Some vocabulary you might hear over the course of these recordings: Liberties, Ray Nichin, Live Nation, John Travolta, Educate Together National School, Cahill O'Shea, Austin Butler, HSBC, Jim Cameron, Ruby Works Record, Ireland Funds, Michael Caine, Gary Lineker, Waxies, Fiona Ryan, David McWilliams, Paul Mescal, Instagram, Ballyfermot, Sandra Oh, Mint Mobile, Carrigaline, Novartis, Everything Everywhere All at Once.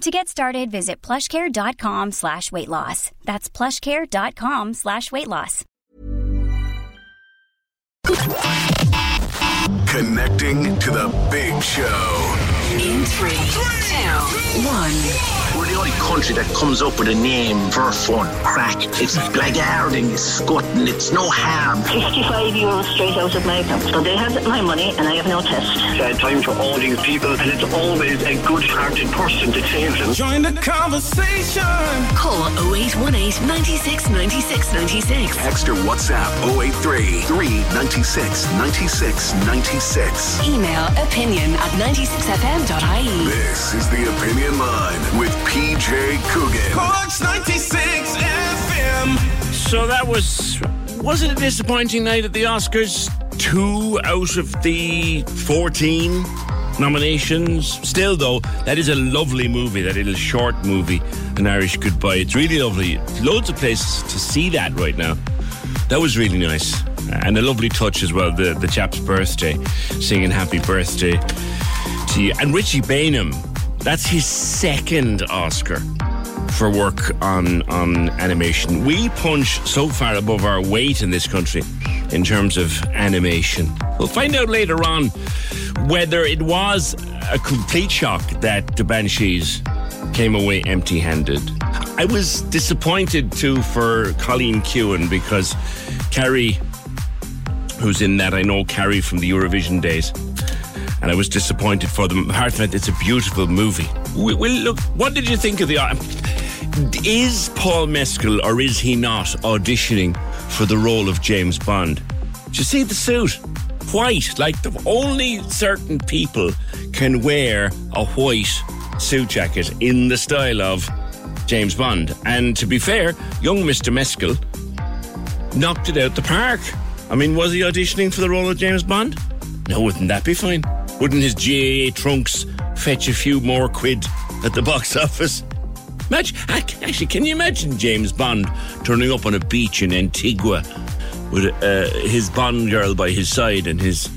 To get started, visit plushcare.com/weightloss. That's plushcare.com/weightloss. Connecting to the big show. In 3, 2, 1. We're the only country that comes up with a name for fun. Crack. It's blackguarding, it's scutting, it's no harm. €65 straight out of my account. So they have my money and I have no test. Sad time for all these people, and it's always a good-hearted person to save them. Join the conversation. Call 0818 96 96 96. Text or WhatsApp 083 396 96 96. Email opinion@96fm.com. This is The Opinion Line with PJ Coogan. Cork's 96 FM. So that wasn't a disappointing night at the Oscars. 2 out of the 14 nominations. Still, though, that is a lovely movie, that little short movie, An Irish Goodbye. It's really lovely. Loads of places to see that right now. That was really nice. And a lovely touch as well, the chap's birthday, singing happy birthday. And Richie Baneham, that's his second Oscar for work on animation. We punch so far above our weight in this country in terms of animation. We'll find out later on whether it was a complete shock that the Banshees came away empty-handed. I was disappointed too for Gráinne Kilcullen, because Carrie, who's in that, I know Carrie from the Eurovision days, and I was disappointed for them. Heartfelt, it's a beautiful movie. Well, look, what did you think of the... Is Paul Mescal, or is he not, auditioning for the role of James Bond? Did you see the suit? White. Like, only certain people can wear a white suit jacket in the style of James Bond. And to be fair, young Mr. Mescal knocked it out the park. I mean, was he auditioning for the role of James Bond? No, wouldn't that be fine? Wouldn't his GAA trunks fetch a few more quid at the box office? Actually, can you imagine James Bond turning up on a beach in Antigua with his Bond girl by his side and his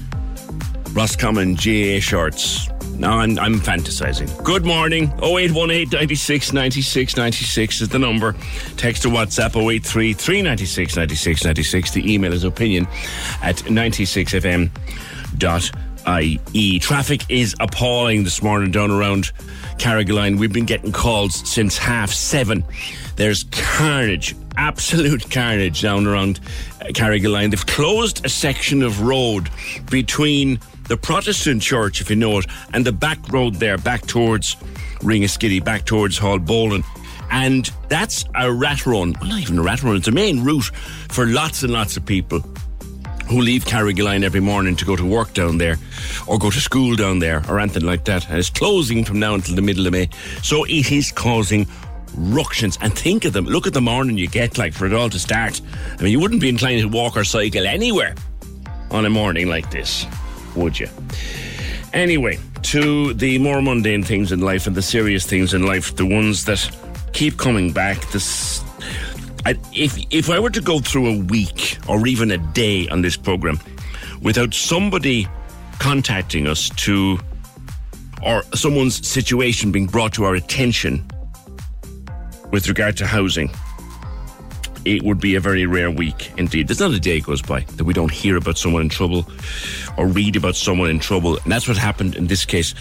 Roscommon GAA shorts? No, I'm fantasizing. Good morning. 0818 96 96 96 is the number. Text or WhatsApp 083 396 96 96. The email is opinion@96fm.com. I.e. Traffic is appalling this morning down around Carrigaline. We've been getting calls since 7:30. There's carnage, absolute carnage down around Carrigaline. They've closed a section of road between the Protestant church, if you know it, and the back road there, back towards Ringaskiddy, back towards Hallbolan. And that's a rat run. Well, not even a rat run, it's a main route for lots and lots of people who leave Carrigaline every morning to go to work down there or go to school down there or anything like that. And it's closing from now until the middle of May. So it is causing ructions. And think of them. Look at the morning you get, like, for it all to start. I mean, you wouldn't be inclined to walk or cycle anywhere on a morning like this, would you? Anyway, to the more mundane things in life and the serious things in life, the ones that keep coming back, If I were to go through a week or even a day on this program without somebody contacting us to, or someone's situation being brought to our attention with regard to housing, it would be a very rare week indeed. There's not a day goes by that we don't hear about someone in trouble or read about someone in trouble. And that's what happened in this case.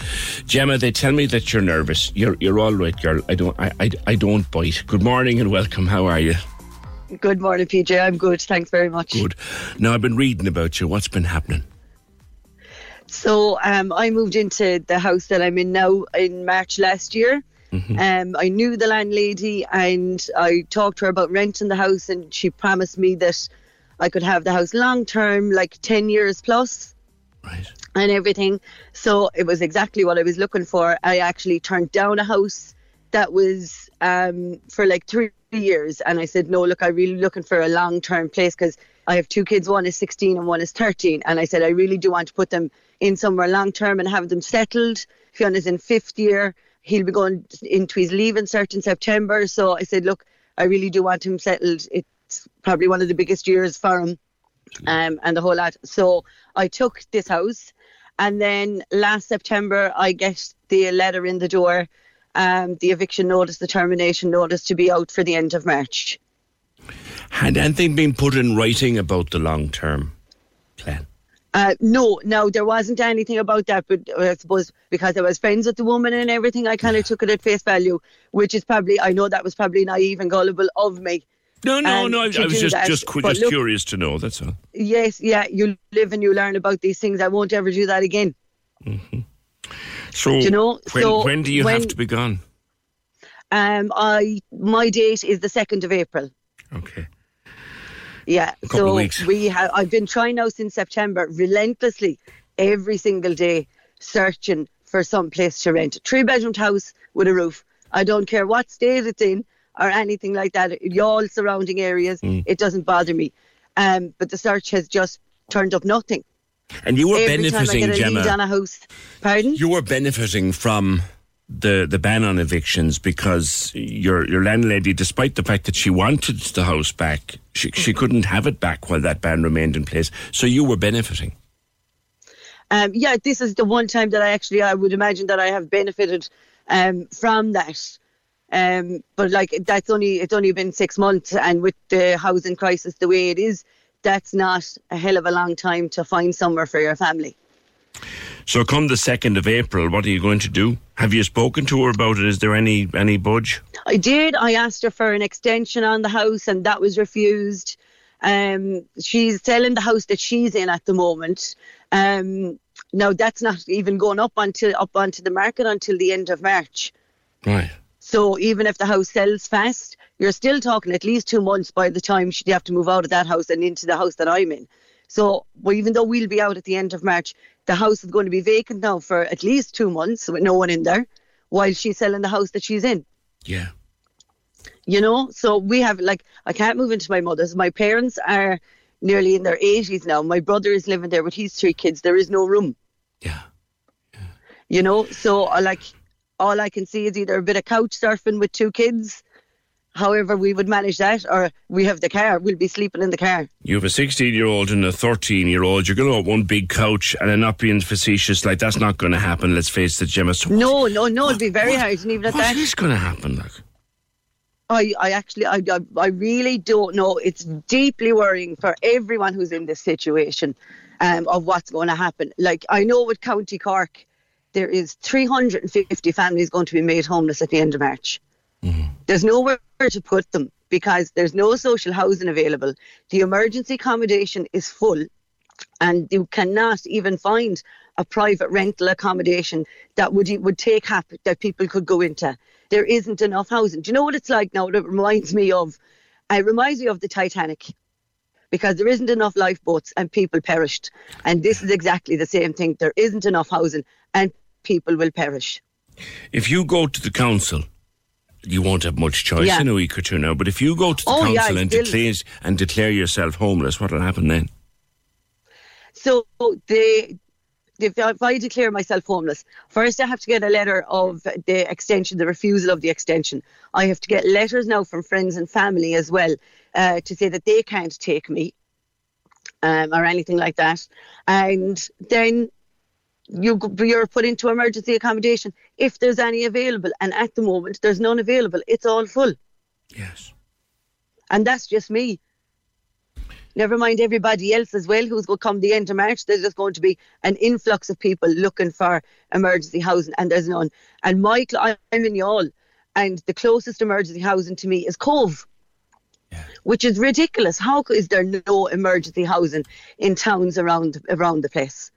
Gemma, they tell me that you're nervous. You're all right, girl. I don't bite. Good morning and welcome. How are you? Good morning, PJ. I'm good. Thanks very much. Good. Now, I've been reading about you. What's been happening? So I moved into the house that I'm in now in March last year. Mm-hmm. I knew the landlady and I talked to her about renting the house, and she promised me that I could have the house long term, like 10 years plus. Right. And everything. So it was exactly what I was looking for. I actually turned down a house that was for like 3 years, and I said, no, look, I'm really looking for a long term place because I have two kids, one is 16 and one is 13, and I said I really do want to put them in somewhere long term and have them settled. Fiona's in fifth year, he'll be going into his leave insert in September, so I said, look, I really do want him settled. It's probably one of the biggest years for him. And the whole lot. So I took this house, and then last September I get the letter in the door, the eviction notice, the termination notice to be out for the end of March. Had anything been put in writing about the long-term plan? No, there wasn't anything about that, but I suppose because I was friends with the woman and everything, I kind of took it at face value, which is probably, I know that was probably naive and gullible of me. No. I was just curious to know, that's all. Yes, yeah, you live and you learn about these things. I won't ever do that again. Mm-hmm. So, do you know, when do you have to be gone? My date is the 2nd of April. Okay. Yeah, so I've been trying now since September, relentlessly, every single day, searching for some place to rent. 3-bedroomed house with a roof. I don't care what state it's in or anything like that, all surrounding areas, it doesn't bother me. But the search has just turned up nothing. And you were benefiting, Gemma. On a house. Pardon? You were benefiting from the ban on evictions because your landlady, despite the fact that she wanted the house back, she couldn't have it back while that ban remained in place. So you were benefiting. Yeah, this is the one time that I would imagine that I have benefited from that. But like it's only been 6 months, and with the housing crisis the way it is, that's not a hell of a long time to find somewhere for your family. So come the 2nd of April, what are you going to do? Have you spoken to her about it? Is there any budge? I did. I asked her for an extension on the house and that was refused. She's selling the house that she's in at the moment. Now that's not even going up onto the market until the end of March. Right. So even if the house sells fast, you're still talking at least 2 months by the time you have to move out of that house and into the house that I'm in. So even though we'll be out at the end of March, the house is going to be vacant now for at least 2 months with no one in there while she's selling the house that she's in. Yeah. You know, so we have, I can't move into my mother's. My parents are nearly in their 80s now. My brother is living there with his 3 kids. There is no room. Yeah. You know, so all I can see is either a bit of couch surfing with 2 kids, however we would manage that, or we have the car. We'll be sleeping in the car. You have a 16-year-old and a 13-year-old. You're going to have one big couch, and I'm not being facetious. Like, that's not going to happen, let's face it, Gemma. So no, it'd be very hard. And even at that, what is going to happen, like? I really don't know. It's deeply worrying for everyone who's in this situation of what's going to happen. Like, I know with County Cork, there is 350 families going to be made homeless at the end of March. Mm-hmm. There's nowhere to put them because there's no social housing available. The emergency accommodation is full and you cannot even find a private rental accommodation that would take half that people could go into. There isn't enough housing. Do you know what it's like now? It reminds me of the Titanic, because there isn't enough lifeboats and people perished. And this is exactly the same thing. There isn't enough housing and people will perish. If you go to the council, you won't have much choice in a week or two now, but if you go to the council and declare yourself homeless, what will happen then? So if I declare myself homeless, first I have to get a letter of the extension, the refusal of the extension. I have to get letters now from friends and family as well to say that they can't take me or anything like that. And then you're put into emergency accommodation if there's any available, and at the moment there's none available. It's all full. Yes. And that's just me. Never mind everybody else as well who's going to come the end of March. There's just going to be an influx of people looking for emergency housing, and there's none. And I'm in Youghal, and the closest emergency housing to me is Cove. which is ridiculous. How is there no emergency housing in towns around the place?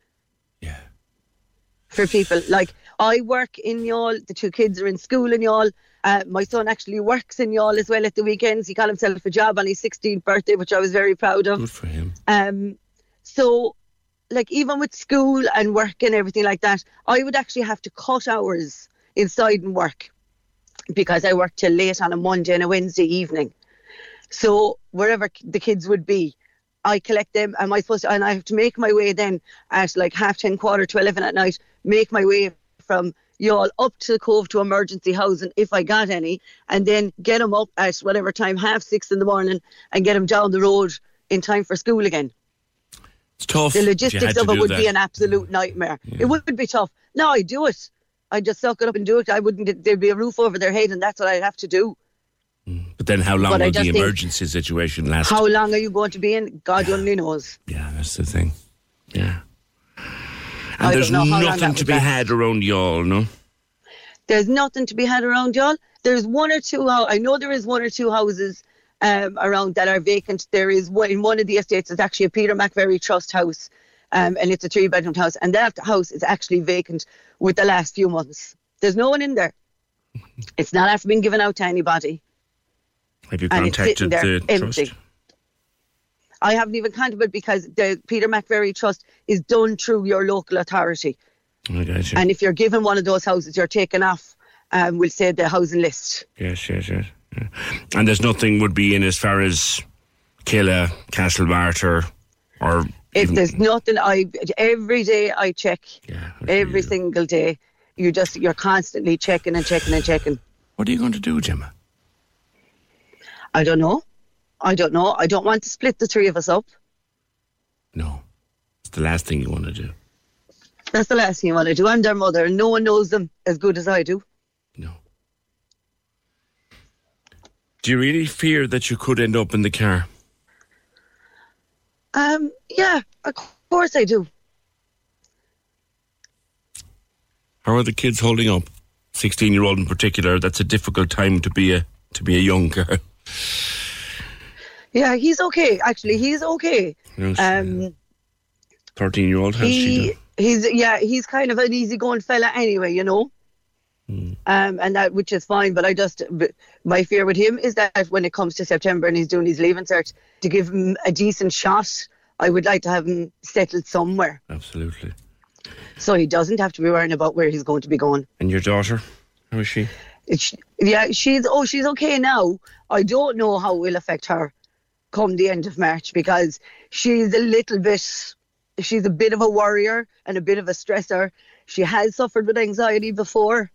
Yeah. For people like I work in Youghal, the two kids are in school in Youghal. My son actually works in Youghal as well at the weekends. He got himself a job on his 16th birthday, which I was very proud of. Good for him. So, like, even with school and work and everything like that, I would actually have to cut hours inside and work because I worked till late on a Monday and a Wednesday evening. So wherever the kids would be, I collect them. And I have to make my way then at like 10:30, 11:15 at night, make my way from Youghal up to the Cove to emergency housing if I got any, and then get them up at whatever time, 6:30 in the morning, and get them down the road in time for school again. It's tough. The logistics of it would be an absolute nightmare. Yeah. It would be tough. No, I do it. I just suck it up and do it. I wouldn't. There'd be a roof over their head, and that's what I'd have to do. But then how long will the emergency situation last? How long are you going to be in? God only knows. Yeah, that's the thing. Yeah. And there's nothing to be had around Youghal, no? There's nothing to be had around Youghal. There's one or two, I know there is one or two houses around that are vacant. There is one in one of the estates, it's actually a Peter McVerry Trust house, and it's a 3-bedroom house. And that house is actually vacant with the last few months. There's no one in there. It's not after being given out to anybody. Have you contacted the trust? I haven't even contacted because the Peter McVerry Trust is done through your local authority. I got you. And if you're given one of those houses, you're taken off, we'll say, the housing list. Yes. Yeah. And there's nothing would be in as far as Killa, Castlebar, or... If there's nothing, every day I check. Yeah, every single day. You're constantly checking and checking and checking. What are you going to do, Gemma? I don't know. I don't want to split the three of us up. No. It's the last thing you want to do. That's the last thing you want to do. I'm their mother and no one knows them as good as I do. No. Do you really fear that you could end up in the car? Yeah, of course I do. How are the kids holding up? 16-year-old in particular, that's a difficult time to be a young girl. Yeah, he's okay. Actually, he's okay. 13-year-old, how's she done? He's kind of an easygoing fella anyway, you know. And that, which is fine, but my fear with him is that when it comes to September and he's doing his leaving cert, to give him a decent shot, I would like to have him settled somewhere. Absolutely. So he doesn't have to be worrying about where he's going to be going. And your daughter, how is she? She's okay now. I don't know how it will affect her come the end of March because she's a bit of a worrier and a bit of a stressor. She has suffered with anxiety before.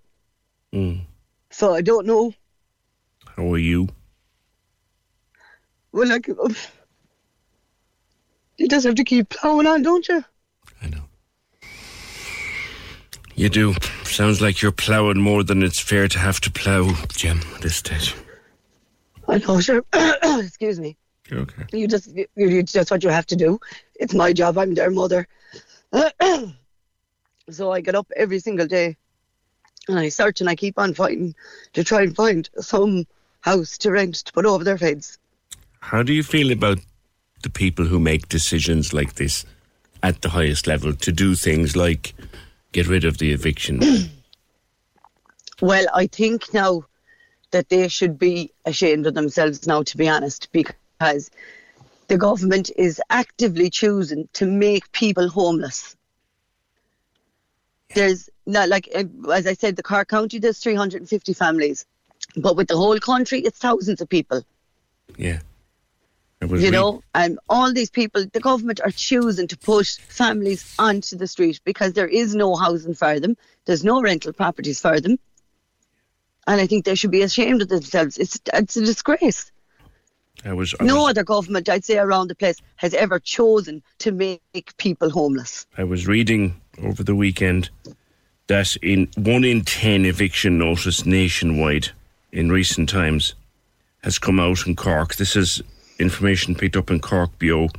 So I don't know. How are you? Well, like, you just have to keep plowing on, don't you? I know. You do. Sounds like you're ploughing more than it's fair to have to plough, Jim, at this stage. I know, sure. Excuse me. You're okay. That's what you have to do. It's my job. I'm their mother. So I get up every single day and I search and I keep on fighting to try and find some house to rent to put over their heads. How do you feel about the people who make decisions like this at the highest level to do things like get rid of the eviction? Well, I think now that they should be ashamed of themselves now, to be honest, because the government is actively choosing to make people homeless. There's not, like, as I said, the Cork County, there's 350 families, but with the whole country, it's thousands of people. Yeah. And all these people, the government are choosing to push families onto the street because there is no housing for them. There's no rental properties for them. And I think they should be ashamed of themselves. It's a disgrace. No other government, I'd say, around the place has ever chosen to make people homeless. I was reading over the weekend that in 1 in 10 eviction notice nationwide in recent times has come out in Cork. This is information picked up in Cork Bureau.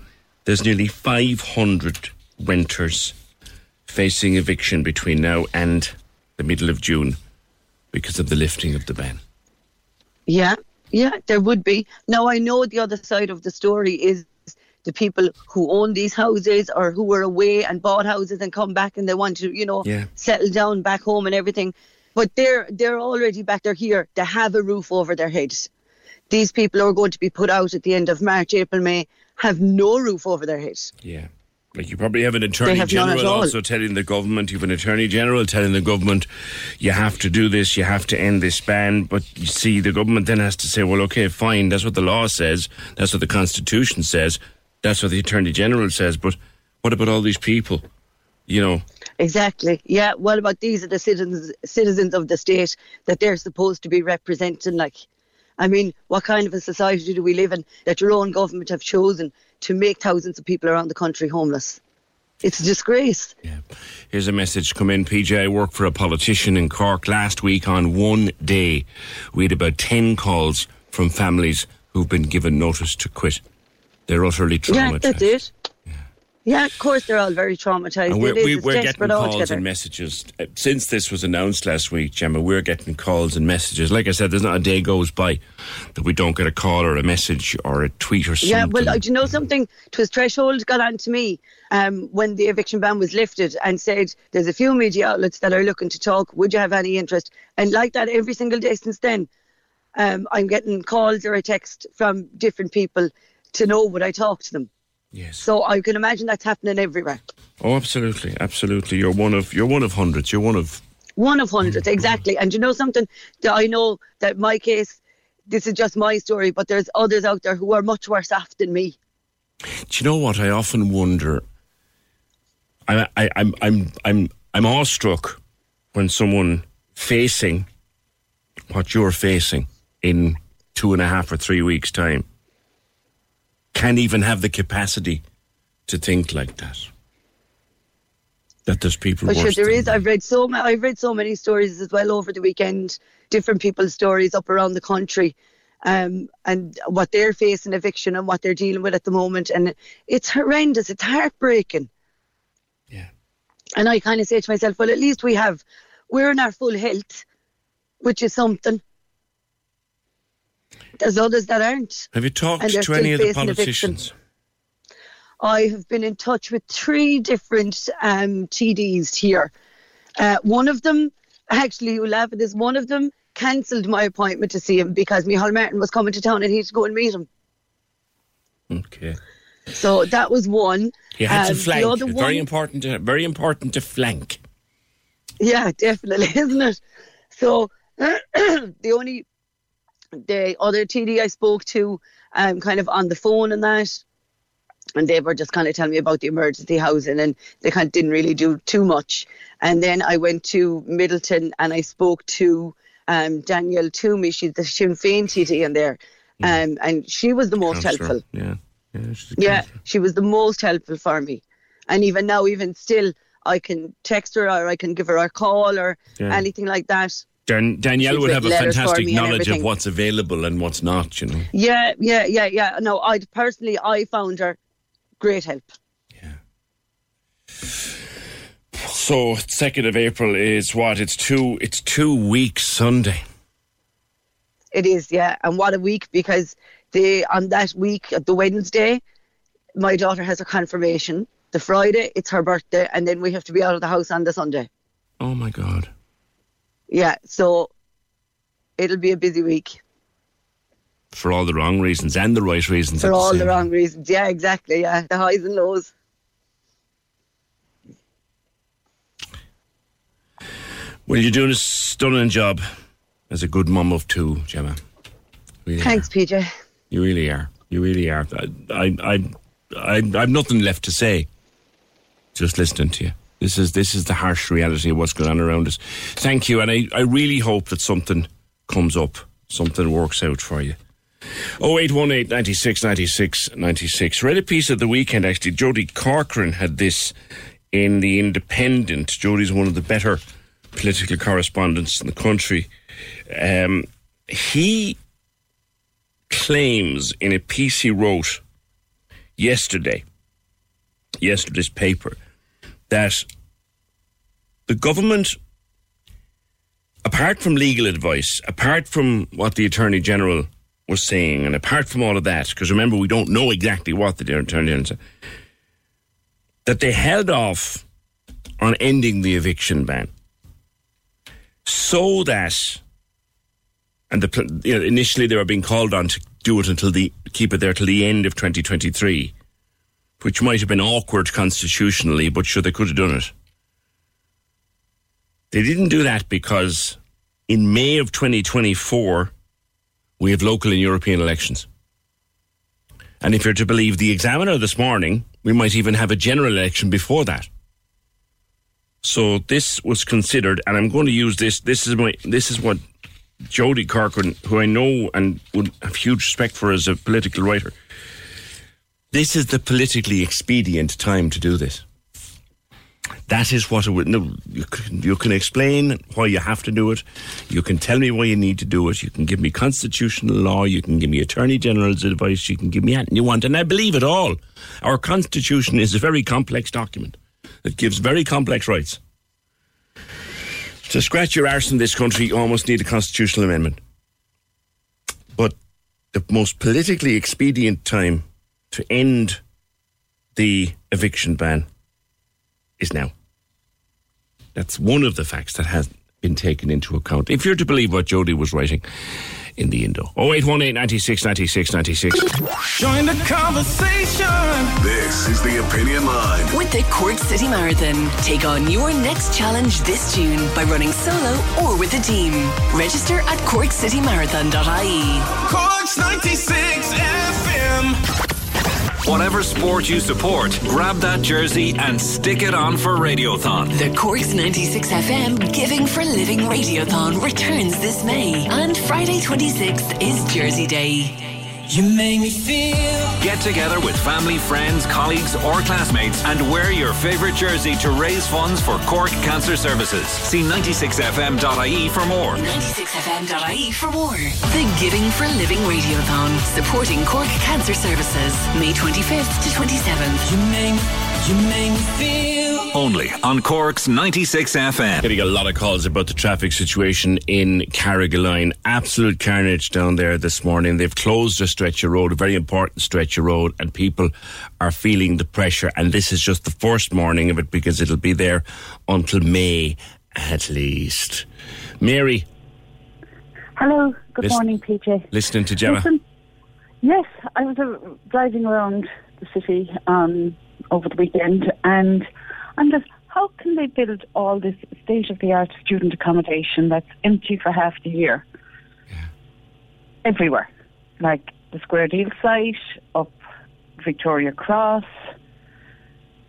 There's nearly 500 renters facing eviction between now and the middle of June because of the lifting of the ban. Yeah, Yeah, there would be. Now, I know the other side of the story is the people who own these houses or who were away and bought houses and come back and they want to, you know, settle down back home and everything. But they're already back. They're here. They have a roof over their heads. These people are going to be put out at the end of March, April, May, have no roof over their heads. Yeah. Like, you probably have an Attorney General also telling the government, you have an Attorney General telling the government, you have to do this, you have to end this ban. But you see, the government then has to say, well, okay, fine, that's what the law says, that's what the Constitution says, that's what the Attorney General says, but what about all these people, you know? Exactly, yeah. What about these are the citizens of the state that they're supposed to be representing, like? I mean, what kind of a society do we live in that your own government have chosen to make thousands of people around the country homeless? It's a disgrace. Yeah. Here's a message come in. PJ, I work for a politician in Cork. Last week on one day, we had about 10 calls from families who've been given notice to quit. They're utterly traumatised. Yeah, that's it. Yeah, of course, they're all very traumatised. And we're getting calls and messages. Since this was announced last week, Gemma, we're getting calls and messages. Like I said, there's not a day goes by that we don't get a call or a message or a tweet or something. Yeah, well, do you know something? 'Twas Threshold got on to me when the eviction ban was lifted and said, there's a few media outlets that are looking to talk. Would you have any interest? And like that, every single day since then, I'm getting calls or a text from different people to know would I talk to them. Yes. So I can imagine that's happening everywhere. Oh, absolutely, absolutely. You're one of hundreds. You're one of hundreds, exactly. And you know something? I know that my case, this is just my story, but there's others out there who are much worse off than me. Do you know what? I often wonder. I'm awestruck when someone facing what you're facing in 2.5 or 3 weeks' time can't even have the capacity to think like that. That there's people. Well, sure, there is. I've read so many stories as well over the weekend. Different people's stories up around the country, and what they're facing eviction and what they're dealing with at the moment, and it's horrendous. It's heartbreaking. Yeah. And I kind of say to myself, well, at least we're in our full health, which is something. There's others that aren't. Have you talked to any of the politicians? Eviction. I have been in touch with 3 different TDs here. One of them, actually, you laugh at this, one of them cancelled my appointment to see him because Michelle Martin was coming to town and he had to go and meet him. Okay. So that was one. He had to flank. The other one, very important to flank. Yeah, definitely, isn't it? So the other TD I spoke to kind of on the phone and that, and they were just kind of telling me about the emergency housing and they kind of didn't really do too much. And then I went to Middleton and I spoke to Danielle Twomey. She's the Sinn Féin TD in there, and she was the most helpful. She was the most helpful for me. And even now, even still, I can text her or I can give her a call or anything like that. Danielle would have a fantastic knowledge of what's available and what's not, you know. Yeah. No, I found her great help. Yeah. So 2nd of April is what? It's 2 weeks Sunday. It is, yeah. And what a week, because on that week, the Wednesday, my daughter has her confirmation. The Friday, it's her birthday. And then we have to be out of the house on the Sunday. Oh, my God. Yeah, so it'll be a busy week. For all the wrong reasons and the right reasons. For all the wrong reasons, yeah, exactly, yeah. The highs and lows. Well, you're doing a stunning job as a good mum of 2, Gemma. Really. Thanks, PJ. You really are. You really are. I've nothing left to say. Just listening to you. This is the harsh reality of what's going on around us. Thank you, and I really hope that something comes up, something works out for you. 0818 96 96 96. Read a piece at the weekend, actually. Jody Corcoran had this in The Independent. Jody's one of the better political correspondents in the country. He claims in a piece he wrote yesterday's paper, that the government, apart from legal advice, apart from what the Attorney General was saying, and apart from all of that, because remember, we don't know exactly what they turned in, that they held off on ending the eviction ban so that, and the, you know, initially they were being called on to do it until the, keep it there till the end of 2023, which might have been awkward constitutionally, but sure, they could have done it. They didn't do that because in May of 2024, we have local and European elections. And if you're to believe the Examiner this morning, we might even have a general election before that. So this was considered, and I'm going to use this. This is what Jody Corcoran, who I know and would have huge respect for as a political writer. This is the politically expedient time to do this. That is what it would. No, you can explain why you have to do it. You can tell me why you need to do it. You can give me constitutional law. You can give me Attorney General's advice. You can give me anything you want. And I believe it all. Our Constitution is a very complex document. It gives very complex rights. To scratch your arse in this country, you almost need a constitutional amendment. But the most politically expedient time to end the eviction ban is now. That's one of the facts that has been taken into account, if you're to believe what Jody was writing in the Indo. 0818 96 96 96. Join the conversation. This is the Opinion Line. With the Cork City Marathon. Take on your next challenge this June by running solo or with a team. Register at corkcitymarathon.ie. Cork's 96 FM. Whatever sport you support, grab that jersey and stick it on for Radiothon. The Cork's 96 FM Giving for Living Radiothon returns this May. And Friday 26th is Jersey Day. You make me feel. Get together with family, friends, colleagues or classmates and wear your favourite jersey to raise funds for Cork Cancer Services. See 96fm.ie for more. 96fm.ie for more. The Giving for Living Radiothon, supporting Cork Cancer Services, May 25th to 27th. You make me feel. Only on Cork's 96FM. Getting a lot of calls about the traffic situation in Carrigaline. Absolute carnage down there this morning. They've closed a stretch of road, a very important stretch of road, and people are feeling the pressure. And this is just the first morning of it because it'll be there until May at least. Mary. Hello. Good morning, PJ. Listening to Gemma. Yes, I was driving around the city over the weekend, and I'm just, how can they build all this state-of-the-art student accommodation that's empty for half the year? Yeah. Everywhere, like the Square Deal site, up Victoria Cross,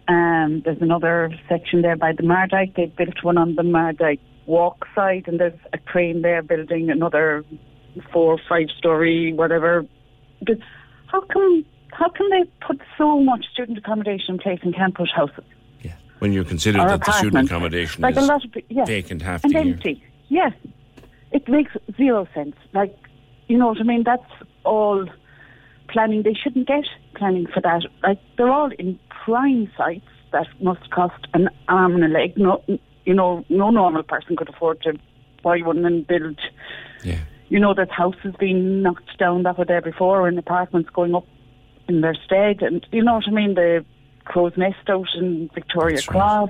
there's another section there by the Mardyke. They built one on the Mardyke Walk site, and there's a crane there building another 4 or 5 storey, whatever. But how can they put so much student accommodation in place and can't put houses? Yeah. When you consider that the student accommodation like is vacant half the year. And empty. Yes. It makes zero sense. Like, you know what I mean? That's all planning. They shouldn't get planning for that. Like, they're all in prime sites that must cost an arm and a leg. No, you know, no normal person could afford to buy one and build. Yeah. You know, that houses being knocked down that were there before and apartments going up in their stead, and you know what I mean, the Crow's Nest out in Victoria Cross.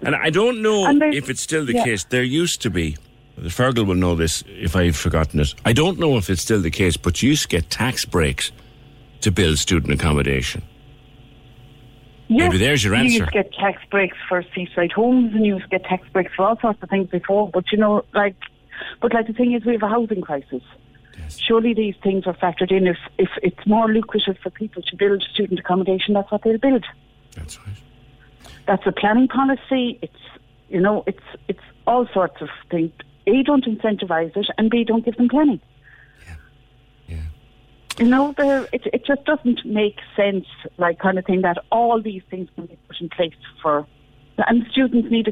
And I don't know if it's still the case. There used to be, Fergal will know this if I've forgotten it, I don't know if it's still the case, but you used to get tax breaks to build student accommodation. Yes, maybe there's your answer. You used to get tax breaks for seaside homes, and you used to get tax breaks for all sorts of things before, but you know, like, but like the thing is, we have a housing crisis. Yes. Surely these things are factored in. If it's more lucrative for people to build student accommodation, that's what they'll build. That's right. That's a planning policy. It's, you know, it's all sorts of things. A, don't incentivise it, and B, don't give them planning. Yeah. You know, it just doesn't make sense, like, kind of thing, that all these things can be put in place for, and students need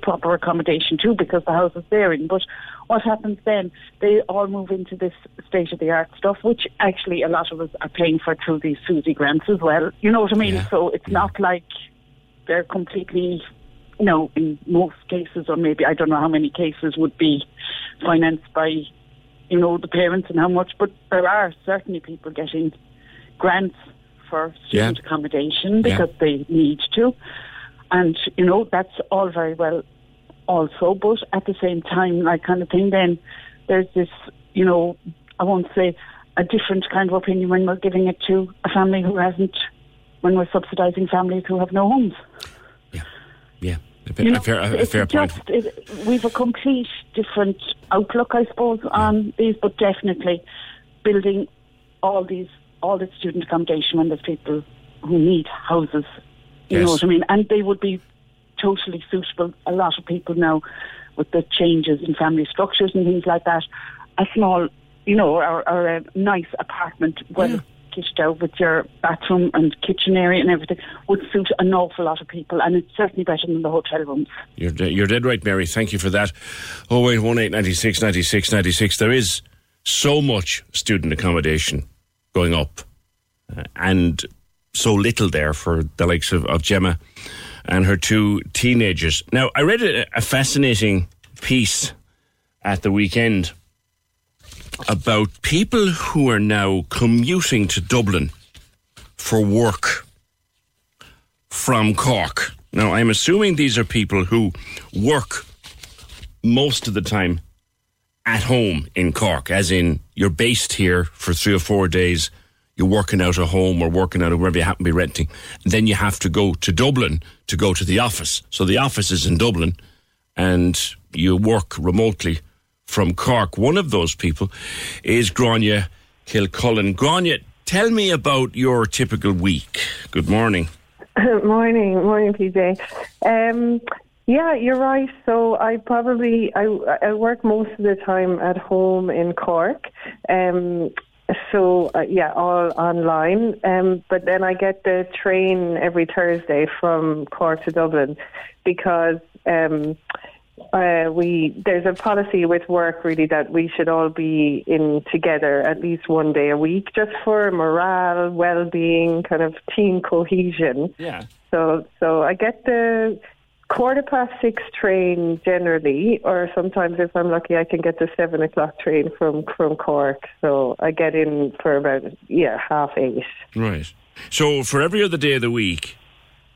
proper accommodation too, because the house is there. But what happens then? They all move into this state-of-the-art stuff, which actually a lot of us are paying for through these SUSE grants as well. You know what I mean? Yeah. So it's not like they're completely, you know, in most cases, or maybe I don't know how many cases would be financed by you know, the parents and how much, but there are certainly people getting grants for student accommodation because they need to. And, you know, that's all very well also, but at the same time, like, kind of thing, then there's this, you know, I won't say a different kind of opinion when we're giving it to a family who hasn't, when we're subsidising families who have no homes. Yeah, yeah. A fair point. We've a complete different outlook, I suppose, on these, but definitely building all this student accommodation when there's people who need houses. You know what I mean? And they would be totally suitable. A lot of people now, with the changes in family structures and things like that, a small, you know, or a nice apartment, kitted out with your bathroom and kitchen area and everything, would suit an awful lot of people, and it's certainly better than the hotel rooms. You're dead right, Mary. Thank you for that. 0818 96 96 96. There is so much student accommodation going up and so little there for the likes of Gemma and her two teenagers. Now, I read a fascinating piece at the weekend about people who are now commuting to Dublin for work from Cork. Now, I'm assuming these are people who work most of the time at home in Cork, as in you're based here for 3 or 4 days, you're working out of home or working out of wherever you happen to be renting, and then you have to go to Dublin to go to the office. So the office is in Dublin, and you work remotely from Cork. One of those people is Gráinne Kilcullen. Gráinne, tell me about your typical week. Good morning. Morning, PJ. Yeah, you're right. So I work most of the time at home in Cork. All online. But then I get the train every Thursday from Cork to Dublin because there's a policy with work really that we should all be in together at least one day a week, just for morale, well-being, kind of team cohesion. Yeah. So I get the 6:15 train generally, or sometimes if I'm lucky, I can get the 7:00 train from Cork. So I get in for about 8:30. Right. So for every other day of the week,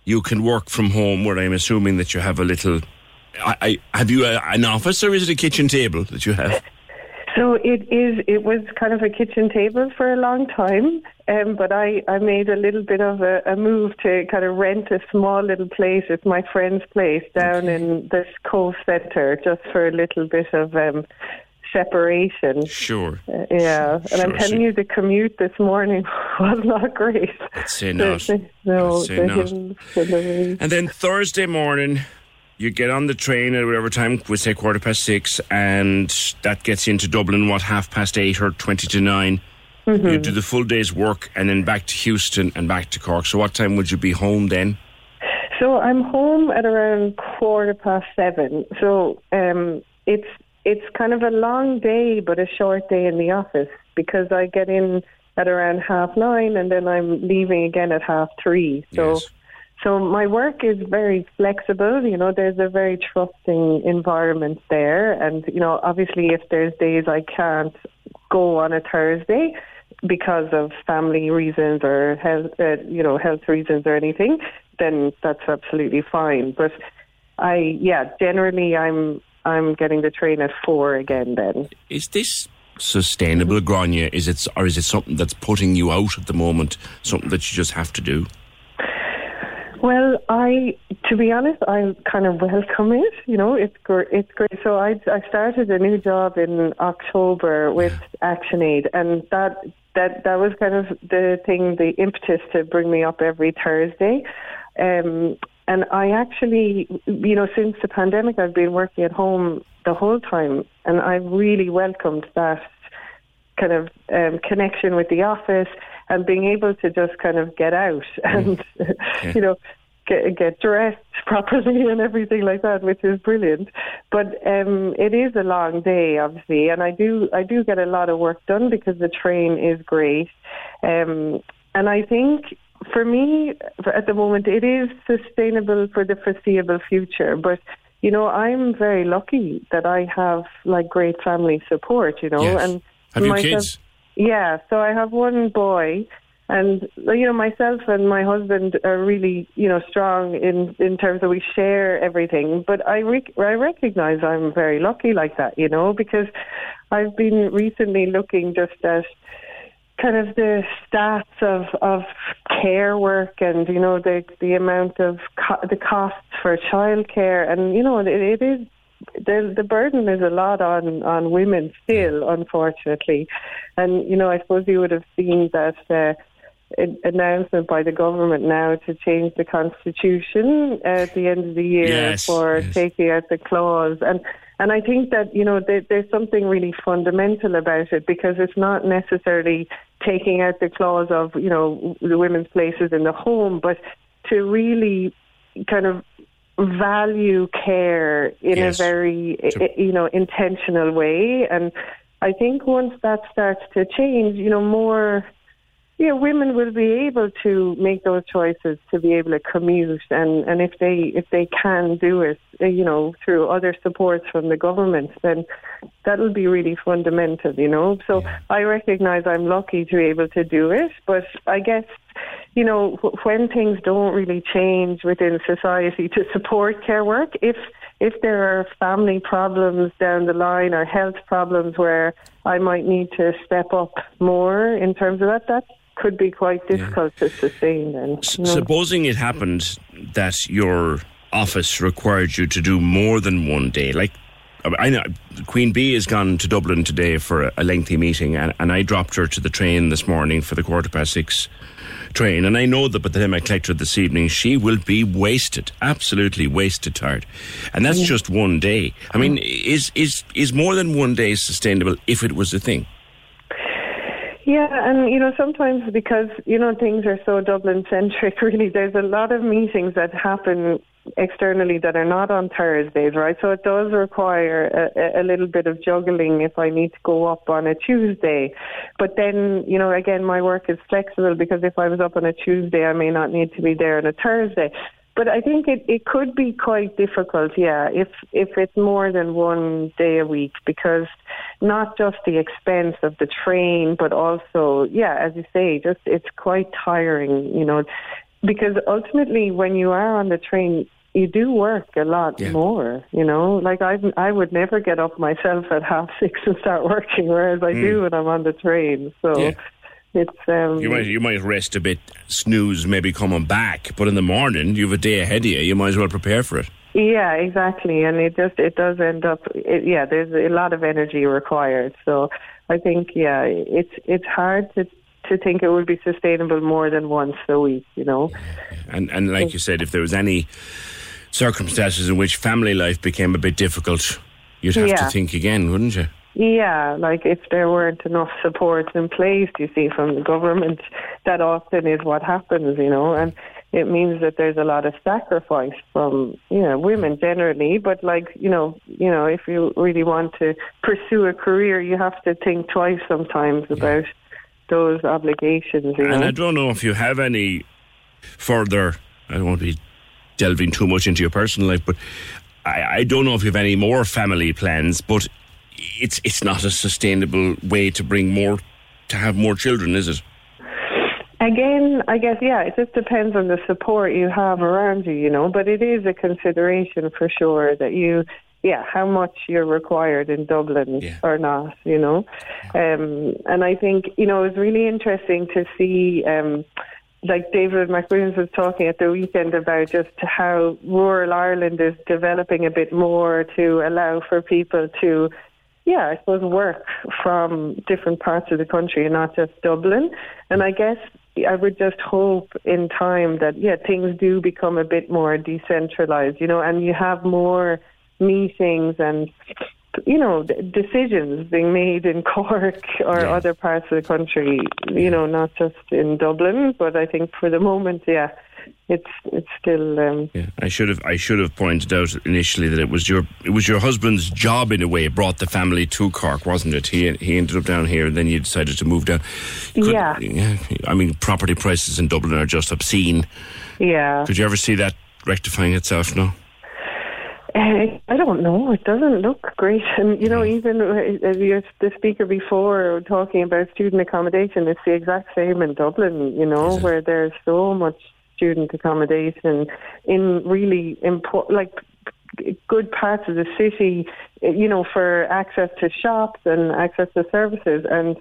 you can work from home, where I'm assuming that you have a little. Have you an office, or is it a kitchen table that you have? So it is. It was kind of a kitchen table for a long time, but I made a little bit of a move to kind of rent a small little place at my friend's place down in this Cove Centre, just for a little bit of separation. Sure. I'm telling you, the commute this morning was not great. I'd say not. No. And then Thursday morning, you get on the train at whatever time, we say 6:15, and that gets into Dublin, 8:30 or 8:40. Mm-hmm. You do the full day's work and then back to Houston and back to Cork. So what time would you be home then? So I'm home at around 7:15. So it's kind of a long day, but a short day in the office, because I get in at around 9:30 and then I'm leaving again at 3:30. So. Yes. So my work is very flexible, you know, there's a very trusting environment there. And, you know, obviously if there's days I can't go on a Thursday because of family reasons or health reasons or anything, then that's absolutely fine. But generally I'm getting the train at 4 again then. Is this sustainable, Gráinne? Is it something that's putting you out at the moment, something that you just have to do? Well, to be honest, I kind of welcome it. You know, it's great. So I started a new job in October with ActionAid, and that was kind of the impetus to bring me up every Thursday. And I actually, you know, since the pandemic, I've been working at home the whole time, and I really welcomed that kind of connection with the office and being able to just kind of get out and, you know, get dressed properly and everything like that, which is brilliant. But it is a long day, obviously, and I do get a lot of work done because the train is great. And I think for me, at the moment, it is sustainable for the foreseeable future. But you know, I'm very lucky that I have like great family support, you know. Yes. And have you kids? Yeah, so I have one boy, and you know, myself and my husband are really, you know, strong in terms of we share everything. But I recognize I'm very lucky like that, you know, because I've been recently looking just at kind of the stats of care work and, you know, the amount of the costs for childcare, and, you know, it is the burden is a lot on women still, unfortunately. And, you know, I suppose you would have seen that announcement by the government now to change the constitution at the end of the year for taking out the clause. And I think that, you know, there's something really fundamental about it, because it's not necessarily taking out the clause of, you know, the women's places in the home, but to really kind of value care in a very, you know, intentional way. And I think once that starts to change, you know, more... Yeah, women will be able to make those choices to be able to commute, and if they can do it, you know, through other supports from the government, then that'll be really fundamental, you know. So I recognise I'm lucky to be able to do it, but I guess, you know, when things don't really change within society to support care work, if there are family problems down the line or health problems where I might need to step up more in terms of that, could be quite difficult to sustain then. Supposing it happened that your office required you to do more than one day, like I know Queen Bee has gone to Dublin today for a lengthy meeting, and I dropped her to the train this morning for the 6:15 train, and I know that by the time I collect her this evening she will be wasted, absolutely wasted tired, and that's just one day. I mean, is more than one day sustainable if it was a thing? Yeah, and, you know, sometimes because, you know, things are so Dublin-centric, really, there's a lot of meetings that happen externally that are not on Thursdays, right? So it does require a little bit of juggling if I need to go up on a Tuesday. But then, you know, again, my work is flexible, because if I was up on a Tuesday, I may not need to be there on a Thursday. But I think it could be quite difficult, if it's more than one day a week, because not just the expense of the train, but also, as you say, just it's quite tiring, you know, because ultimately when you are on the train, you do work a lot more, you know. Like I would never get up myself at 6:30 and start working, whereas I do when I'm on the train, so... Yeah. You might rest a bit, snooze maybe coming back, but in the morning you have a day ahead of you. You might as well prepare for it. Yeah, exactly, and it does end up. There's a lot of energy required, so I think it's hard to think it would be sustainable more than once a week, you know. And like you said, if there was any circumstances in which family life became a bit difficult, you'd have to think again, wouldn't you? Yeah, like if there weren't enough supports in place, you see, from the government, that often is what happens, you know, and it means that there's a lot of sacrifice from, you know, women generally, but like, you know, if you really want to pursue a career, you have to think twice sometimes about those obligations, you know? And I don't know if you have any further, I don't want to be delving too much into your personal life, but I don't know if you have any more family plans, but... It's not a sustainable way to have more children, is it? Again, I guess, it just depends on the support you have around you, you know, but it is a consideration for sure that you, how much you're required in Dublin or not, you know. And I think, you know, it's really interesting to see... like David McWilliams was talking at the weekend about just how rural Ireland is developing a bit more to allow for people to, I suppose, work from different parts of the country and not just Dublin. And I guess I would just hope in time that, things do become a bit more decentralized, you know, and you have more meetings and... you know, decisions being made in Cork or other parts of the country, you know, not just in Dublin. But I think for the moment, it's still. I should have pointed out initially that it was your husband's job in a way brought the family to Cork, wasn't it? He ended up down here, and then you decided to move down. I mean, property prices in Dublin are just obscene. Yeah. Could you ever see that rectifying itself? No. I don't know. It doesn't look great. And, you know, even as the speaker before talking about student accommodation, it's the exact same in Dublin, you know, where there's so much student accommodation in really important, like, good parts of the city, you know, for access to shops and access to services. And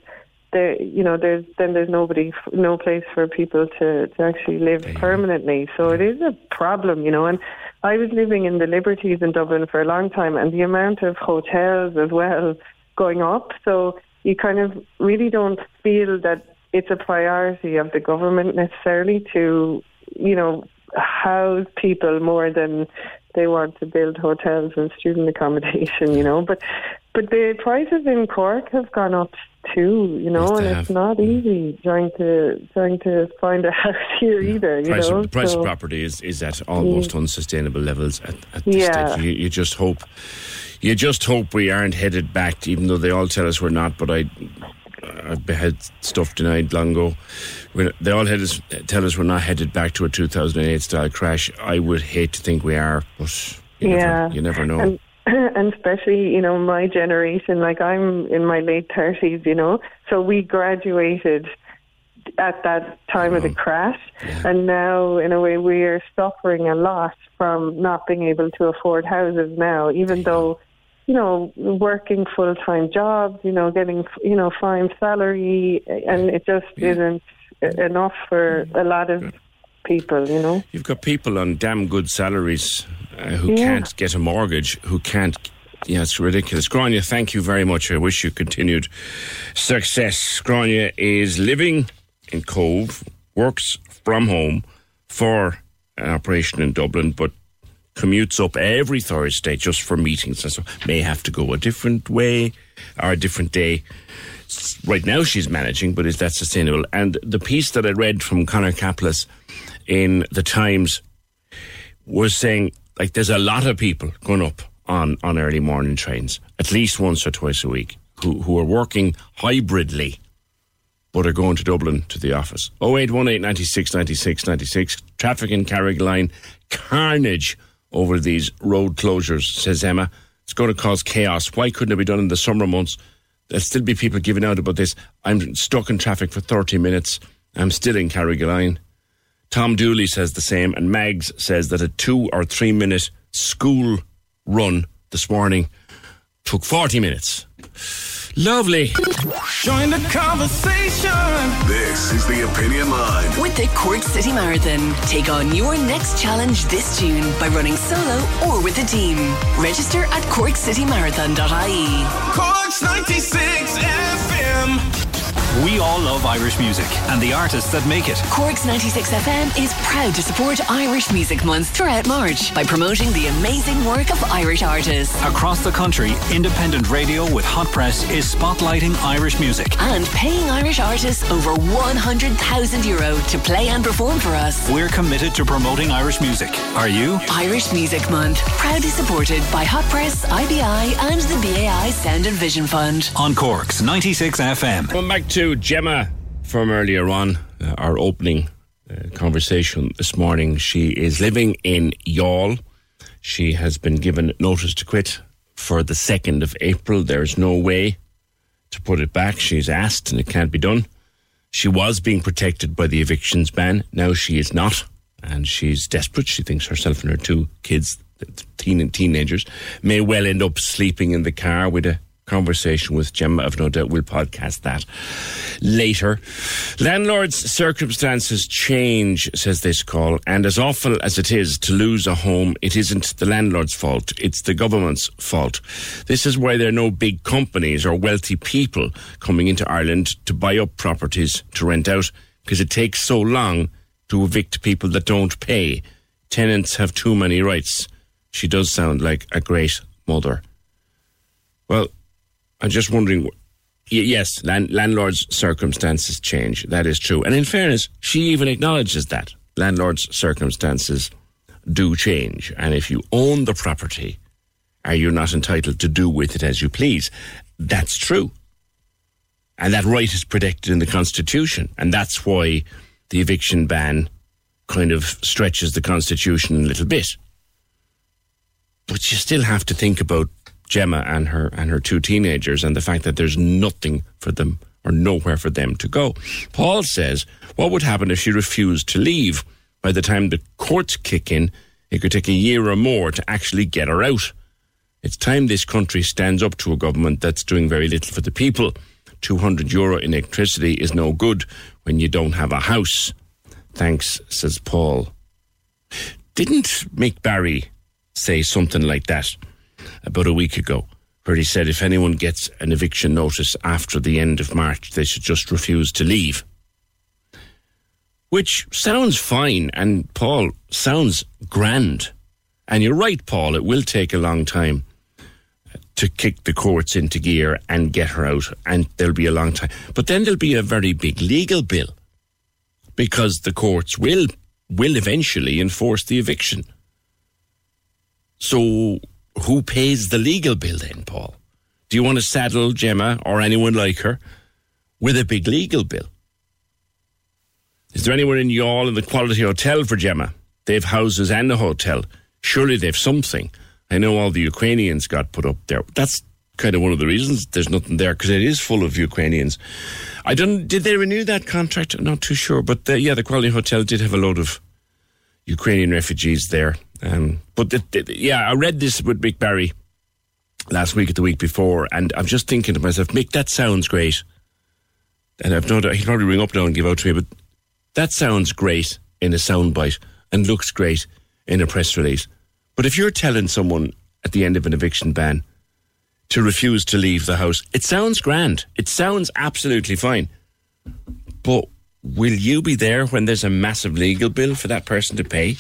there, you know, there's nobody, no place for people to actually live permanently. So it is a problem, you know. And I was living in the Liberties in Dublin for a long time, and the amount of hotels as well going up. So you kind of really don't feel that it's a priority of the government necessarily to, you know, house people more than they want to build hotels and student accommodation, you know. But the prices in Cork have gone up too, you know, and it's not easy trying to find a house here either. You know, the price of property is at almost unsustainable levels at this stage. You just hope we aren't headed back, even though they all tell us we're not. But I had stuff denied long ago. They all tell us we're not headed back to a 2008 style crash. I would hate to think we are, but you never know. And especially, you know, my generation, like I'm in my late 30s, you know, so we graduated at that time of the crash. And now, in a way, we are suffering a lot from not being able to afford houses now, even though, you know, working full-time jobs, you know, getting, you know, fine salary, and it just isn't enough for a lot of people, you know. You've got people on damn good salaries who can't get a mortgage, who can't... Yeah, it's ridiculous. Gráinne, thank you very much. I wish you continued success. Gráinne is living in Cove, works from home for an operation in Dublin, but commutes up every Thursday just for meetings and so may have to go a different way or a different day. Right now she's managing, but is that sustainable? And the piece that I read from Conor Kaplis in The Times was saying, like, there's a lot of people going up on early morning trains, at least once or twice a week, who are working hybridly, but are going to Dublin to the office. 0818 96 96 96. Traffic in Carrigaline, carnage over these road closures, says Emma. It's going to cause chaos. Why couldn't it be done in the summer months? There'll still be people giving out about this. I'm stuck in traffic for 30 minutes. I'm still in Carrigaline. Tom Dooley says the same, and Mags says that a 2 or 3 minute school run this morning took 40 minutes. Lovely. Join the conversation. This is the Opinion Line with the Cork City Marathon. Take on your next challenge this June by running solo or with a team. Register at corkcitymarathon.ie. Cork's 96 FM. We all love Irish music and the artists that make it. Cork's 96 FM is proud to support Irish Music Month throughout March by promoting the amazing work of Irish artists. Across the country, independent radio with Hot Press is spotlighting Irish music and paying Irish artists over €100,000 to play and perform for us. We're committed to promoting Irish music. Are you? Irish Music Month, proudly supported by Hot Press, IBI and the BAI Sound and Vision Fund. On Cork's 96 FM. Well, back to Gemma from earlier on, our opening conversation this morning. She is living in Youghal. She has been given notice to quit for the 2nd of April. There's no way to put it back. She's asked and it can't be done. She was being protected by the evictions ban. Now she is not, and she's desperate. She thinks herself and her 2 kids, teenagers, may well end up sleeping in the car. With a conversation with Gemma, I've no doubt we'll podcast that later. Landlords' circumstances change, says this call, and as awful as it is to lose a home, it isn't the landlord's fault, it's the government's fault. This is why there are no big companies or wealthy people coming into Ireland to buy up properties to rent out, because it takes so long to evict people that don't pay. Tenants have too many rights. She does sound like a great mother. Well, I'm just wondering, yes, landlords' circumstances change. That is true. And in fairness, she even acknowledges that. Landlords' circumstances do change. And if you own the property, are you not entitled to do with it as you please? That's true. And that right is protected in the Constitution. And that's why the eviction ban kind of stretches the Constitution a little bit. But you still have to think about Gemma and her two teenagers and the fact that there's nothing for them or nowhere for them to go. Paul says, what would happen if she refused to leave? By the time the courts kick in, it could take a year or more to actually get her out. It's time this country stands up to a government that's doing very little for the people. €200 in electricity is no good when you don't have a house. Thanks, says Paul. Didn't Mick Barry say something like that about a week ago, where he said if anyone gets an eviction notice after the end of March, they should just refuse to leave? Which sounds fine, and Paul, sounds grand. And you're right, Paul, it will take a long time to kick the courts into gear and get her out, and there'll be a long time. But then there'll be a very big legal bill, because the courts will eventually enforce the eviction. So who pays the legal bill then, Paul? Do you want to saddle Gemma or anyone like her with a big legal bill? Is there anyone in Youghal in the Quality Hotel for Gemma? They have houses and a hotel. Surely they've something. I know all the Ukrainians got put up there. That's kind of one of the reasons there's nothing there, because it is full of Ukrainians. Did they renew that contract? I'm not too sure. But the Quality Hotel did have a load of Ukrainian refugees there. I read this with Mick Barry last week or the week before, and I'm just thinking to myself, Mick, that sounds great. And I've no doubt he'll probably ring up now and give out to me, but that sounds great in a soundbite and looks great in a press release. But if you're telling someone at the end of an eviction ban to refuse to leave the house, it sounds grand. It sounds absolutely fine. But will you be there when there's a massive legal bill for that person to pay?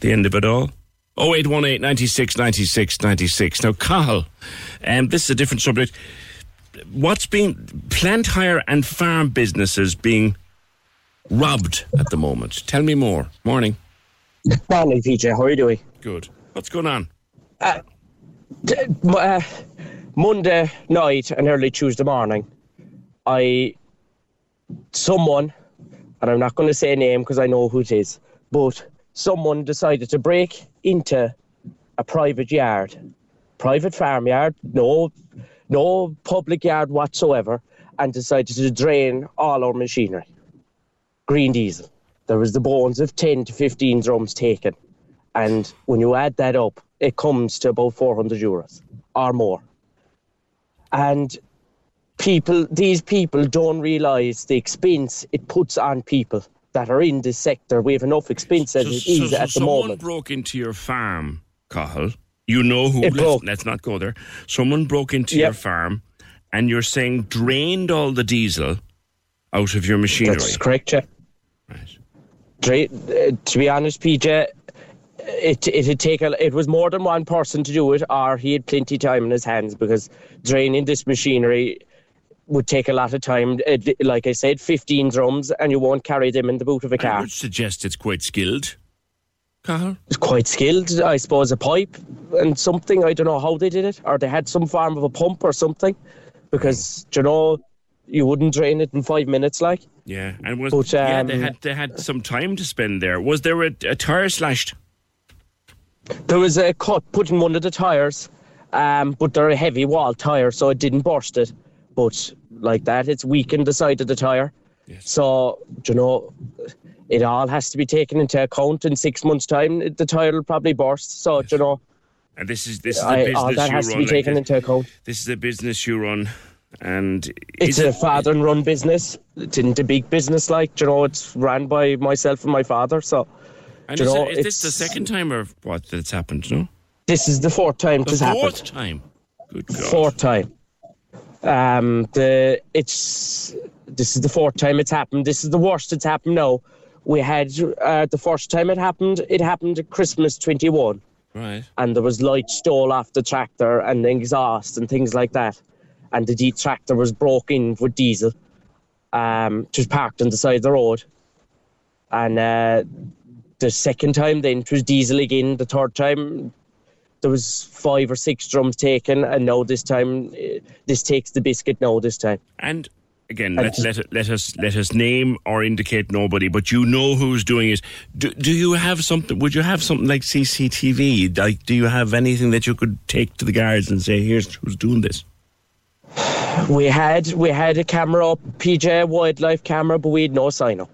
The end of it all? 0818 96 96 96. Now, Cahill, this is a different subject. What's being... plant hire and farm businesses being robbed at the moment. Tell me more. Morning. Morning, PJ. How are you doing? Good. What's going on? Monday night and early Tuesday morning, someone, and I'm not going to say a name because I know who it is, but someone decided to break into a private farmyard, no public yard whatsoever, and decided to drain all our machinery. Green diesel. There was the bones of 10 to 15 drums taken. And when you add that up, it comes to about €400 or more. And these people don't realise the expense it puts on people that are in this sector. We have enough expense as it is at the moment. Someone broke into your farm, Cahill. You know who, let's not go there. Someone broke into your farm and you're saying drained all the diesel out of your machinery. That's correct, yeah. Right. To be honest, PJ, it was more than one person to do it, or he had plenty of time in his hands, because draining this machinery would take a lot of time. Like I said, 15 drums, and you won't carry them in the boot of a car. I would suggest it's quite skilled. Cahill? It's quite skilled, I suppose. A pipe and something, I don't know how they did it, or they had some form of a pump or something, because, you wouldn't drain it in 5 minutes, like. Yeah, and they had some time to spend there. Was there a tyre slashed? There was a cut put in one of the tyres, but they're a heavy wall tyre, so it didn't burst it. But like that, it's weakened the side of the tyre. Yes. So, it all has to be taken into account. In 6 months' time, the tyre will probably burst. So, yes. And this is a business you run. All that has to be taken into account. This is a business you run. And it's a father-run business. It isn't a big business, it's run by myself and my father. So, and is this the second time or what that's happened? No, this is the fourth time. Fourth time. Good God. Fourth time. This is the fourth time it's happened. This is the worst it's happened now. We had the first time it happened at Christmas 21. Right. And there was light stole off the tractor and the exhaust and things like that. And the tractor was broke in with diesel, just parked on the side of the road. And the second time then, it was diesel again. The third time, there was 5 or 6 drums taken. And now this time, this takes the biscuit now this time. And again, let us name or indicate nobody, but you know who's doing it. Do you have something? Would you have something like CCTV? Like, do you have anything that you could take to the guards and say, "Here's who's doing this"? We had a camera up, PJ wildlife camera, but we had no sign up.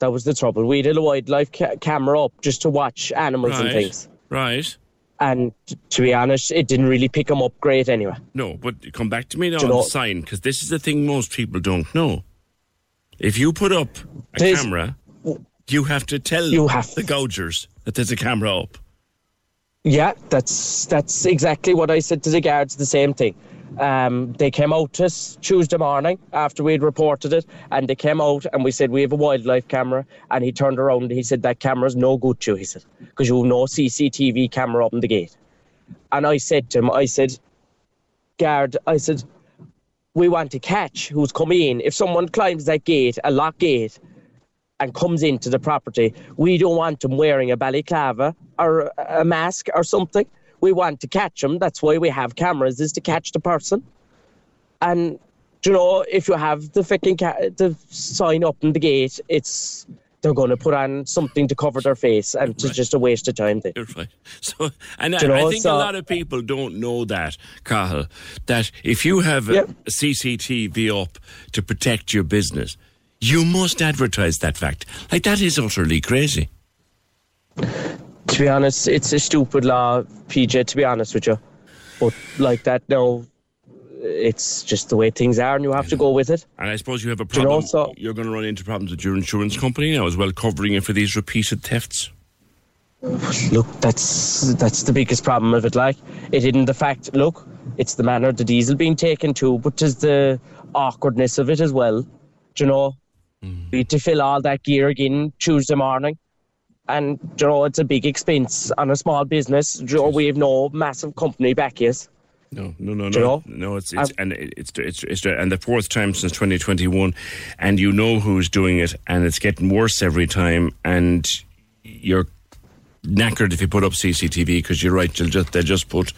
That was the trouble. We had a wildlife camera up just to watch animals and things. Right. And to be honest, it didn't really pick them up great anyway. No, but come back to me now on the sign, because this is the thing most people don't know. If you put up a camera, you have to tell the gougers that there's a camera up. Yeah, that's exactly what I said to the guards, the same thing. They came out to us Tuesday morning after we'd reported it, and they came out and we said, we have a wildlife camera, and he turned around and he said, that camera's no good to you, he said, because you have no CCTV camera up in the gate. And I said to him, I said, guard, I said, we want to catch who's come in. If someone climbs that gate, a locked gate, and comes into the property, we don't want them wearing a balaclava or a mask or something. We want to catch them. That's why we have cameras, is to catch the person. And, you know, if you have the fucking the sign up in the gate, it's they're going to put on something to cover their face, and it's just a waste of time. You're right. So, and I think a lot of people don't know that, Cahill, that if you have a CCTV up to protect your business, you must advertise that fact. Like, that is utterly crazy. To be honest, it's a stupid law, PJ, to be honest with you. But like that, no, it's just the way things are, and you have to go with it. And I suppose you have a problem. You know, so you're going to run into problems with your insurance company now as well, covering it for these repeated thefts. Look, that's the biggest problem of it. Like, it isn't the fact, look, it's the manner the diesel being taken to, but there's the awkwardness of it as well. Do you know, we had to fill all that gear again Tuesday morning. And, you know, it's a big expense on a small business. You know, we have no massive company back us. No. You know? No, it's the fourth time since 2021, and you know who's doing it, and it's getting worse every time, and you're knackered if you put up CCTV, because you're right, they'll just put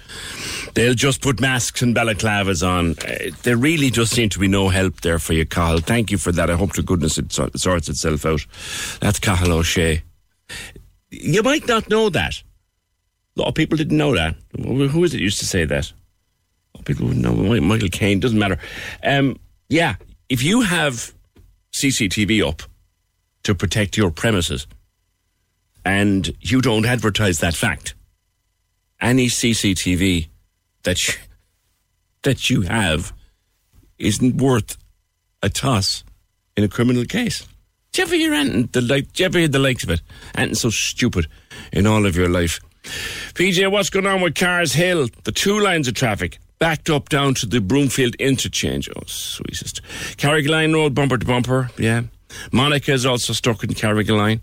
masks and balaclavas on. There really does seem to be no help there for you, Cahill. Thank you for that. I hope to goodness it sorts itself out. That's Cahill O'Shea. You might not know that. A lot of people didn't know that. Who is it used to say that? A lot of people wouldn't know. Michael Caine, doesn't matter. If you have CCTV up to protect your premises and you don't advertise that fact, any CCTV that you have isn't worth a toss in a criminal case. Do you ever hear the likes of it? Anything so stupid in all of your life. PJ, what's going on with Cars Hill? The two lines of traffic backed up down to the Broomfield interchange. Oh, sweetest. Carrigaline Road, bumper to bumper. Yeah. Monica is also stuck in Carrigaline.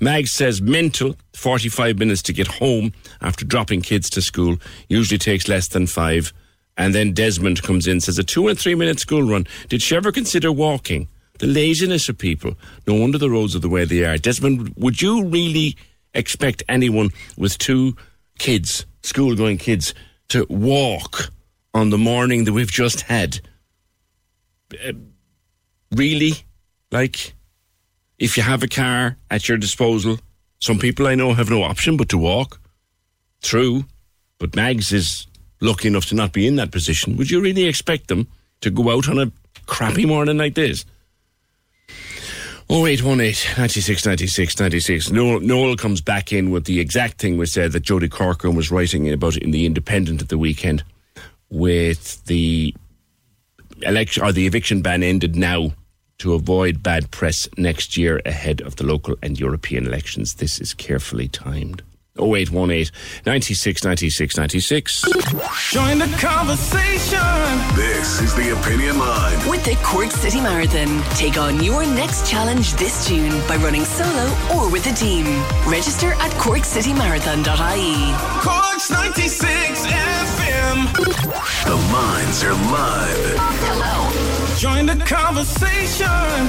Mag says mental, 45 minutes to get home after dropping kids to school. Usually takes less than 5. And then Desmond comes in, says a 2 and 3 minute school run. Did she ever consider walking? The laziness of people. No wonder the roads are the way they are. Desmond, would you really expect anyone with 2 kids, school-going kids, to walk on the morning that we've just had? Really? Like, if you have a car at your disposal, some people I know have no option but to walk. True, but Mags is lucky enough to not be in that position. Would you really expect them to go out on a crappy morning like this? 0818 96 96 96. Noel comes back in with the exact thing we said that Jody Corcoran was writing about in The Independent at the weekend, with the election or the eviction ban ended now to avoid bad press next year ahead of the local and European elections. This is carefully timed. 0818 96 96 96. Join the conversation. This is The Opinion Line with the Cork City Marathon. Take on your next challenge this June by running solo or with a team. Register at corkcitymarathon.ie. Cork's 96 FM. The lines are live. Hello. Join the conversation.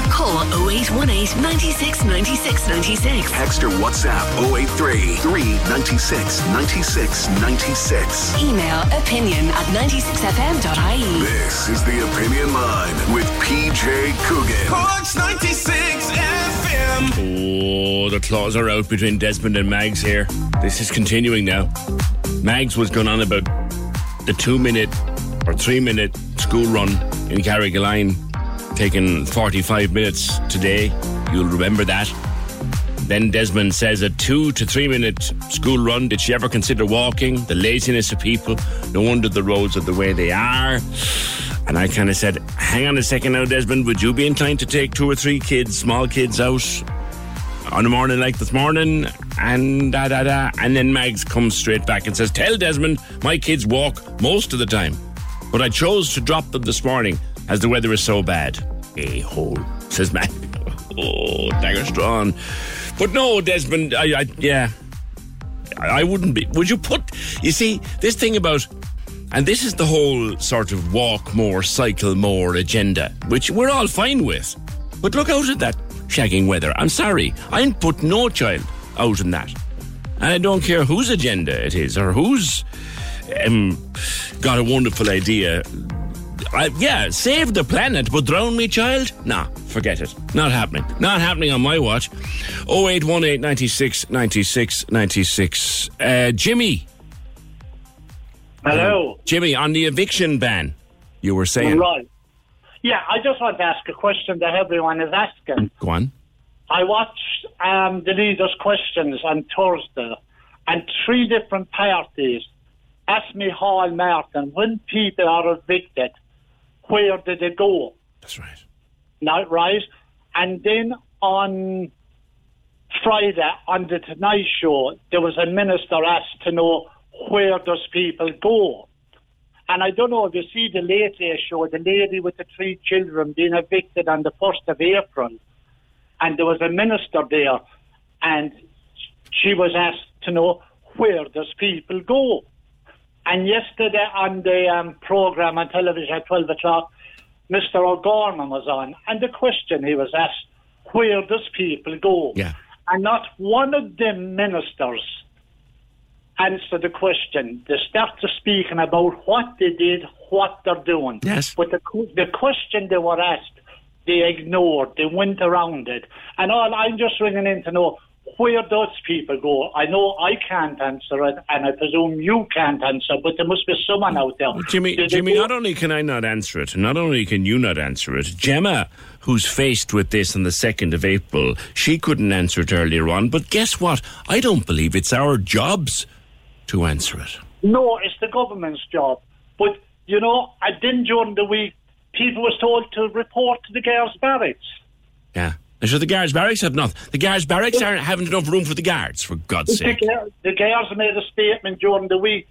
Call 0818 96 96 96. Text or WhatsApp 083 396 96 96. Email opinion@96fm.ie. This is The Opinion Line with PJ Coogan. Cork's 96 FM. Oh, the claws are out between Desmond and Mags here. This is continuing now. Mags was going on about the 2 minute or 3 minute school run in Carrigaline, taking 45 minutes today. You'll remember that. Then Desmond says a 2 to 3 minute school run. Did she ever consider walking? The laziness of people. No wonder the roads are the way they are. And I kind of said, hang on a second now, Desmond. Would you be inclined to take 2 or 3 kids, small kids, out on a morning like this morning? And da-da-da. And then Mags comes straight back and says, tell Desmond my kids walk most of the time, but I chose to drop them this morning as the weather is so bad. A-hole, says Matt. Oh, dagger's drawn. But no, Desmond, I wouldn't be. Would you put, you see, this thing about, and this is the whole sort of walk more, cycle more agenda, which we're all fine with. But look out at that shagging weather. I'm sorry, I'd put no child out in that. And I don't care whose agenda it is or whose... got a wonderful idea. Save the planet, but drown me, child? Nah, forget it. Not happening. Not happening on my watch. 0818 96 96 96. Jimmy. Hello. Jimmy, on the eviction ban, you were saying. Right. Yeah, I just want to ask a question that everyone is asking. Go on. I watched the leaders' questions on Thursday, and 3 different parties asked me, Hall Martin, when people are evicted, where do they go? That's right. Not right. And then on Friday, on the Tonight Show, there was a minister asked to know, where does people go? And I don't know if you see the Late Late Show, the lady with the 3 children being evicted on the 1st of April. And there was a minister there, and she was asked to know, where does people go? And yesterday on the programme on television at 12 o'clock, Mr O'Gorman was on. And the question he was asked, where does people go? Yeah. And not one of the ministers answered the question. They started speaking about what they did, what they're doing. Yes. But the question they were asked, they ignored. They went around it. And I'm just ringing in to know, where does people go? I know I can't answer it, and I presume you can't answer, but there must be someone out there. Jimmy, not only can I not answer it, not only can you not answer it, Gemma, who's faced with this on the 2nd of April, she couldn't answer it earlier on, but guess what? I don't believe it's our jobs to answer it. No, it's the government's job. But, you know, then during the week, people were told to report to the girls' barracks. Yeah. And so the guards' barracks have nothing. The guards' barracks aren't having enough room for the guards, for God's sake. The guards made a statement during the week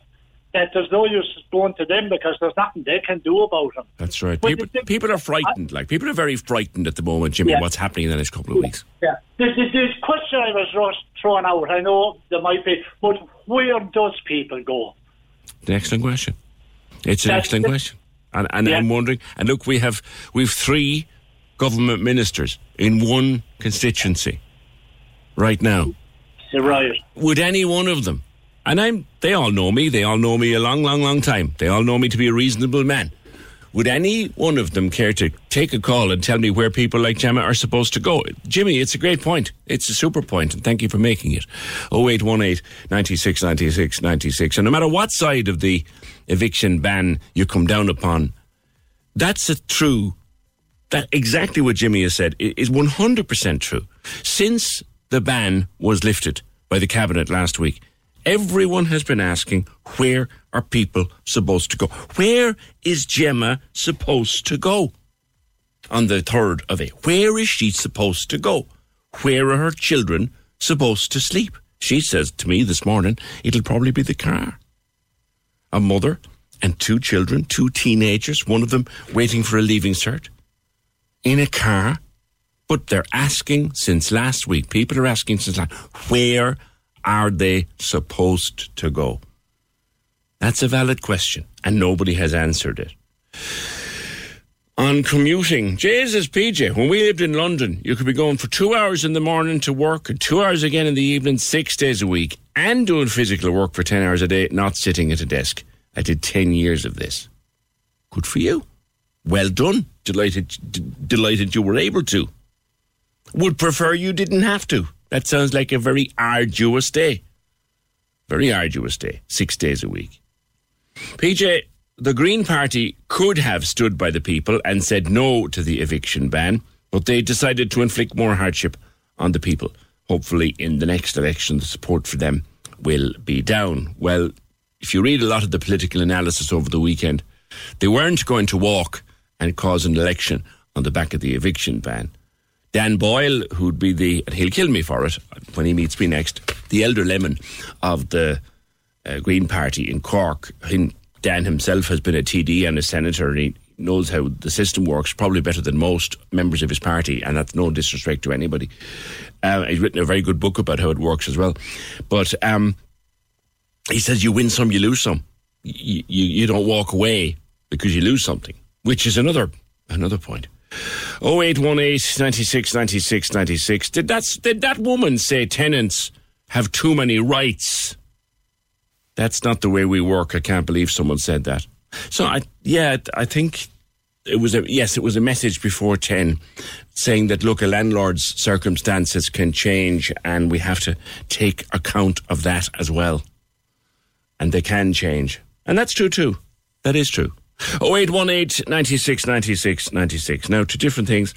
that there's no use going to them because there's nothing they can do about them. That's right. People are frightened. People are very frightened at the moment, Jimmy, what's happening in the next couple of weeks. Yeah. The question I was throwing out, I know there might be, but where does people go? An excellent question. It's an excellent question. And I'm wondering, and look, we've 3... government ministers in one constituency right now. Right. Would any one of them, and they all know me, a long, long, long time, they all know me to be a reasonable man, would any one of them care to take a call and tell me where people like Gemma are supposed to go? Jimmy, it's a great point. It's a super point, and thank you for making it. 0818 96 96 96. And no matter what side of the eviction ban you come down upon, that's a true... That exactly what Jimmy has said is 100% true. Since the ban was lifted by the Cabinet last week, everyone has been asking, where are people supposed to go? Where is Gemma supposed to go on the 3rd of April? Where is she supposed to go? Where are her children supposed to sleep? She says to me this morning, it'll probably be the car. A mother and 2 children, 2 teenagers, one of them waiting for a leaving cert. In a car, but they're asking since last week, where are they supposed to go? That's a valid question, and nobody has answered it. on commuting. Jesus, PJ, when we lived in London, you could be going for 2 hours in the morning to work and 2 hours again in the evening, 6 days a week, and doing physical work for 10 hours a day, not sitting at a desk. I did 10 years of this. Good for you. Well done. Delighted you were able to. Would prefer you didn't have to. That sounds like a very arduous day. 6 days a week. PJ, the Green Party could have stood by the people and said no to the eviction ban, but they decided to inflict more hardship on the people. Hopefully in the next election, the support for them will be down. Well, if you read a lot of the political analysis over the weekend, they weren't going to walk and cause an election on the back of the eviction ban. Dan Boyle, who'd be and he'll kill me for it when he meets me next, the elder lemon of the Green Party in Cork. Dan himself has been a TD and a senator, and he knows how the system works probably better than most members of his party, and that's no disrespect to anybody. He's written a very good book about how it works as well. But he says you win some, you lose some. You don't walk away because you lose something, which is another point. 0818 96 96 96. Did that woman say tenants have too many rights? That's not the way we work. I can't believe someone said that. So I think it was a message before 10 saying that, look, a landlord's circumstances can change and we have to take account of that as well. And they can change. And that's true too. That is true. 0818 96 96 96. Now, to different things.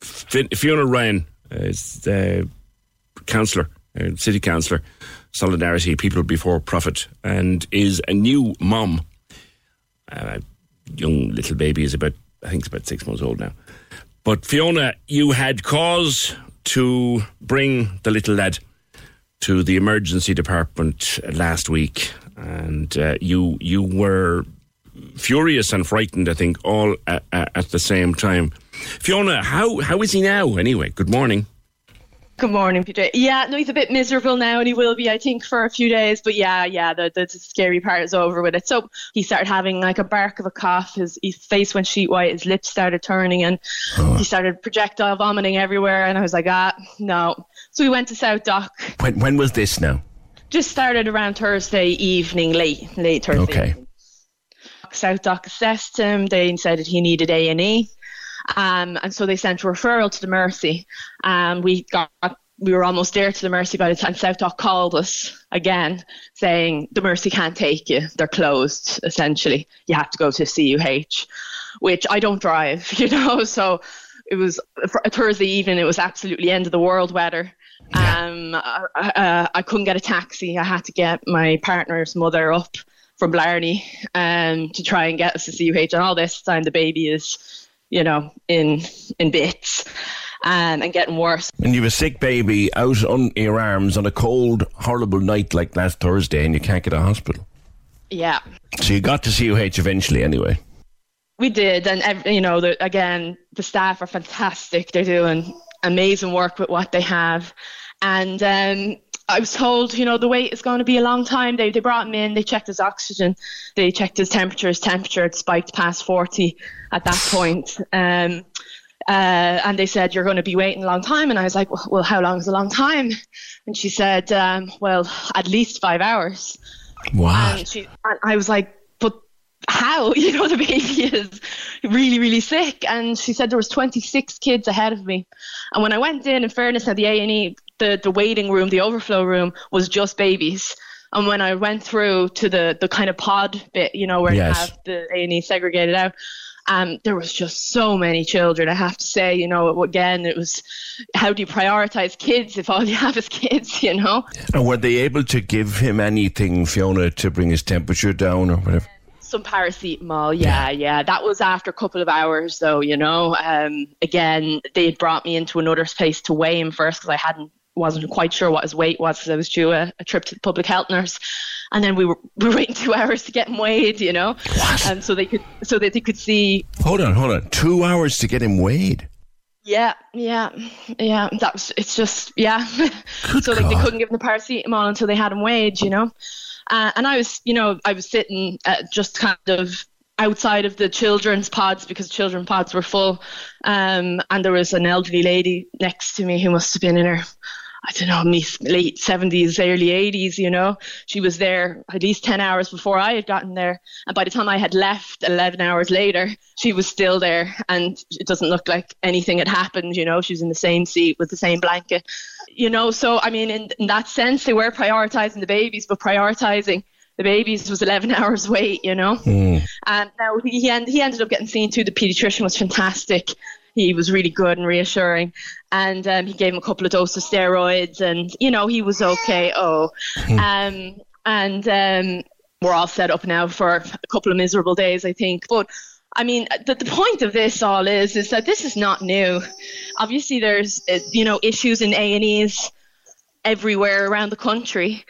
Fiona Ryan is the councillor, city councillor, Solidarity, People Before Profit, and is a new mum. Young little baby is about 6 months old now. But Fiona, you had cause to bring the little lad to the emergency department last week, and you were furious and frightened, I think, all at the same time. Fiona, how is he now anyway? Good morning. Good morning, Peter. Yeah, no, he's a bit miserable now, and he will be, I think, for a few days. But yeah, the scary part is over with it. So he started having like a bark of a cough. His face went sheet white. His lips started turning, and he started projectile vomiting everywhere. And I was like, no. So we went to South Dock. When was this now? Just started around Thursday evening, late Thursday. Okay. Evening. South Dock assessed him. They decided he needed A&E. And so they sent a referral to the Mercy. We were almost there to the Mercy by the time South Dock called us again, saying the Mercy can't take you. They're closed, essentially. You have to go to CUH, which I don't drive, so it was a Thursday evening. It was absolutely end of the world weather. Yeah. I couldn't get a taxi. I had to get my partner's mother up from Blarney to try and get us to CUH. And all this time the baby is... in bits and getting worse. And you have a sick baby out on your arms on a cold, horrible night like last Thursday, and you can't get a hospital. Yeah. So you got to CUH eventually anyway. We did. And, again, the staff are fantastic. They're doing amazing work with what they have. And I was told, the wait is going to be a long time. They brought him in. They checked his oxygen. They checked his temperature. His temperature had spiked past 40 at that point. And they said, you're going to be waiting a long time. And I was like, well, how long is a long time? And she said, well, at least 5 hours. Wow. And I was like, but how? The baby is really, really sick. And she said there was 26 kids ahead of me. And when I went in fairness, at the A&E, the waiting room, the overflow room, was just babies. And when I went through to the kind of pod bit, where you have the A&E segregated out, there was just so many children. I have to say, again, it was, how do you prioritise kids if all you have is kids, And were they able to give him anything, Fiona, to bring his temperature down or whatever? Some paracetamol, yeah. That was after a couple of hours, though, Again, they had brought me into another space to weigh him first because I wasn't quite sure what his weight was because I was due a trip to the public health nurse, and then we were waiting 2 hours to get him weighed, What? And so that they could see. Hold on, 2 hours to get him weighed. Yeah. It's just. So God. They couldn't give him the paracetamol until they had him weighed, and I was sitting just kind of outside of the children's pods because children's pods were full. And there was an elderly lady next to me who must have been in her, I don't know, late 70s, early 80s, you know. She was there at least 10 hours before I had gotten there. And by the time I had left 11 hours later, she was still there. And it doesn't look like anything had happened, you know. She's in the same seat with the same blanket, you know. So, I mean, in that sense, they were prioritizing the babies, but prioritizing the babies was 11 hours wait, you know. And now he ended up getting seen to. The pediatrician was fantastic. He was really good and reassuring. And he gave him a couple of doses of steroids and, you know, he was okay. We're all set up now for a couple of miserable days, I think. But, I mean, the point of this all is that this is not new. Obviously, there's, you know, issues in A&Es everywhere around the country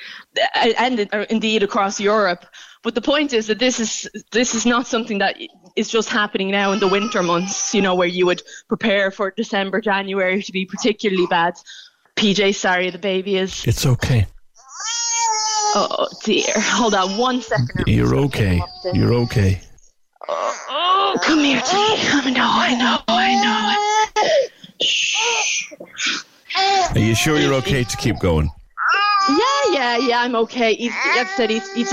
and indeed across Europe. But the point is that this is not something that is just happening now in the winter months, you know, where you would prepare for December, January to be particularly bad. PJ, sorry, the baby is... It's okay. Oh, dear. Hold on one second. You're okay. You're okay. Oh, come here to me. I know. Shh. Are you sure you're okay to keep going? Yeah, I'm okay. He just,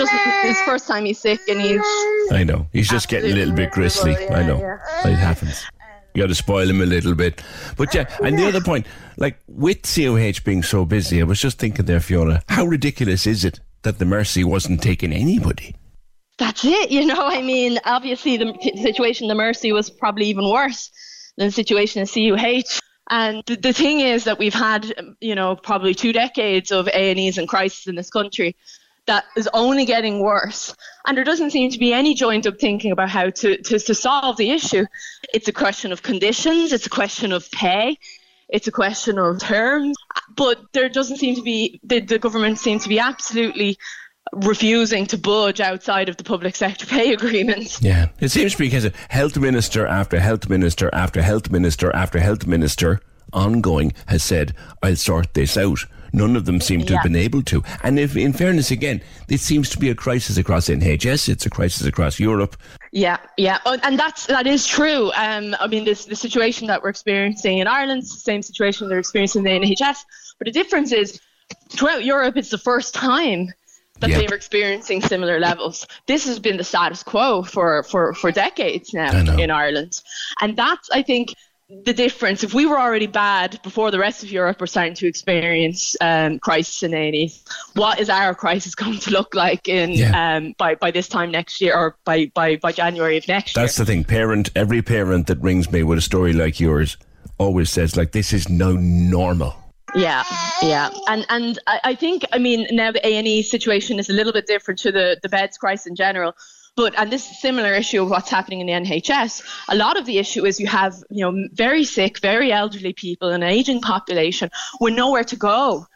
his first time he's sick and he's... I know. He's just getting a little bit grisly. Yeah, I know. Yeah. It happens. You got to spoil him a little bit. But yeah, and the other point, like with COH being so busy, I was just thinking there, Fiona, how ridiculous is it that the Mercy wasn't taking anybody? That's it, you know. I mean, obviously the situation in the Mercy was probably even worse than the situation at COH. And the thing is that we've had, you know, probably 2 decades of A&Es and crisis in this country that is only getting worse. And there doesn't seem to be any joined up thinking about how to solve the issue. It's a question of conditions. It's a question of pay. It's a question of terms. But there doesn't seem to be, the government seems to be absolutely refusing to budge outside of the public sector pay agreements. Yeah, it seems to be because health minister after health minister after health minister after health minister ongoing has said, I'll sort this out. None of them seem to have been able to. And if, in fairness, again, it seems to be a crisis across NHS. It's a crisis across Europe. Yeah. And that is true. I mean, the situation that we're experiencing in Ireland is the same situation they're experiencing in the NHS. But the difference is, throughout Europe, it's the first time that they were experiencing similar levels. This has been the status quo for decades now in Ireland. And that's, I think, the difference. If we were already bad before the rest of Europe were starting to experience crisis in A&Es, what is our crisis going to look like in by this time next year or by January of next year? That's the thing. Every parent that rings me with a story like yours always says, like, this is now normal. Yeah. And I think, I mean, now the A&E situation is a little bit different to the beds crisis in general. But, and this is similar issue of what's happening in the NHS, a lot of the issue is you have, you know, very sick, very elderly people and an ageing population with nowhere to go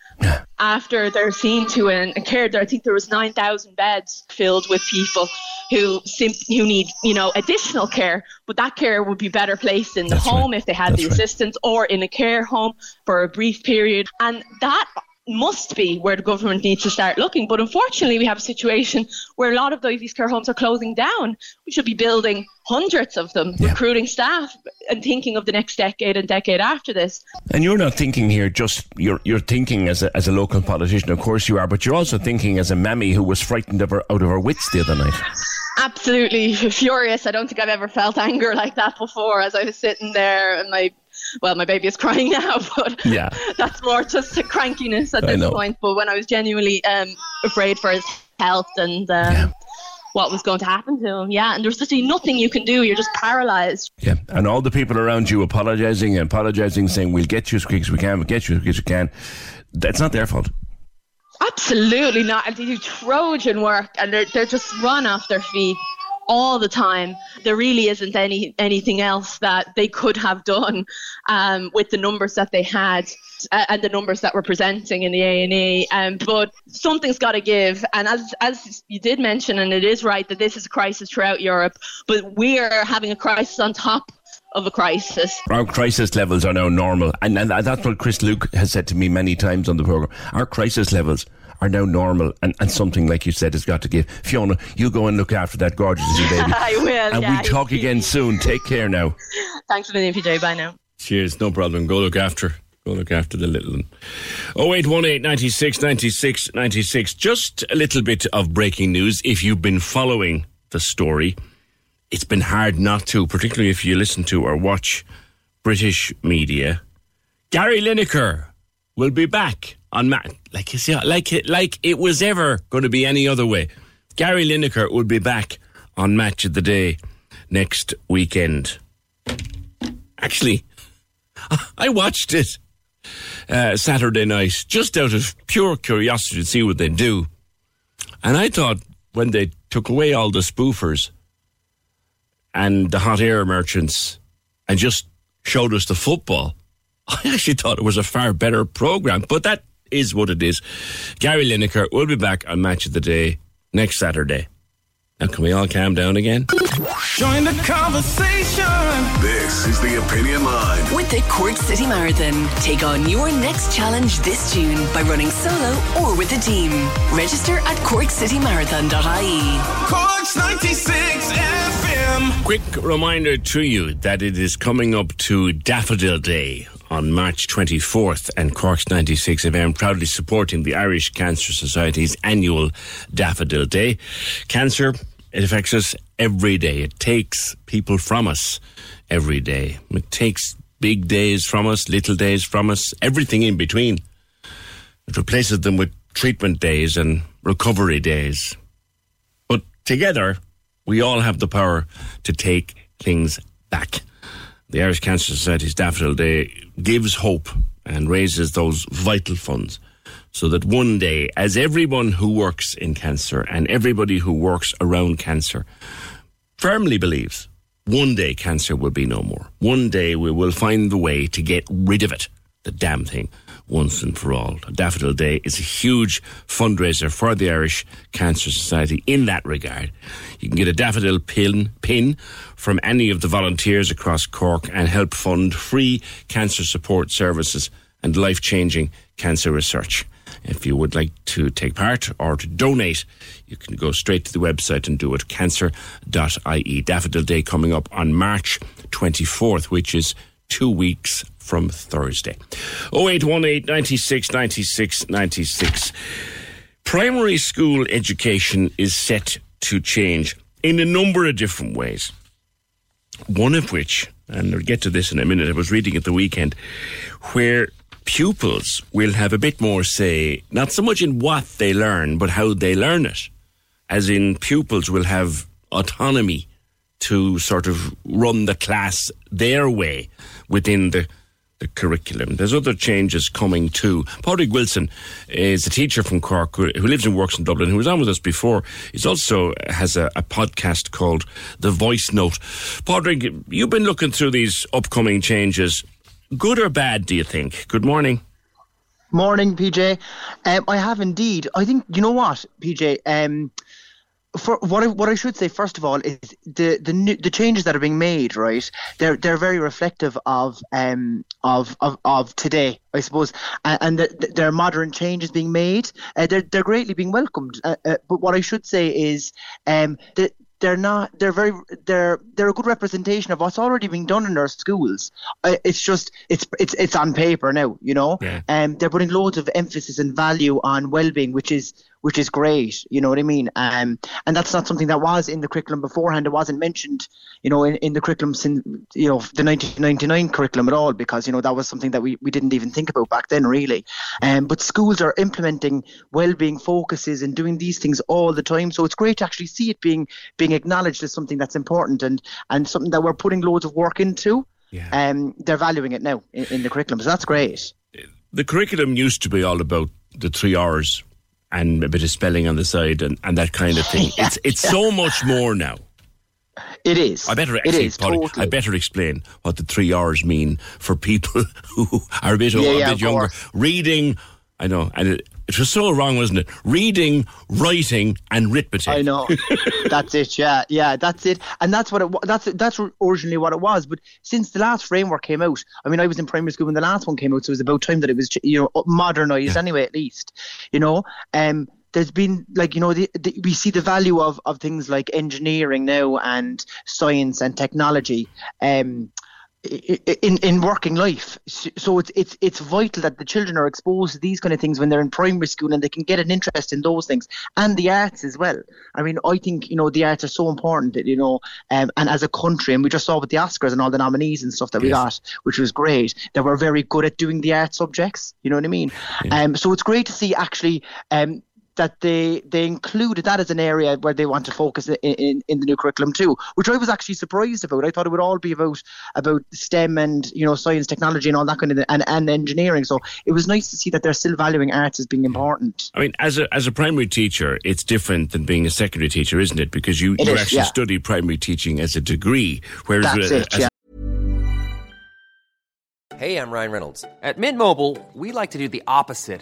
after they're seen to and cared. I think there was 9,000 beds filled with people who need, you know, additional care, but that care would be better placed in the home if they had the assistance or in a care home for a brief period. And that must be where the government needs to start looking. But unfortunately, we have a situation where a lot of these care homes are closing down. We should be building hundreds of them, recruiting staff and thinking of the next decade and decade after this. And you're not thinking here just, you're thinking as a local politician, of course you are, but you're also thinking as a mammy who was frightened out of her wits the other night. Absolutely furious. I don't think I've ever felt anger like that before as I was sitting there and my baby is crying now, but that's more just a crankiness at this point. But when I was genuinely afraid for his health and what was going to happen to him, and there's literally nothing you can do. You're just paralysed. Yeah, and all the people around you apologising, saying, we'll get you as quick as we can, That's not their fault. Absolutely not. And they do Trojan work, and they're just run off their feet all the time. There really isn't anything else that they could have done with the numbers that they had and the numbers that were presenting in the A&E. But something's got to give. And as you did mention, and it is right that this is a crisis throughout Europe, but we are having a crisis on top of a crisis. Our crisis levels are now normal. And that's what Chris Luke has said to me many times on the programme. Our crisis levels are now normal, and something, like you said, has got to give. Fiona, you go and look after that gorgeous little baby. I will. And we talk again soon. Take care now. Thanks a million, PJ. Bye now. Cheers. No problem. Go look after her. Go look after the little one. 0818 96 96 96. Just a little bit of breaking news. If you've been following the story, it's been hard not to, particularly if you listen to or watch British media. Gary Lineker will be back on like it was ever going to be any other way. Gary Lineker will be back on Match of the Day next weekend. Actually, I watched it Saturday night, just out of pure curiosity to see what they do. And I thought when they took away all the spoofers and the hot air merchants and just showed us the football, I actually thought it was a far better programme. But that is what it is. Gary Lineker will be back on Match of the Day next Saturday. Now, can we all calm down again? Join the conversation. This is The Opinion Line. With the Cork City Marathon. Take on your next challenge this June by running solo or with a team. Register at corkcitymarathon.ie. Cork's 96 FM. Quick reminder to you that it is coming up to Daffodil Day on March 24th, and Cork's 96 FM proudly supporting the Irish Cancer Society's annual Daffodil Day. Cancer, it affects us every day. It takes people from us every day. It takes big days from us, little days from us, everything in between. It replaces them with treatment days and recovery days. But together, we all have the power to take things back. The Irish Cancer Society's Daffodil Day gives hope and raises those vital funds so that one day, as everyone who works in cancer and everybody who works around cancer firmly believes, one day cancer will be no more. One day we will find the way to get rid of it, the damn thing, once and for all. Daffodil Day is a huge fundraiser for the Irish Cancer Society in that regard. You can get a daffodil pin from any of the volunteers across Cork and help fund free cancer support services and life-changing cancer research. If you would like to take part or to donate, you can go straight to the website and do it, cancer.ie. Daffodil Day coming up on March 24th, which is 2 weeks from Thursday. 0818 96 96 96. Primary school education is set to change in a number of different ways. One of which, and we'll get to this in a minute, I was reading at the weekend, where pupils will have a bit more say, not so much in what they learn, but how they learn it. As in, pupils will have autonomy to sort of run the class their way within the curriculum. There's other changes coming too. Pádraig Wilson is a teacher from Cork who lives and works in Dublin, who was on with us before. He also has a podcast called The Voice Note. Pádraig, you've been looking through these upcoming changes. Good or bad, do you think? Good morning. Morning, PJ. I have indeed. I think, you know what, PJ? For what I should say first of all is the changes that are being made, right? They're very reflective of today, I suppose, and there are modern changes being made. They're greatly being welcomed. But what I should say is that they're a good representation of what's already being done in our schools. It's just it's on paper now, you know. Yeah. They're putting loads of emphasis and value on well-being, which is great. You know what I mean? And that's not something that was in the curriculum beforehand. It wasn't mentioned, you know, in the curriculum since, you know, the 1999 curriculum at all, because, you know, that was something that we didn't even think about back then, really. But schools are implementing well-being focuses and doing these things all the time. So it's great to actually see it being acknowledged as something that's important and something that we're putting loads of work into. Yeah. They're valuing it now in the curriculum, so that's great. The curriculum used to be all about the 3 hours and a bit of spelling on the side and that kind of thing. Yeah. It's so much more now. It is. I better explain what the 3 hours mean for people who are a bit older, a bit younger. Reading, I know, and It was so wrong, wasn't it? Reading, writing, and arithmetic. I know. That's it. Yeah, yeah, that's it. And that's what it. That's originally what it was. But since the last framework came out, I mean, I was in primary school when the last one came out, so it was about time that it was, you know, modernised anyway. At least, you know, there's been, like, you know, we see the value of things like engineering now and science and technology. In working life, so it's vital that the children are exposed to these kind of things when they're in primary school, and they can get an interest in those things and the arts as well. I mean, I think, you know, the arts are so important, you know, and as a country, and we just saw with the Oscars and all the nominees and stuff that we got, which was great, that we're very good at doing the art subjects. You know what I mean? Yeah. So it's great to see actually that they included that as an area where they want to focus in the new curriculum too, which I was actually surprised about. I thought it would all be about STEM and, you know, science, technology and all that kind of thing, and engineering. So it was nice to see that they're still valuing arts as being important. I mean, as a primary teacher, it's different than being a secondary teacher, isn't it? Because you actually study primary teaching as a degree. Whereas Hey, I'm Ryan Reynolds. At Mint Mobile, we like to do the opposite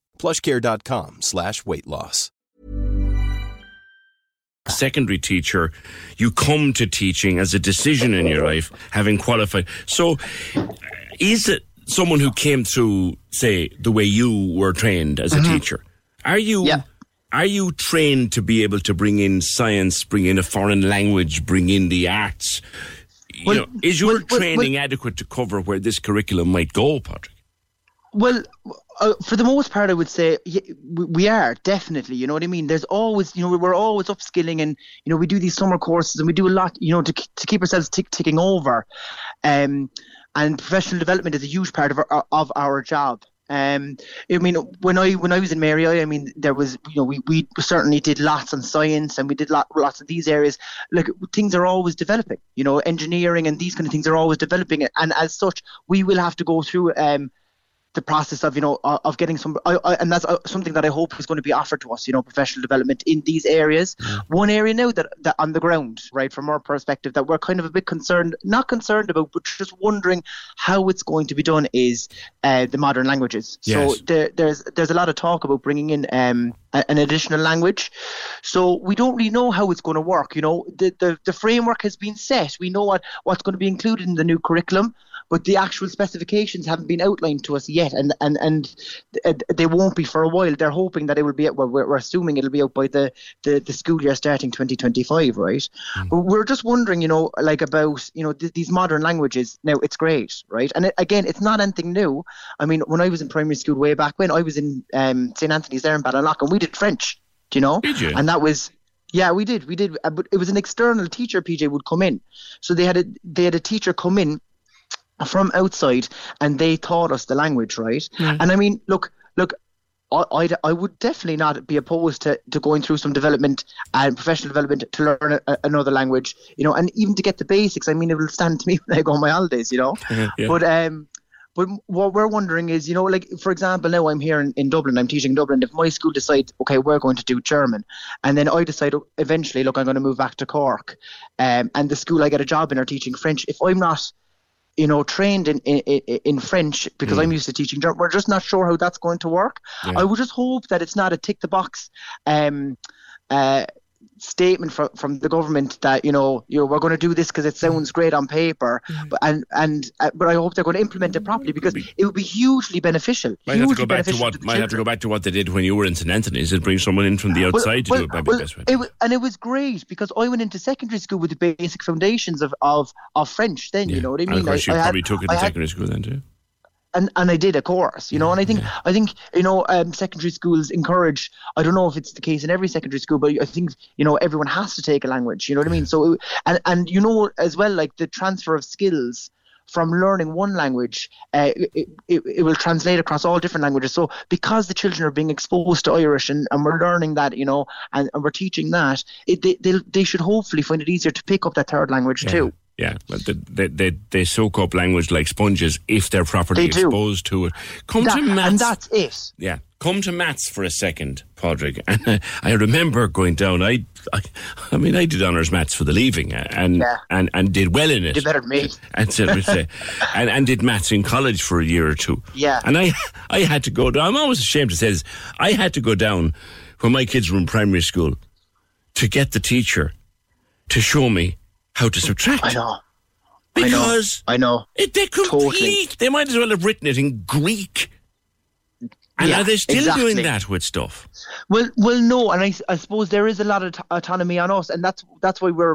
PlushCare.com/weight loss. Secondary teacher, you come to teaching as a decision in your life, having qualified. So is it someone who came through, say, the way you were trained as a teacher? Are you trained to be able to bring in science, bring in a foreign language, bring in the arts? Is your training adequate to cover where this curriculum might go, Patrick? Well, for the most part, I would say we are, definitely, you know what I mean? There's always, you know, we're always upskilling, and, you know, we do these summer courses and we do a lot, you know, to keep ourselves ticking over. And professional development is a huge part of our job. I mean, when I was in Mary, I mean, there was, you know, we certainly did lots on science, and we did lots of these areas. Like, things are always developing, you know, engineering and these kind of things are always developing. And as such, we will have to go through the process of, you know, of getting some, and that's something that I hope is going to be offered to us, you know, professional development in these areas. One area now that on the ground, right, from our perspective, that we're kind of a bit not concerned about, but just wondering how it's going to be done is the modern languages. Yes. So there's a lot of talk about bringing in an additional language. So we don't really know how it's going to work. You know, the framework has been set. We know what's going to be included in the new curriculum, but the actual specifications haven't been outlined to us yet, and they won't be for a while. They're hoping that it will be out, well, we're assuming it'll be out by the school year starting 2025, right? But we're just wondering, you know, like, about, you know, these modern languages. Now, it's great, right? And again, it's not anything new. I mean, when I was in primary school way back when, I was in St. Anthony's there in Badenoch, and we did French, do you know? Did you? And that was... Yeah, we did. But it was an external teacher, PJ, would come in. So they had a teacher come in from outside, and they taught us the language, right? And I mean, look, I would definitely not be opposed to going through some development and professional development to learn another language, you know, and even to get the basics. I mean, it will stand to me when I go on my holidays, you know. But But what we're wondering is, you know, like, for example, now I'm here in Dublin, I'm teaching in Dublin. If my school decides, okay, we're going to do German, and then I decide eventually, look, I'm going to move back to Cork, and the school I get a job in are teaching French, if I'm not, you know, trained in French, because I'm used to teaching German, we're just not sure how that's going to work. Yeah. I would just hope that it's not a tick-the-box statement from the government that, you know we're going to do this because it sounds great on paper, but I hope they're going to implement it properly, because it would be hugely beneficial. Might have to go back to what they did when you were in St Anthony's, and bring someone in from the outside to do it. It was great, because I went into secondary school with the basic foundations of French. Then you know what I mean. And of course, you probably took it in secondary school then too. And I did, of course, you know, and I think you know, secondary schools encourage, I don't know if it's the case in every secondary school, but I think, you know, everyone has to take a language, you know what I mean? So, and you know, as well, like the transfer of skills from learning one language, it will translate across all different languages. So because the children are being exposed to Irish and we're learning that, you know, and we're teaching that, they should hopefully find it easier to pick up that third language too. Yeah, but they soak up language like sponges if they're properly exposed to it. Come to maths, and that's it. Yeah, come to maths for a second, Pádraig. And I remember going down. I mean, I did honours maths for the leaving, and did well in it. Did better than me. And did maths in college for a year or two. Yeah, and I had to go down. I'm always ashamed to say this. I had to go down when my kids were in primary school to get the teacher to show me how to subtract. I know. They're complete. Totally. They might as well have written it in Greek. And are they still doing that with stuff? Well, no. And I suppose there is a lot of autonomy on us, and that's why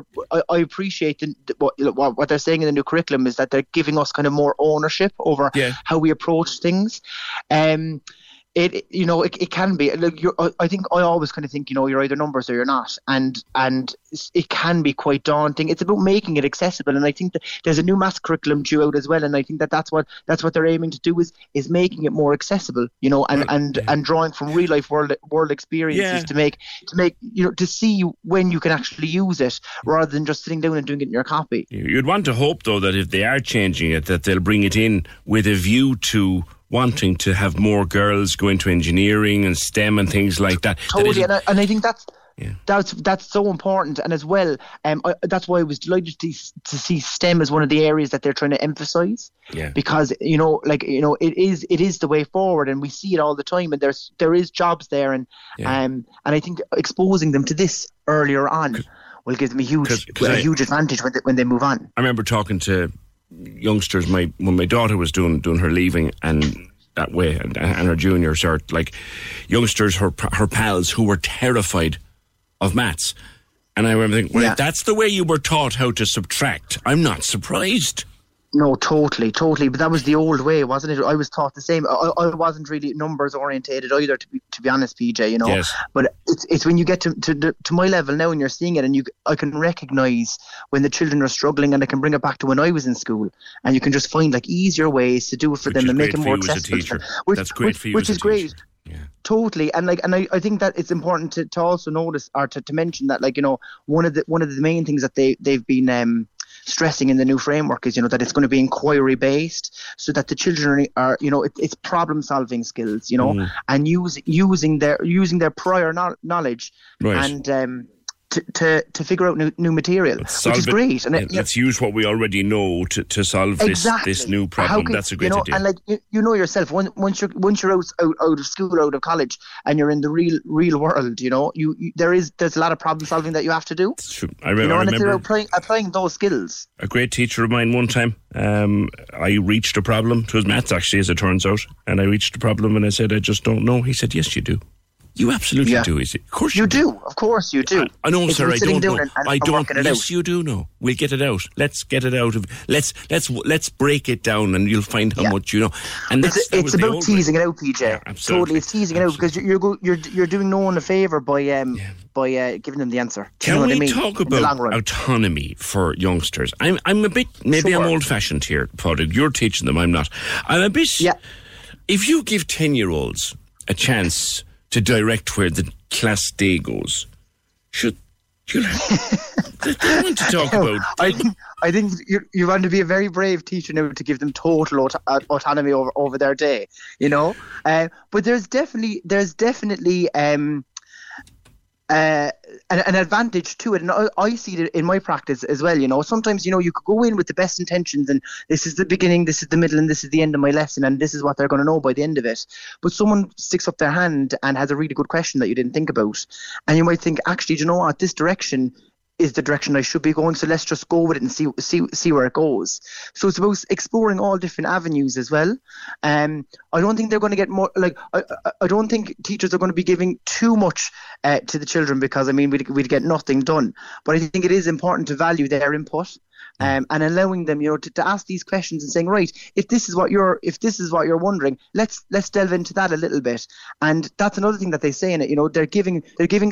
I appreciate what they're saying in the new curriculum is that they're giving us kind of more ownership over how we approach things. It can be. Look, I think I always kind of think, you know, you're either numbers or you're not, and it can be quite daunting. It's about making it accessible, and I think that there's a new maths curriculum due out as well, and I think that that's what they're aiming to do is making it more accessible, you know, and drawing from real life world experiences to make you know, to see when you can actually use it rather than just sitting down and doing it in your copy. You'd want to hope though that if they are changing it, that they'll bring it in with a view to wanting to have more girls go into engineering and STEM and things like that. Totally, and I think that's so important. And as well, that's why I was delighted to see STEM as one of the areas that they're trying to emphasise. Yeah. Because it is the way forward, and we see it all the time. And there is jobs there, and I think exposing them to this earlier on will give them a huge advantage when they move on. I remember talking to youngsters when my daughter was doing her leaving and that way and her junior cert, like youngsters, her pals who were terrified of maths, and I remember thinking, if that's the way you were taught how to subtract, I'm not surprised. No, totally. But that was the old way, wasn't it? I was taught the same. I wasn't really numbers orientated either, to be honest, PJ, you know. Yes. But it's when you get to my level now and you're seeing it, and I can recognise when the children are struggling, and I can bring it back to when I was in school, and you can just find like easier ways to do it for them and make it more accessible. That's great for you as a teacher. Which is great. Yeah. Totally, and I think that it's important to also notice or to mention that, like, you know, one of the main things that they've been stressing in the new framework is, you know, that it's going to be inquiry based, so that the children are, you know, it's problem solving skills, you know, and using their prior knowledge, right, and to figure out new material, which is great. And let's use what we already know to solve this new problem. That's a great idea. And like you know yourself, once you're out of school, out of college, and you're in the real world, you know, there's a lot of problem solving that you have to do. It's true. I remember applying those skills. A great teacher of mine one time, I reached a problem. It was maths, actually, as it turns out, and I reached a problem, and I said, I just don't know. He said, yes, you do. You absolutely do, is it? Of course you do. Of course you do. I know, sir, I don't know. I don't. Yes, you do know. We'll get it out. Let's get it out. Let's break it down, and you'll find how much you know. And it's about teasing it out, PJ. Yeah, absolutely. Totally, it's teasing it out, because you're doing no one a favour by giving them the answer. Can we talk about autonomy for youngsters? I'm a bit, maybe I'm old-fashioned here, Pádraig. You're teaching them, I'm not. I'm a bit. Yeah. If you give 10-year-olds a chance to direct where the class day goes, should You know, they don't want to talk about. I think you want to be a very brave teacher now to give them total autonomy over their day, you know. But there's definitely an advantage to it, and I see it in my practice as well. You know, sometimes, you know, you could go in with the best intentions, and this is the beginning, this is the middle, and this is the end of my lesson, and this is what they're going to know by the end of it. But someone sticks up their hand and has a really good question that you didn't think about, and you might think, actually, do you know what, this direction is the direction I should be going, so let's just go with it and see where it goes. So it's about exploring all different avenues as well. I don't think they're going to get more, like, I don't think teachers are going to be giving too much to the children, because, I mean, we'd get nothing done. But I think it is important to value their input. And allowing them, you know, to ask these questions and saying, right, if this is what you're wondering, let's delve into that a little bit. And that's another thing that they say in it. You know, they're giving